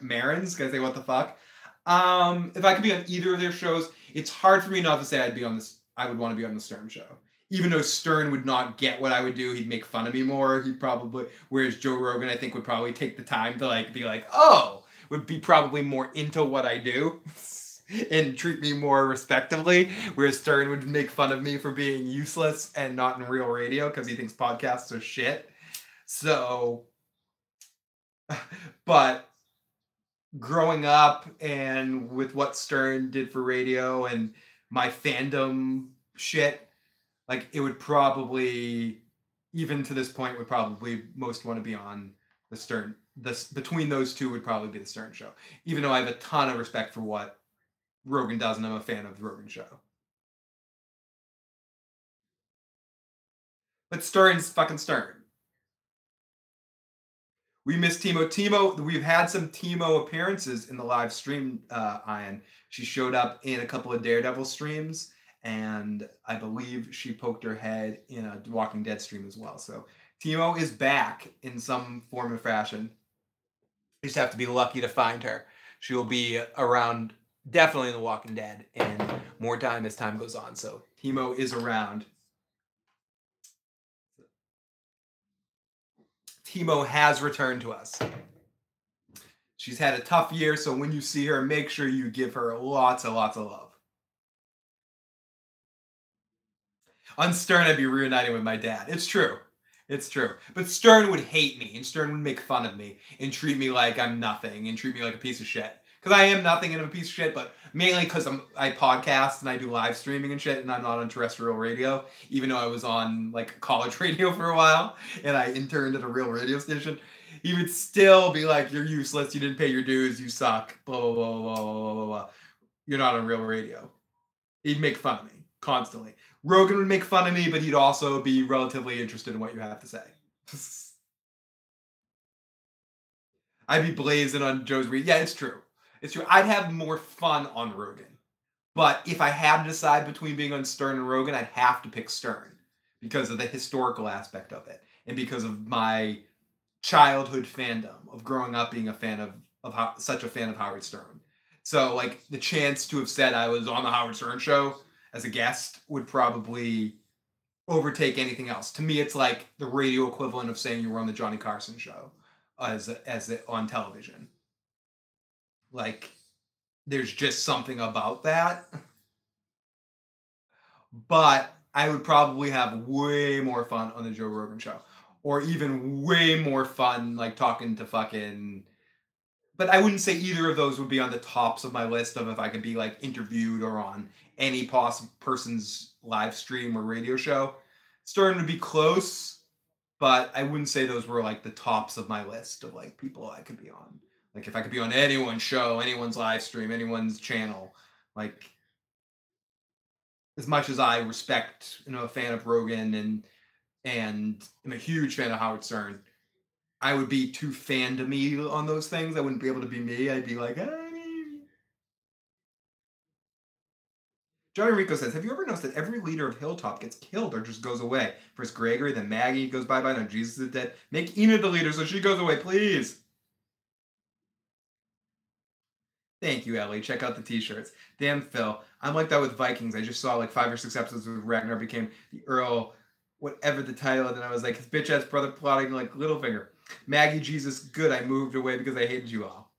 Marin's? Can I say what the fuck? If I could be on either of their shows, it's hard for me not to say I would want to be on the Stern show. Even though Stern would not get what I would do, he'd make fun of me more. He'd probably, whereas Joe Rogan, I think, would probably take the time to like be like, oh, would be probably more into what I do. And treat me more respectively, whereas Stern would make fun of me for being useless and not in real radio because he thinks podcasts are shit. So, but growing up and with what Stern did for radio and my fandom shit, like it would probably, even to this point, would probably most want to be on the Stern. This between those two would probably be the Stern show, even though I have a ton of respect for what Rogan does, and I'm a fan of the Rogan show. But Stern's fucking Stern. We miss Timo. Timo, we've had some Timo appearances in the live stream, Ian. She showed up in a couple of Daredevil streams, and I believe she poked her head in a Walking Dead stream as well. So Timo is back in some form or fashion. You just have to be lucky to find her. She will be around... definitely in The Walking Dead, and more time as time goes on. So Timo is around. Timo has returned to us. She's had a tough year, so when you see her, make sure you give her lots and lots of love. On Stern, I'd be reuniting with my dad. It's true. It's true. But Stern would hate me, and Stern would make fun of me, and treat me like I'm nothing, and treat me like a piece of shit. Because I am nothing and I'm a piece of shit, but mainly because I podcast and I do live streaming and shit, and I'm not on terrestrial radio, even though I was on, like, college radio for a while, and I interned at a real radio station. He would still be like, you're useless, you didn't pay your dues, you suck, blah, blah, blah, blah, blah, blah, blah. You're not on real radio. He'd make fun of me, constantly. Rogan would make fun of me, but he'd also be relatively interested in what you have to say. I'd be blazing on Joe's read. Yeah, it's true. It's true. I'd have more fun on Rogan. But if I had to decide between being on Stern and Rogan, I'd have to pick Stern because of the historical aspect of it and because of my childhood fandom of growing up being a fan of Howard Stern. So, like, the chance to have said I was on the Howard Stern show as a guest would probably overtake anything else. To me, it's like the radio equivalent of saying you were on the Johnny Carson show on television. Like, there's just something about that. But I would probably have way more fun on the Joe Rogan show. Or even way more fun, like, talking to fucking... But I wouldn't say either of those would be on the tops of my list of if I could be, like, interviewed or on any person's live stream or radio show. Stern would be close, but I wouldn't say those were, like, the tops of my list of, like, people I could be on. Like, if I could be on anyone's show, anyone's live stream, anyone's channel, like, as much as I respect, you know, a fan of Rogan and I'm a huge fan of Howard Stern, I would be too fandom-y on those things. I wouldn't be able to be me. I'd be like, hey. Johnny Rico says, have you ever noticed that every leader of Hilltop gets killed or just goes away? First Gregory, then Maggie goes bye-bye, now Jesus is dead. Make Enid the leader so she goes away, please. Thank you, Ellie. Check out the t-shirts. Damn, Phil. I'm like that with Vikings. I just saw like 5 or 6 episodes of Ragnar became the Earl, whatever the title, and I was like, his bitch-ass brother plotting like Littlefinger. Maggie, Jesus, good. I moved away because I hated you all.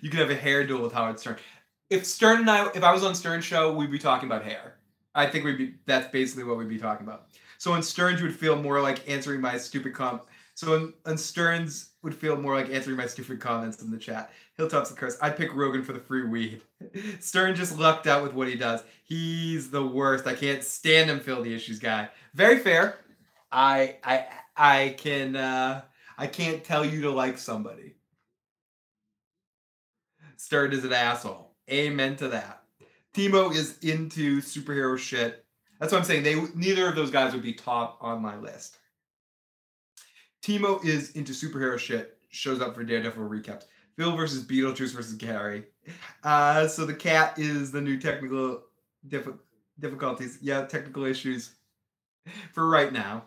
You could have a hair duel with Howard Stern. If Stern and I, if I was on Stern's show, we'd be talking about hair. I think we'd be, that's basically what we'd be talking about. So on Stern's, you would feel more like answering my stupid comments. So on Stern's would feel more like answering my stupid comments in the chat. Hilltop's the curse. I'd pick Rogan for the free weed. Stern just lucked out with what he does. He's the worst. I can't stand him, Phil the Issues guy. Very fair. I can't tell you to like somebody. Stern is an asshole. Amen to that. Timo is into superhero shit. That's what I'm saying. They, neither of those guys would be top on my list. Timo is into superhero shit. Shows up for Daredevil recaps. Phil versus Beetlejuice versus Gary. So the cat is the new technical difficulties. Yeah, technical issues for right now.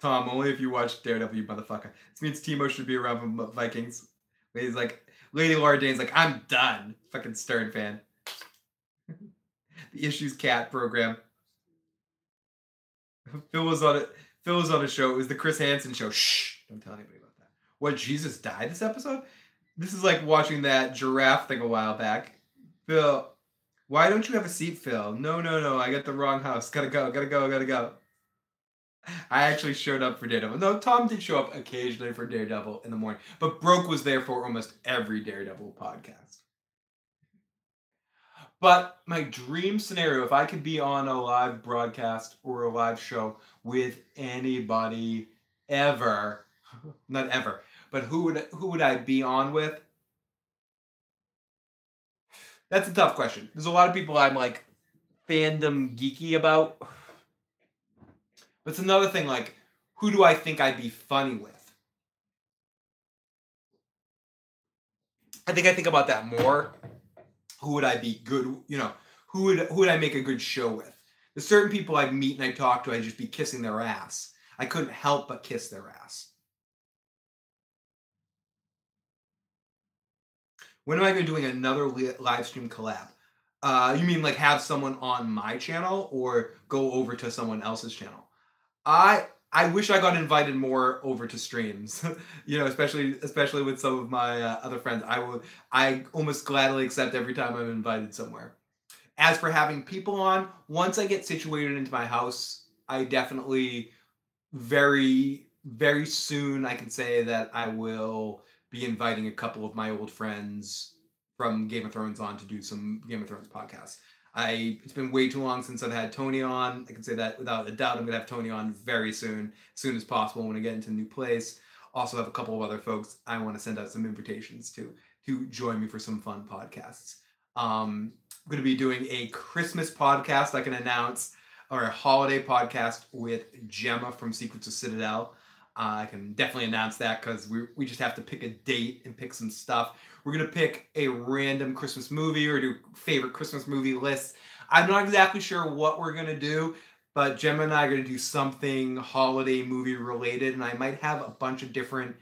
Tom, only if you watch Daredevil, you motherfucker. This means Timo should be around for Vikings. He's like, Lady Laura Dane's like, I'm done. Fucking Stern fan. The Issues Cat program. Phil was on it. Phil was on a show. It was the Chris Hansen show. Shh. Don't tell anybody about that. What, Jesus died this episode? This is like watching that giraffe thing a while back. Phil, why don't you have a seat, Phil? No, no, no. I got the wrong house. Gotta go. Gotta go. Gotta go. I actually showed up for Daredevil. No, Tom did show up occasionally for Daredevil in the morning, but Broke was there for almost every Daredevil podcast. But my dream scenario, if I could be on a live broadcast or a live show with anybody ever, not ever, but who would I be on with? That's a tough question. There's a lot of people I'm like fandom geeky about. But it's another thing, like, who do I think I'd be funny with? I think about that more. Who would I be good, you know, who would I make a good show with? There's certain people I'd meet and I talk to, I'd just be kissing their ass. I couldn't help but kiss their ass. When am I going to be doing another live stream collab? You mean like have someone on my channel or go over to someone else's channel? I wish I got invited more over to streams, you know, especially with some of my other friends. I almost gladly accept every time I'm invited somewhere. As for having people on, once I get situated into my house, I definitely very, very soon I can say that I will be inviting a couple of my old friends from Game of Thrones on to do some Game of Thrones podcasts. It's been way too long since I've had Tony on. I can say that without a doubt. I'm going to have Tony on very soon, as soon as possible when I get into a new place. Also have a couple of other folks I want to send out some invitations to join me for some fun podcasts. I'm going to be doing a Christmas podcast I can announce, or a holiday podcast with Gemma from Secrets of Citadel. I can definitely announce that because we just have to pick a date and pick some stuff. We're going to pick a random Christmas movie or do favorite Christmas movie lists. I'm not exactly sure what we're going to do, but Gemma and I are going to do something holiday movie related. And I might have a bunch of different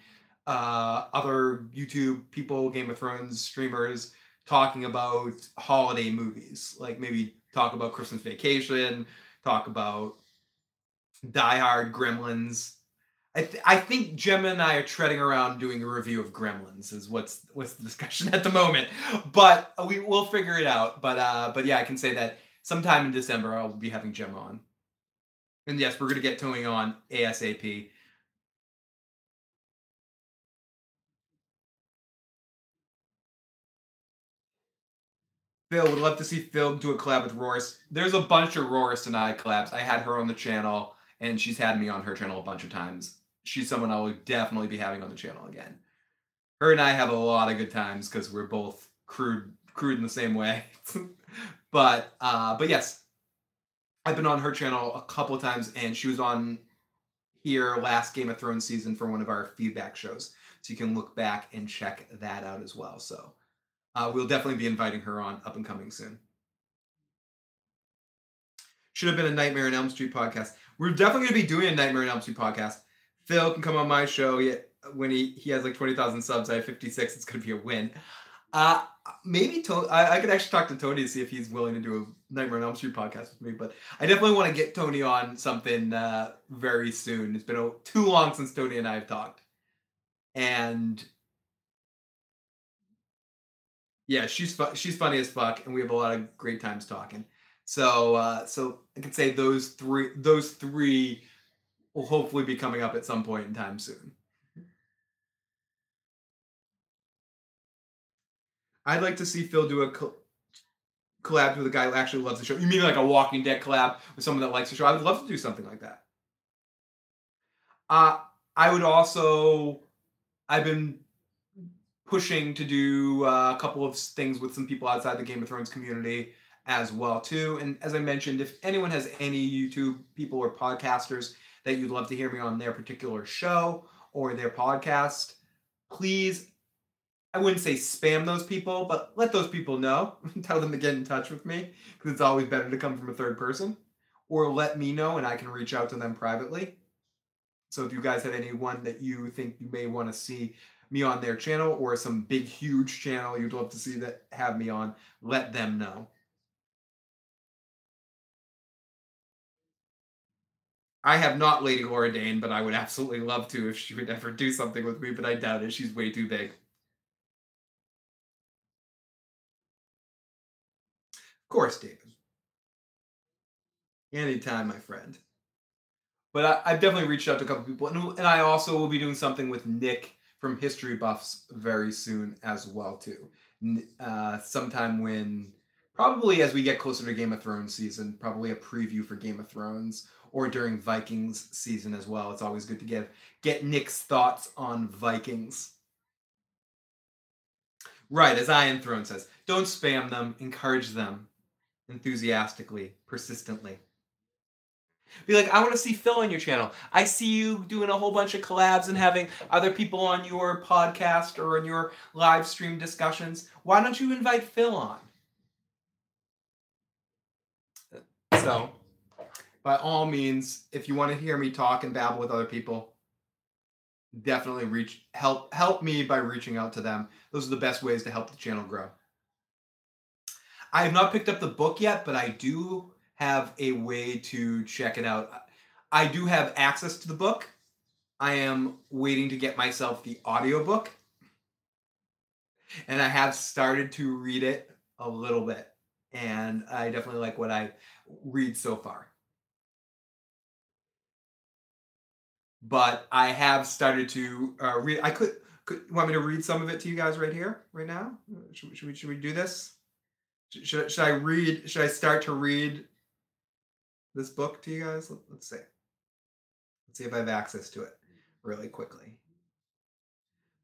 other YouTube people, Game of Thrones streamers, talking about holiday movies. Like maybe talk about Christmas Vacation, talk about Die Hard, Gremlins. I think Gemma and I are treading around doing a review of Gremlins is what's the discussion at the moment, but we'll figure it out. But yeah, I can say that sometime in December I'll be having Gemma on, and yes, we're gonna get Tony on ASAP. Phil would love to see Phil do a collab with Roris. There's a bunch of Roris and I collabs. I had her on the channel. And she's had me on her channel a bunch of times. She's someone I will definitely be having on the channel again. Her and I have a lot of good times because we're both crude in the same way. But yes, I've been on her channel a couple of times, and she was on here last Game of Thrones season for one of our feedback shows. So you can look back and check that out as well. So we'll definitely be inviting her on up and coming soon. Should have been a Nightmare on Elm Street podcast. We're definitely going to be doing a Nightmare on Elm Street podcast. Phil can come on my show when he has like 20,000 subs. I have 56. It's going to be a win. Maybe I could actually talk to Tony to see if he's willing to do a Nightmare on Elm Street podcast with me. But I definitely want to get Tony on something very soon. It's been too long since Tony and I have talked. And Yeah, she's funny as fuck, and we have a lot of great times talking. So so I can say those three will hopefully be coming up at some point in time soon. I'd like to see Phil do a collab with a guy who actually loves the show. You mean like a Walking Dead collab with someone that likes the show? I would love to do something like that. I would also, I've been pushing to do a couple of things with some people outside the Game of Thrones community as well too. And as I mentioned, if anyone has any YouTube people or podcasters that you'd love to hear me on their particular show or their podcast, please, I wouldn't say spam those people, but let those people know. Tell them to get in touch with me, because it's always better to come from a third person, or let me know and I can reach out to them privately. So if you guys have anyone that you think you may want to see me on their channel, or some big, huge channel you'd love to see that have me on, let them know. I have not Lady Laura Dane, but I would absolutely love to if she would ever do something with me, but I doubt it. She's way too big. Of course, David. Anytime, my friend. But I've definitely reached out to a couple people. And I also will be doing something with Nick from History Buffs very soon as well, too. Sometime when, probably as we get closer to Game of Thrones season, probably a preview for Game of Thrones or during Vikings season as well. It's always good to get Nick's thoughts on Vikings. Right, as Iron Throne says, don't spam them, encourage them enthusiastically, persistently. Be like, I want to see Phil on your channel. I see you doing a whole bunch of collabs and having other people on your podcast or on your live stream discussions. Why don't you invite Phil on? So, by all means, if you want to hear me talk and babble with other people, definitely help me by reaching out to them. Those are the best ways to help the channel grow. I have not picked up the book yet, but I do have a way to check it out. I do have access to the book. I am waiting to get myself the audiobook. And I have started to read it a little bit. And I definitely like what I read so far. But I have started to read. I could want me to read some of it to you guys right here, right now? Should we do this? Should I start to read this book to you guys? Let's see. Let's see if I have access to it really quickly.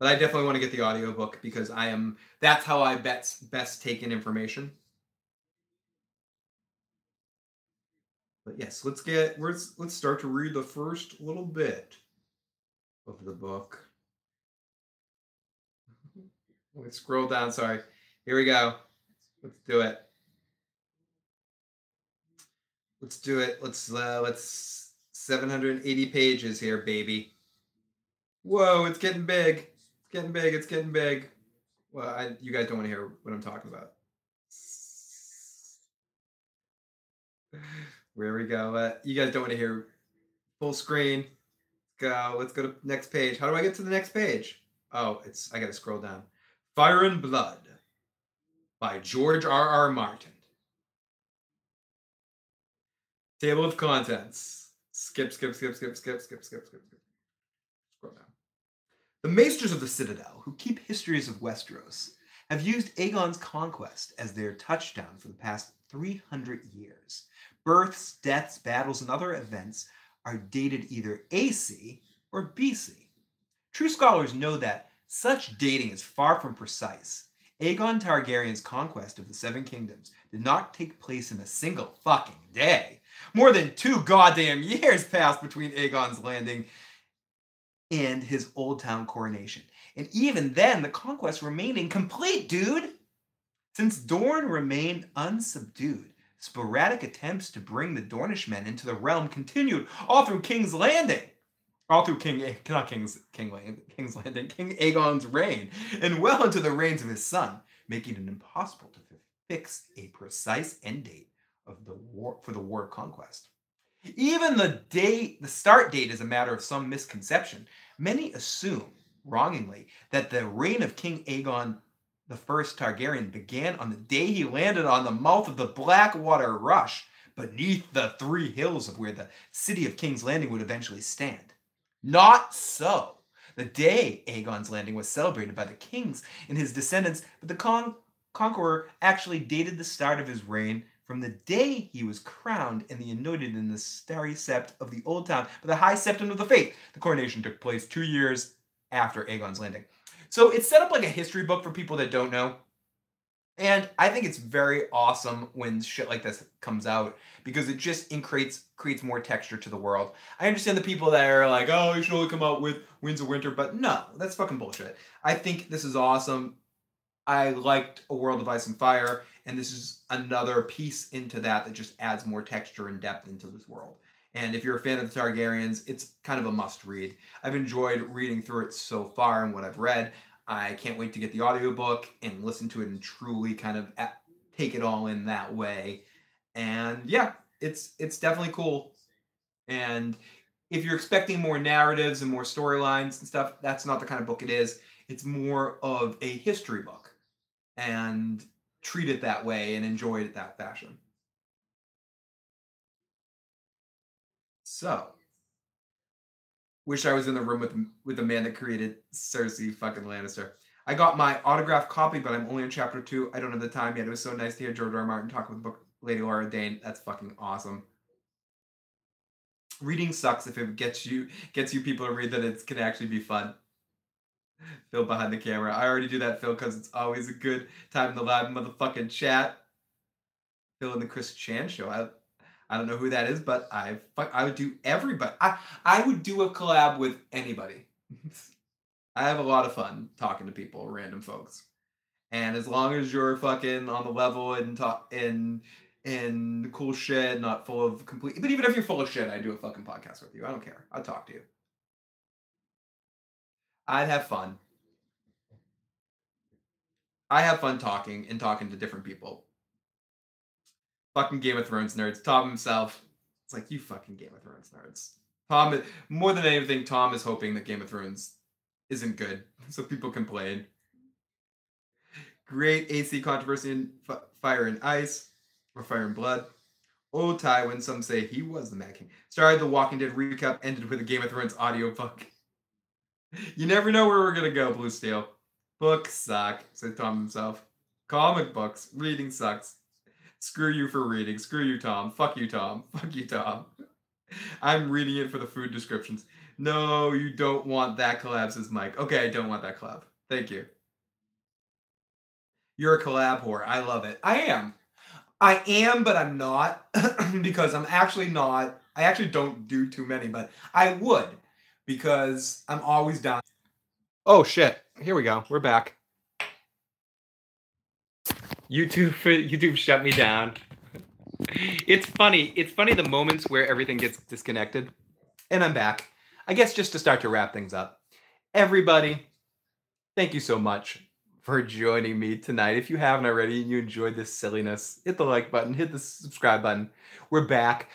But I definitely want to get the audiobook, because I am, that's how I best take in information. But yes, let's start to read the first little bit of the book. Let's scroll down, sorry. Here we go. Let's do it. Let's do it. Let's 780 pages here, baby. Whoa, it's getting big. It's getting big. It's getting big. Well, you guys don't want to hear what I'm talking about. There we go. You guys don't want to hear. Full screen. Go. Let's go to next page. How do I get to the next page? Oh, I got to scroll down. Fire and Blood by George R.R. Martin. Table of contents. Skip, skip, skip, skip, skip, skip, skip, skip, skip. Scroll down. The maesters of the Citadel, who keep histories of Westeros, have used Aegon's conquest as their touchdown for the past 300 years. Births, deaths, battles, and other events are dated either AC or BC. True scholars know that such dating is far from precise. Aegon Targaryen's conquest of the Seven Kingdoms did not take place in a single fucking day. More than 2 goddamn years passed between Aegon's landing and his Old Town coronation. And even then, the conquest remained incomplete, dude! Since Dorne remained unsubdued, sporadic attempts to bring the Dornishmen into the realm continued all through King's Landing. All through King Aegon's reign, and well into the reigns of his son, making it impossible to fix a precise end date of the war for the War of Conquest. Even the start date is a matter of some misconception. Many assume, wrongingly, that the reign of King Aegon the first Targaryen began on the day he landed on the mouth of the Blackwater Rush, beneath the three hills of where the city of King's Landing would eventually stand. Not so. The day Aegon's Landing was celebrated by the kings and his descendants, but the conqueror actually dated the start of his reign from the day he was crowned and the anointed in the starry sept of the Old Town by the High Septon of the Faith. The coronation took place 2 years after Aegon's Landing. So it's set up like a history book for people that don't know. And I think it's very awesome when shit like this comes out because it just creates more texture to the world. I understand the people that are like, oh, you should only come out with Winds of Winter, but no, that's fucking bullshit. I think this is awesome. I liked A World of Ice and Fire, and this is another piece into that that just adds more texture and depth into this world. And if you're a fan of the Targaryens, it's kind of a must-read. I've enjoyed reading through it so far and what I've read. I can't wait to get the audiobook and listen to it and truly kind of take it all in that way. And yeah, it's definitely cool. And if you're expecting more narratives and more storylines and stuff, that's not the kind of book it is. It's more of a history book. And treat it that way and enjoy it that fashion. So, wish I was in the room with the man that created Cersei fucking Lannister. I got my autographed copy, but I'm only in chapter 2. I don't have the time yet. It was so nice to hear George R. R. Martin talk with book Lady Laura Dane. That's fucking awesome. Reading sucks if it gets you people to read that it can actually be fun. Phil behind the camera. I already do that, Phil, because it's always a good time in the live motherfucking chat. Phil and the Chris Chan show. I don't know who that is, but I would do everybody. I would do a collab with anybody. I have a lot of fun talking to people, random folks. And as long as you're fucking on the level and talk in cool shit, not full of complete. But even if you're full of shit, I do a fucking podcast with you. I don't care. I'll talk to you. I'd have fun. I have fun talking to different people. Fucking Game of Thrones nerds. Tom himself. It's like, you fucking Game of Thrones nerds. Tom, more than anything, Tom is hoping that Game of Thrones isn't good, so people complain. Great AC controversy in Fire and Ice, or Fire and Blood. Old Tywin, some say he was the Mad King. Started the Walking Dead recap, ended with a Game of Thrones audiobook. You never know where we're going to go, Blue Steel. Books suck, said Tom himself. Comic books. Reading sucks. Screw you for reading. Screw you, Tom. Fuck you, Tom. Fuck you, Tom. I'm reading it for the food descriptions. No, you don't want that collab, says Mike. Okay, I don't want that collab. Thank you. You're a collab whore. I love it. I am. I am, but I'm not. Because I'm actually not. I actually don't do too many, but I would. Because I'm always down. Oh, shit. Here we go. We're back. YouTube shut me down. It's funny. It's funny the moments where everything gets disconnected. And I'm back. I guess just to start to wrap things up. Everybody, thank you so much for joining me tonight. If you haven't already and you enjoyed this silliness, hit the like button. Hit the subscribe button. We're back.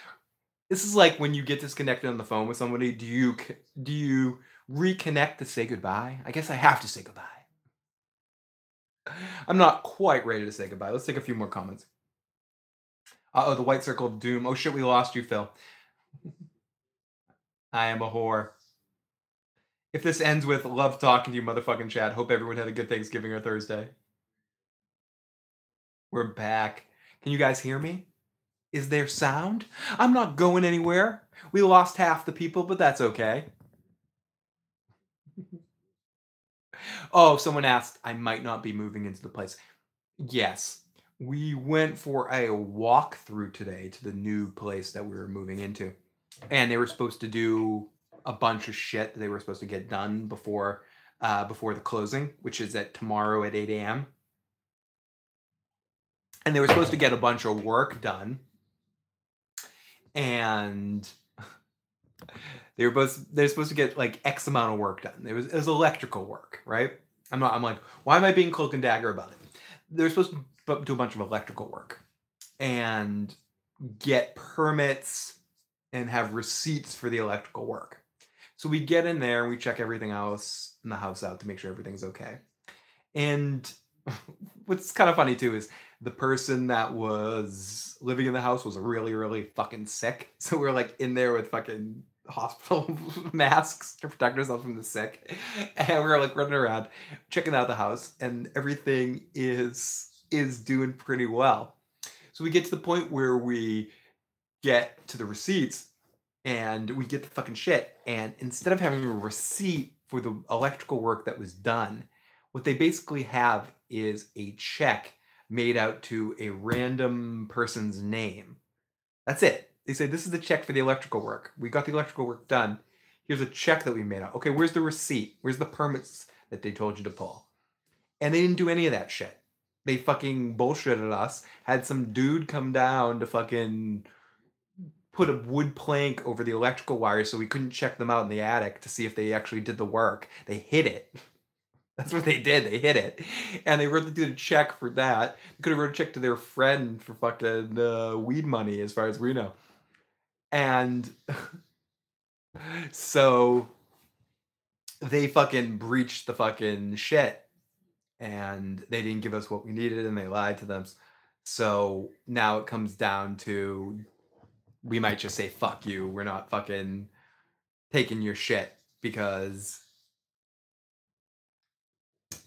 This is like when you get disconnected on the phone with somebody. Do you reconnect to say goodbye? I guess I have to say goodbye. I'm not quite ready to say goodbye. Let's take a few more comments. Uh-oh, the white circle of doom. Oh, shit, we lost you, Phil. I am a whore. If this ends with love talking to you, motherfucking chat, hope everyone had a good Thanksgiving or Thursday. We're back. Can you guys hear me? Is there sound? I'm not going anywhere. We lost half the people, but that's okay. Oh, someone asked, I might not be moving into the place. Yes, we went for a walkthrough today to the new place that we were moving into. And they were supposed to do a bunch of shit that they were supposed to get done before the closing, which is at tomorrow at 8 a.m. And they were supposed to get a bunch of work done. And they're supposed to get like X amount of work done. It was electrical work, right? I'm like, why am I being cloak and dagger about it? They're supposed to do a bunch of electrical work and get permits and have receipts for the electrical work. So we get in there and we check everything else in the house out to make sure everything's okay. And what's kind of funny too is the person that was living in the house was really, really fucking sick. So we were like in there with fucking hospital masks to protect ourselves from the sick. And we were like running around, checking out the house, and everything is doing pretty well. So we get to the point where we get to the receipts and we get the fucking shit. And instead of having a receipt for the electrical work that was done, what they basically have is a check made out to a random person's name. That's it. They say, this is the check for the electrical work. We got the electrical work done. Here's a check that we made out. Okay, where's the receipt? Where's the permits that they told you to pull? And they didn't do any of that shit. They fucking bullshitted us, had some dude come down to fucking put a wood plank over the electrical wires so we couldn't check them out in the attic to see if they actually did the work. They hid it. That's what they did. They hid it. And they wrote the dude a check for that. They could have wrote a check to their friend for fucking weed money, as far as we know. And so they fucking breached the fucking shit. And they didn't give us what we needed, and they lied to them. So now it comes down to, we might just say, fuck you. We're not fucking taking your shit because...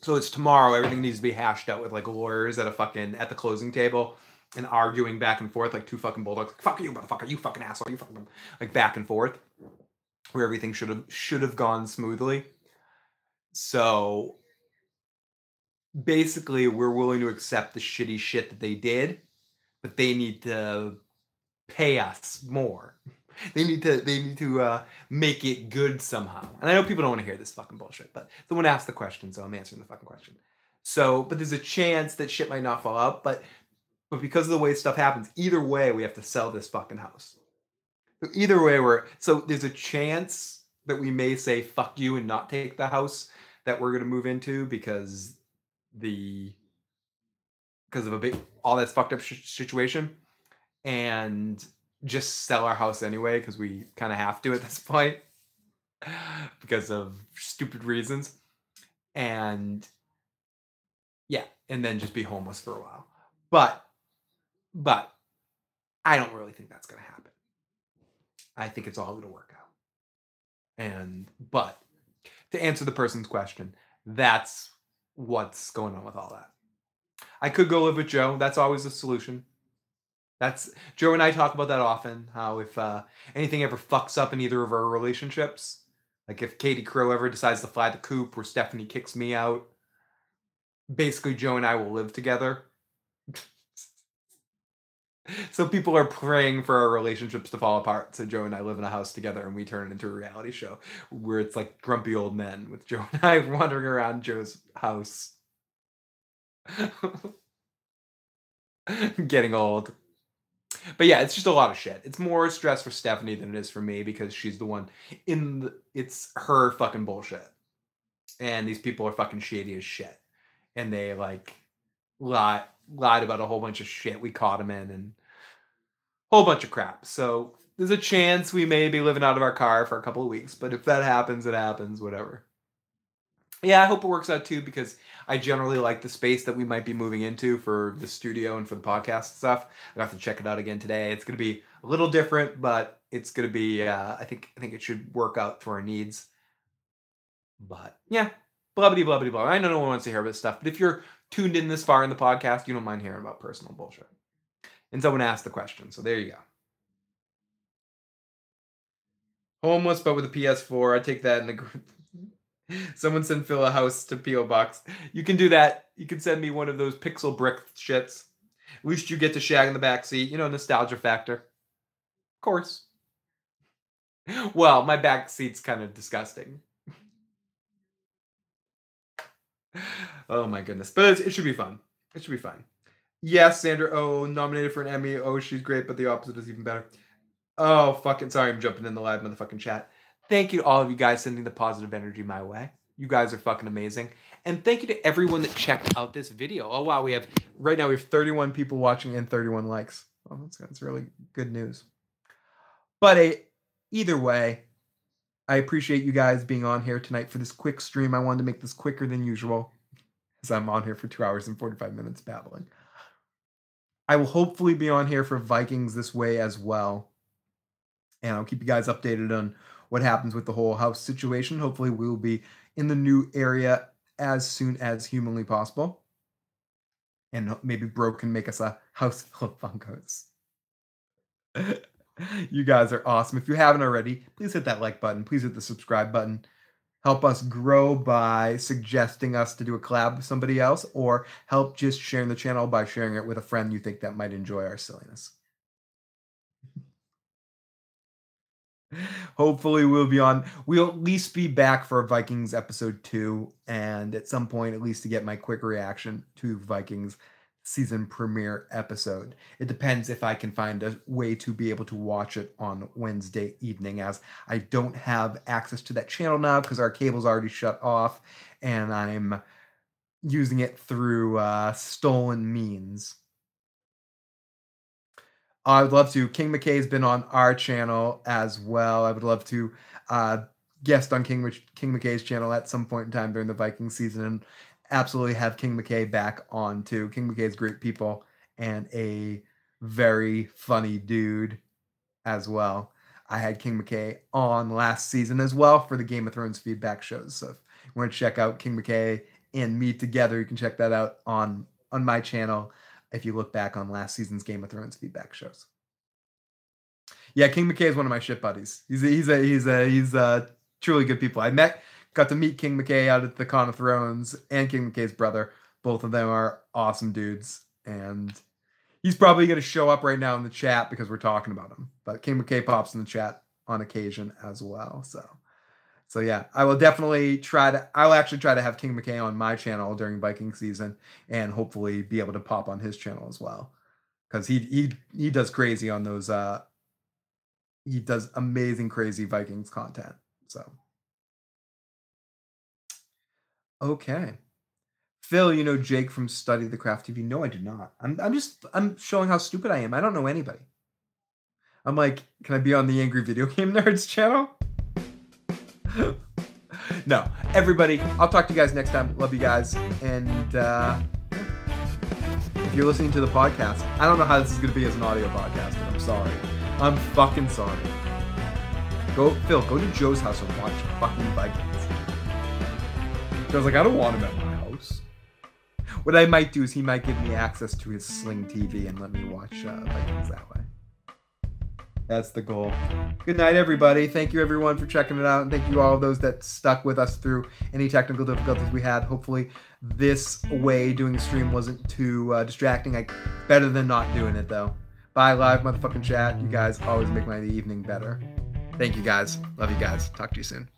So it's tomorrow. Everything needs to be hashed out with like lawyers at a fucking, at the closing table and arguing back and forth like two fucking bulldogs. Like, fuck you, motherfucker. You fucking asshole. You fucking, like, back and forth where everything should have gone smoothly. So basically we're willing to accept the shitty shit that they did, but they need to pay us more. They need to make it good somehow. And I know people don't want to hear this fucking bullshit, but someone asked the question, so I'm answering the fucking question. So, but there's a chance that shit might not fall out, but because of the way stuff happens, either way, we have to sell this fucking house. So either way, so there's a chance that we may say, fuck you, and not take the house that we're going to move into because of a big, all that fucked up situation. And just sell our house anyway because we kind of have to at this point because of stupid reasons. And yeah, and then just be homeless for a while. But I don't really think that's going to happen. I think it's all going to work out. But to answer the person's question, that's what's going on with all that. I could go live with Joe. That's always the solution. Joe and I talk about that often, how if anything ever fucks up in either of our relationships, like if Katie Crow ever decides to fly the coop or Stephanie kicks me out, basically Joe and I will live together. So people are praying for our relationships to fall apart. So Joe and I live in a house together and we turn it into a reality show where it's like grumpy old men with Joe and I wandering around Joe's house. Getting old. But yeah, it's just a lot of shit. It's more stress for Stephanie than it is for me because she's the one it's her fucking bullshit. And these people are fucking shady as shit. And they like lied about a whole bunch of shit we caught them in and a whole bunch of crap. So there's a chance we may be living out of our car for a couple of weeks, but if that happens, it happens, whatever. Yeah, I hope it works out too because I generally like the space that we might be moving into for the studio and for the podcast stuff. I have to check it out again today. It's going to be a little different, but it's going to be. I think it should work out for our needs. But yeah, blubby blubby blah. I know no one wants to hear about this stuff, but if you're tuned in this far in the podcast, you don't mind hearing about personal bullshit. And someone asked the question, so there you go. Homeless, but with a PS4. I take that in the group. Someone send Phil a house to P.O. Box. You can do that. You can send me one of those pixel brick shits. At least you get to shag in the backseat. You know, nostalgia factor. Of course. Well, my backseat's kind of disgusting. Oh, my goodness. But it should be fun. It should be fun. Yes, Sandra Oh, nominated for an Emmy. Oh, she's great, but the opposite is even better. Oh, fucking sorry. I'm jumping in the live motherfucking chat. Thank you to all of you guys sending the positive energy my way. You guys are fucking amazing. And thank you to everyone that checked out this video. Oh, wow. Right now we have 31 people watching and 31 likes. Oh, that's really good news. But either way, I appreciate you guys being on here tonight for this quick stream. I wanted to make this quicker than usual. because I'm on here for 2 hours and 45 minutes babbling. I will hopefully be on here for Vikings this way as well. And I'll keep you guys updated on what happens with the whole house situation. Hopefully we will be in the new area as soon as humanly possible. And maybe Bro can make us a house full of Funkos. You guys are awesome. If you haven't already, please hit that like button. Please hit the subscribe button. Help us grow by suggesting us to do a collab with somebody else, or help just sharing the channel by sharing it with a friend you think that might enjoy our silliness. Hopefully we'll be on. We'll at least be back for Vikings episode 2, and at some point, at least to get my quick reaction to Vikings season premiere episode. It depends if I can find a way to be able to watch it on Wednesday evening, as I don't have access to that channel now because our cable's already shut off and I'm using it through stolen means. I would love to. King McKay's been on our channel as well. I would love to guest on King McKay's channel at some point in time during the Viking season, and absolutely have King McKay back on too. King McKay's great people and a very funny dude as well. I had King McKay on last season as well for the Game of Thrones feedback shows. So if you want to check out King McKay and me together, you can check that out on my channel if you look back on last season's Game of Thrones feedback shows. Yeah, King McKay is one of my shit buddies. He's truly good people. Got to meet King McKay out at the Con of Thrones, and King McKay's brother. Both of them are awesome dudes, and he's probably going to show up right now in the chat because we're talking about him. But King McKay pops in the chat on occasion as well. So yeah, I will definitely try to have King McKay on my channel during Viking season, and hopefully be able to pop on his channel as well, because he does crazy on those. He does amazing crazy Vikings content. So. Okay. Phil, you know Jake from Study the Craft TV? No, I do not. I'm showing how stupid I am. I don't know anybody. I'm like, can I be on the Angry Video Game Nerds channel? No. Everybody, I'll talk to you guys next time. Love you guys. And if you're listening to the podcast, I don't know how this is going to be as an audio podcast, but I'm sorry. I'm fucking sorry. Phil, go to Joe's house and watch fucking Vikings. I was like, I don't want him at my house. What I might do is he might give me access to his Sling TV and let me watch Vikings that way. That's the goal. Good night, everybody. Thank you, everyone, for checking it out. And thank you all those that stuck with us through any technical difficulties we had. Hopefully this way doing the stream wasn't too distracting. Better than not doing it, though. Bye, live motherfucking chat. You guys always make my evening better. Thank you, guys. Love you guys. Talk to you soon.